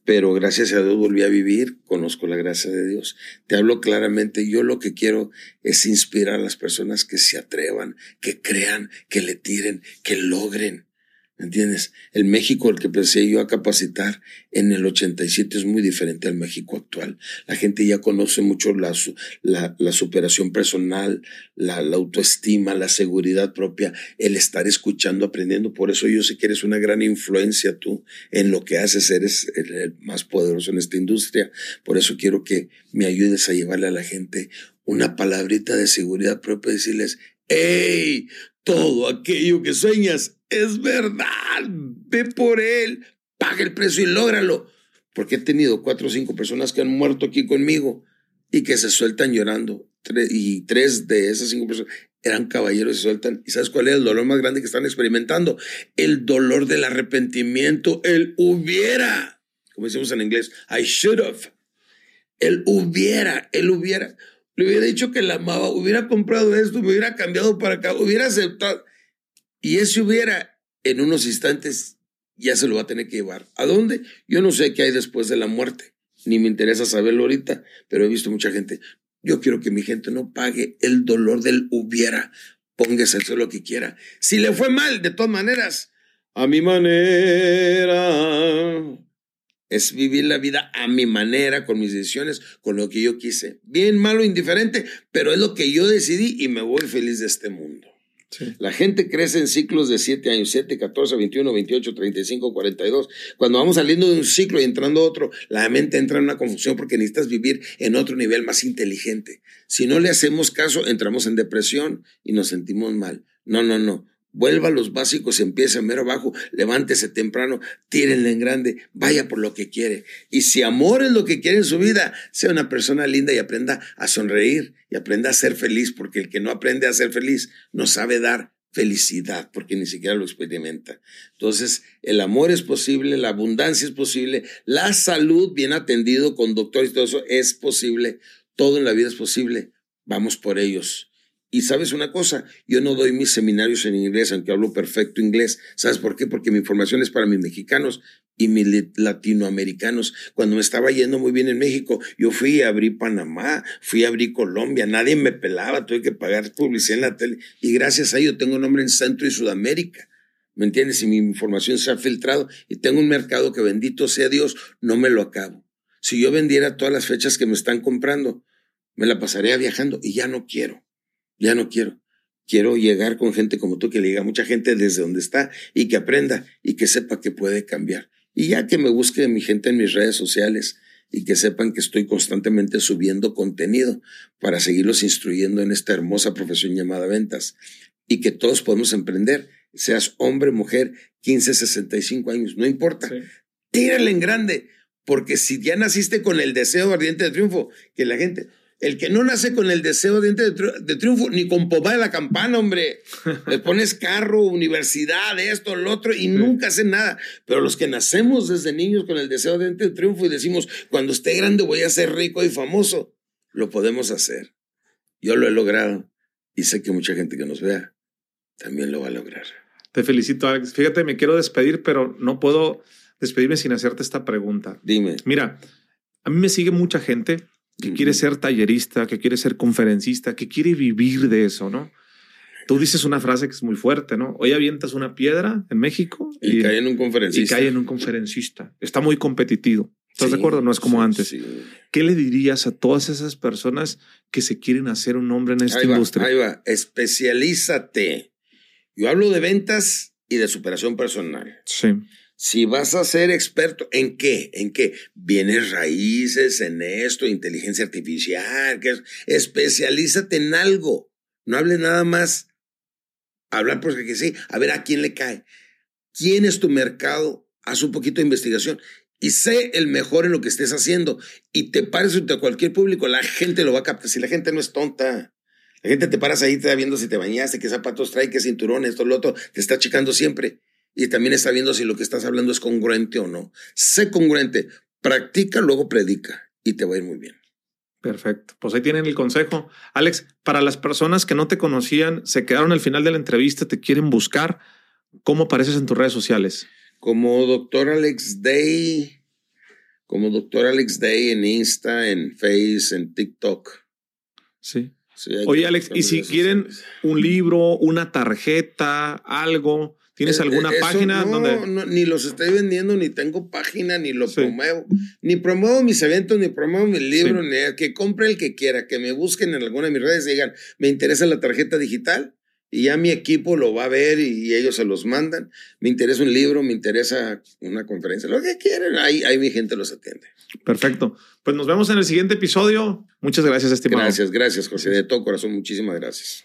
Pero gracias a Dios volví a vivir, conozco la gracia de Dios. Te hablo claramente, yo lo que quiero es inspirar a las personas que se atrevan, que crean, que le tiren, que logren. ¿Me entiendes? El México al que empecé yo a capacitar en el ochenta y siete es muy diferente al México actual. La gente ya conoce mucho la, la, la superación personal, la, la autoestima, la seguridad propia, el estar escuchando, aprendiendo. Por eso yo sé que eres una gran influencia tú en lo que haces. Eres el, el más poderoso en esta industria. Por eso quiero que me ayudes a llevarle a la gente una palabrita de seguridad propia y decirles, ¡ey! Todo aquello que sueñas es verdad. Ve por él, paga el precio y lógralo. Porque he tenido cuatro o cinco personas que han muerto aquí conmigo y que se sueltan llorando. Tres, y tres de esas cinco personas eran caballeros y se sueltan. ¿Y sabes cuál es el dolor más grande que están experimentando? El dolor del arrepentimiento. El hubiera. Como decimos en inglés, I should have. El hubiera, el hubiera. Le hubiera dicho que la amaba, hubiera comprado esto, me hubiera cambiado para acá, hubiera aceptado. Y ese hubiera, en unos instantes, ya se lo va a tener que llevar. ¿A dónde? Yo no sé qué hay después de la muerte, ni me interesa saberlo ahorita, pero he visto mucha gente. Yo quiero que mi gente no pague el dolor del hubiera. Póngase eso lo que quiera. Si le fue mal, de todas maneras, a mi manera... Es vivir la vida a mi manera, con mis decisiones, con lo que yo quise. Bien, malo, indiferente, pero es lo que yo decidí y me voy feliz de este mundo. Sí. La gente crece en ciclos de siete años, siete, catorce, veintiuno, veintiocho, treinta y cinco, cuarenta y dos. Cuando vamos saliendo de un ciclo y entrando a otro, la mente entra en una confusión porque necesitas vivir en otro nivel más inteligente. Si no le hacemos caso, entramos en depresión y nos sentimos mal. No, no, no. Vuelva a los básicos, empiece mero abajo, levántese temprano, tírenle en grande, vaya por lo que quiere. Y si amor es lo que quiere en su vida, sea una persona linda y aprenda a sonreír y aprenda a ser feliz, porque el que no aprende a ser feliz no sabe dar felicidad, porque ni siquiera lo experimenta. Entonces, el amor es posible, la abundancia es posible, la salud bien atendido con doctores y todo eso es posible, todo en la vida es posible, vamos por ellos. Y sabes una cosa, yo no doy mis seminarios en inglés, aunque hablo perfecto inglés. ¿Sabes por qué? Porque mi formación es para mis mexicanos y mis latinoamericanos. Cuando me estaba yendo muy bien en México, yo fui a abrir Panamá, fui a abrir Colombia, nadie me pelaba, tuve que pagar publicidad en la tele. Y gracias a ello tengo nombre en Centro y Sudamérica. ¿Me entiendes? Y mi información se ha filtrado y tengo un mercado que, bendito sea Dios, no me lo acabo. Si yo vendiera todas las fechas que me están comprando, me la pasaría viajando y ya no quiero. Ya no quiero. Quiero llegar con gente como tú, que le diga a mucha gente desde donde está y que aprenda y que sepa que puede cambiar. Y ya que me busque mi gente en mis redes sociales y que sepan que estoy constantemente subiendo contenido para seguirlos instruyendo en esta hermosa profesión llamada ventas y que todos podemos emprender, seas hombre, mujer, quince, sesenta y cinco años, no importa. Sí. Tírale en grande, porque si ya naciste con el deseo ardiente de triunfo, que la gente... El que no nace con el deseo de triunfo, ni con pompa de la campana, hombre. Le pones carro, universidad, esto, lo otro, y sí. Nunca hace nada. Pero los que nacemos desde niños con el deseo de triunfo y decimos, cuando esté grande voy a ser rico y famoso, lo podemos hacer. Yo lo he logrado y sé que mucha gente que nos vea también lo va a lograr. Te felicito, Alex. Fíjate, me quiero despedir, pero no puedo despedirme sin hacerte esta pregunta. Dime. Mira, A mí me sigue mucha gente que uh-huh. quiere ser tallerista, que quiere ser conferencista, que quiere vivir de eso, ¿no? Tú dices una frase que es muy fuerte, ¿no? Hoy avientas una piedra en México y, y cae en un conferencista. Y cae en un conferencista. Está muy competitivo. ¿Estás sí, de acuerdo? No es como sí, antes. Sí. ¿Qué le dirías a todas esas personas que se quieren hacer un nombre en esta ahí industria? Va, ahí va. Especialízate. Yo hablo de ventas y de superación personal. Sí. Si vas a ser experto, ¿en qué? ¿En qué? Bienes raíces, en esto, inteligencia artificial. ¿Qué es? Especialízate en algo. No hables nada más. Hablar porque sí. A ver, ¿a quién le cae? ¿Quién es tu mercado? Haz un poquito de investigación. Y sé el mejor en lo que estés haciendo. Y te pares frente a cualquier público. La gente lo va a captar. Si la gente no es tonta. La gente te paras ahí, te está viendo si te bañaste, qué zapatos trae, qué cinturón, esto, lo otro. Te está checando siempre. Y también está viendo si lo que estás hablando es congruente o no. Sé congruente. Practica, luego predica. Y te va a ir muy bien. Perfecto. Pues ahí tienen el consejo. Alex, para las personas que no te conocían, se quedaron al final de la entrevista, te quieren buscar. ¿Cómo apareces en tus redes sociales? Como doctor Alex Dey, como doctor Alex Dey en Insta, en Face, en TikTok. Sí. sí Oye, Alex, y si quieren sociales. Un libro, una tarjeta, algo, ¿tienes eh, alguna eso, página? No, donde... no, ni los estoy vendiendo, ni tengo página, ni lo sí. promuevo. Ni promuevo mis eventos, ni promuevo mis libros, sí. ni que compre el que quiera, que me busquen en alguna de mis redes y digan, me interesa la tarjeta digital. Y ya mi equipo lo va a ver y ellos se los mandan. Me interesa un libro, me interesa una conferencia, lo que quieran, ahí, ahí mi gente los atiende. Perfecto. Pues nos vemos en el siguiente episodio. Muchas gracias, estimado. Gracias, gracias, José. De todo corazón, muchísimas gracias.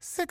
Sick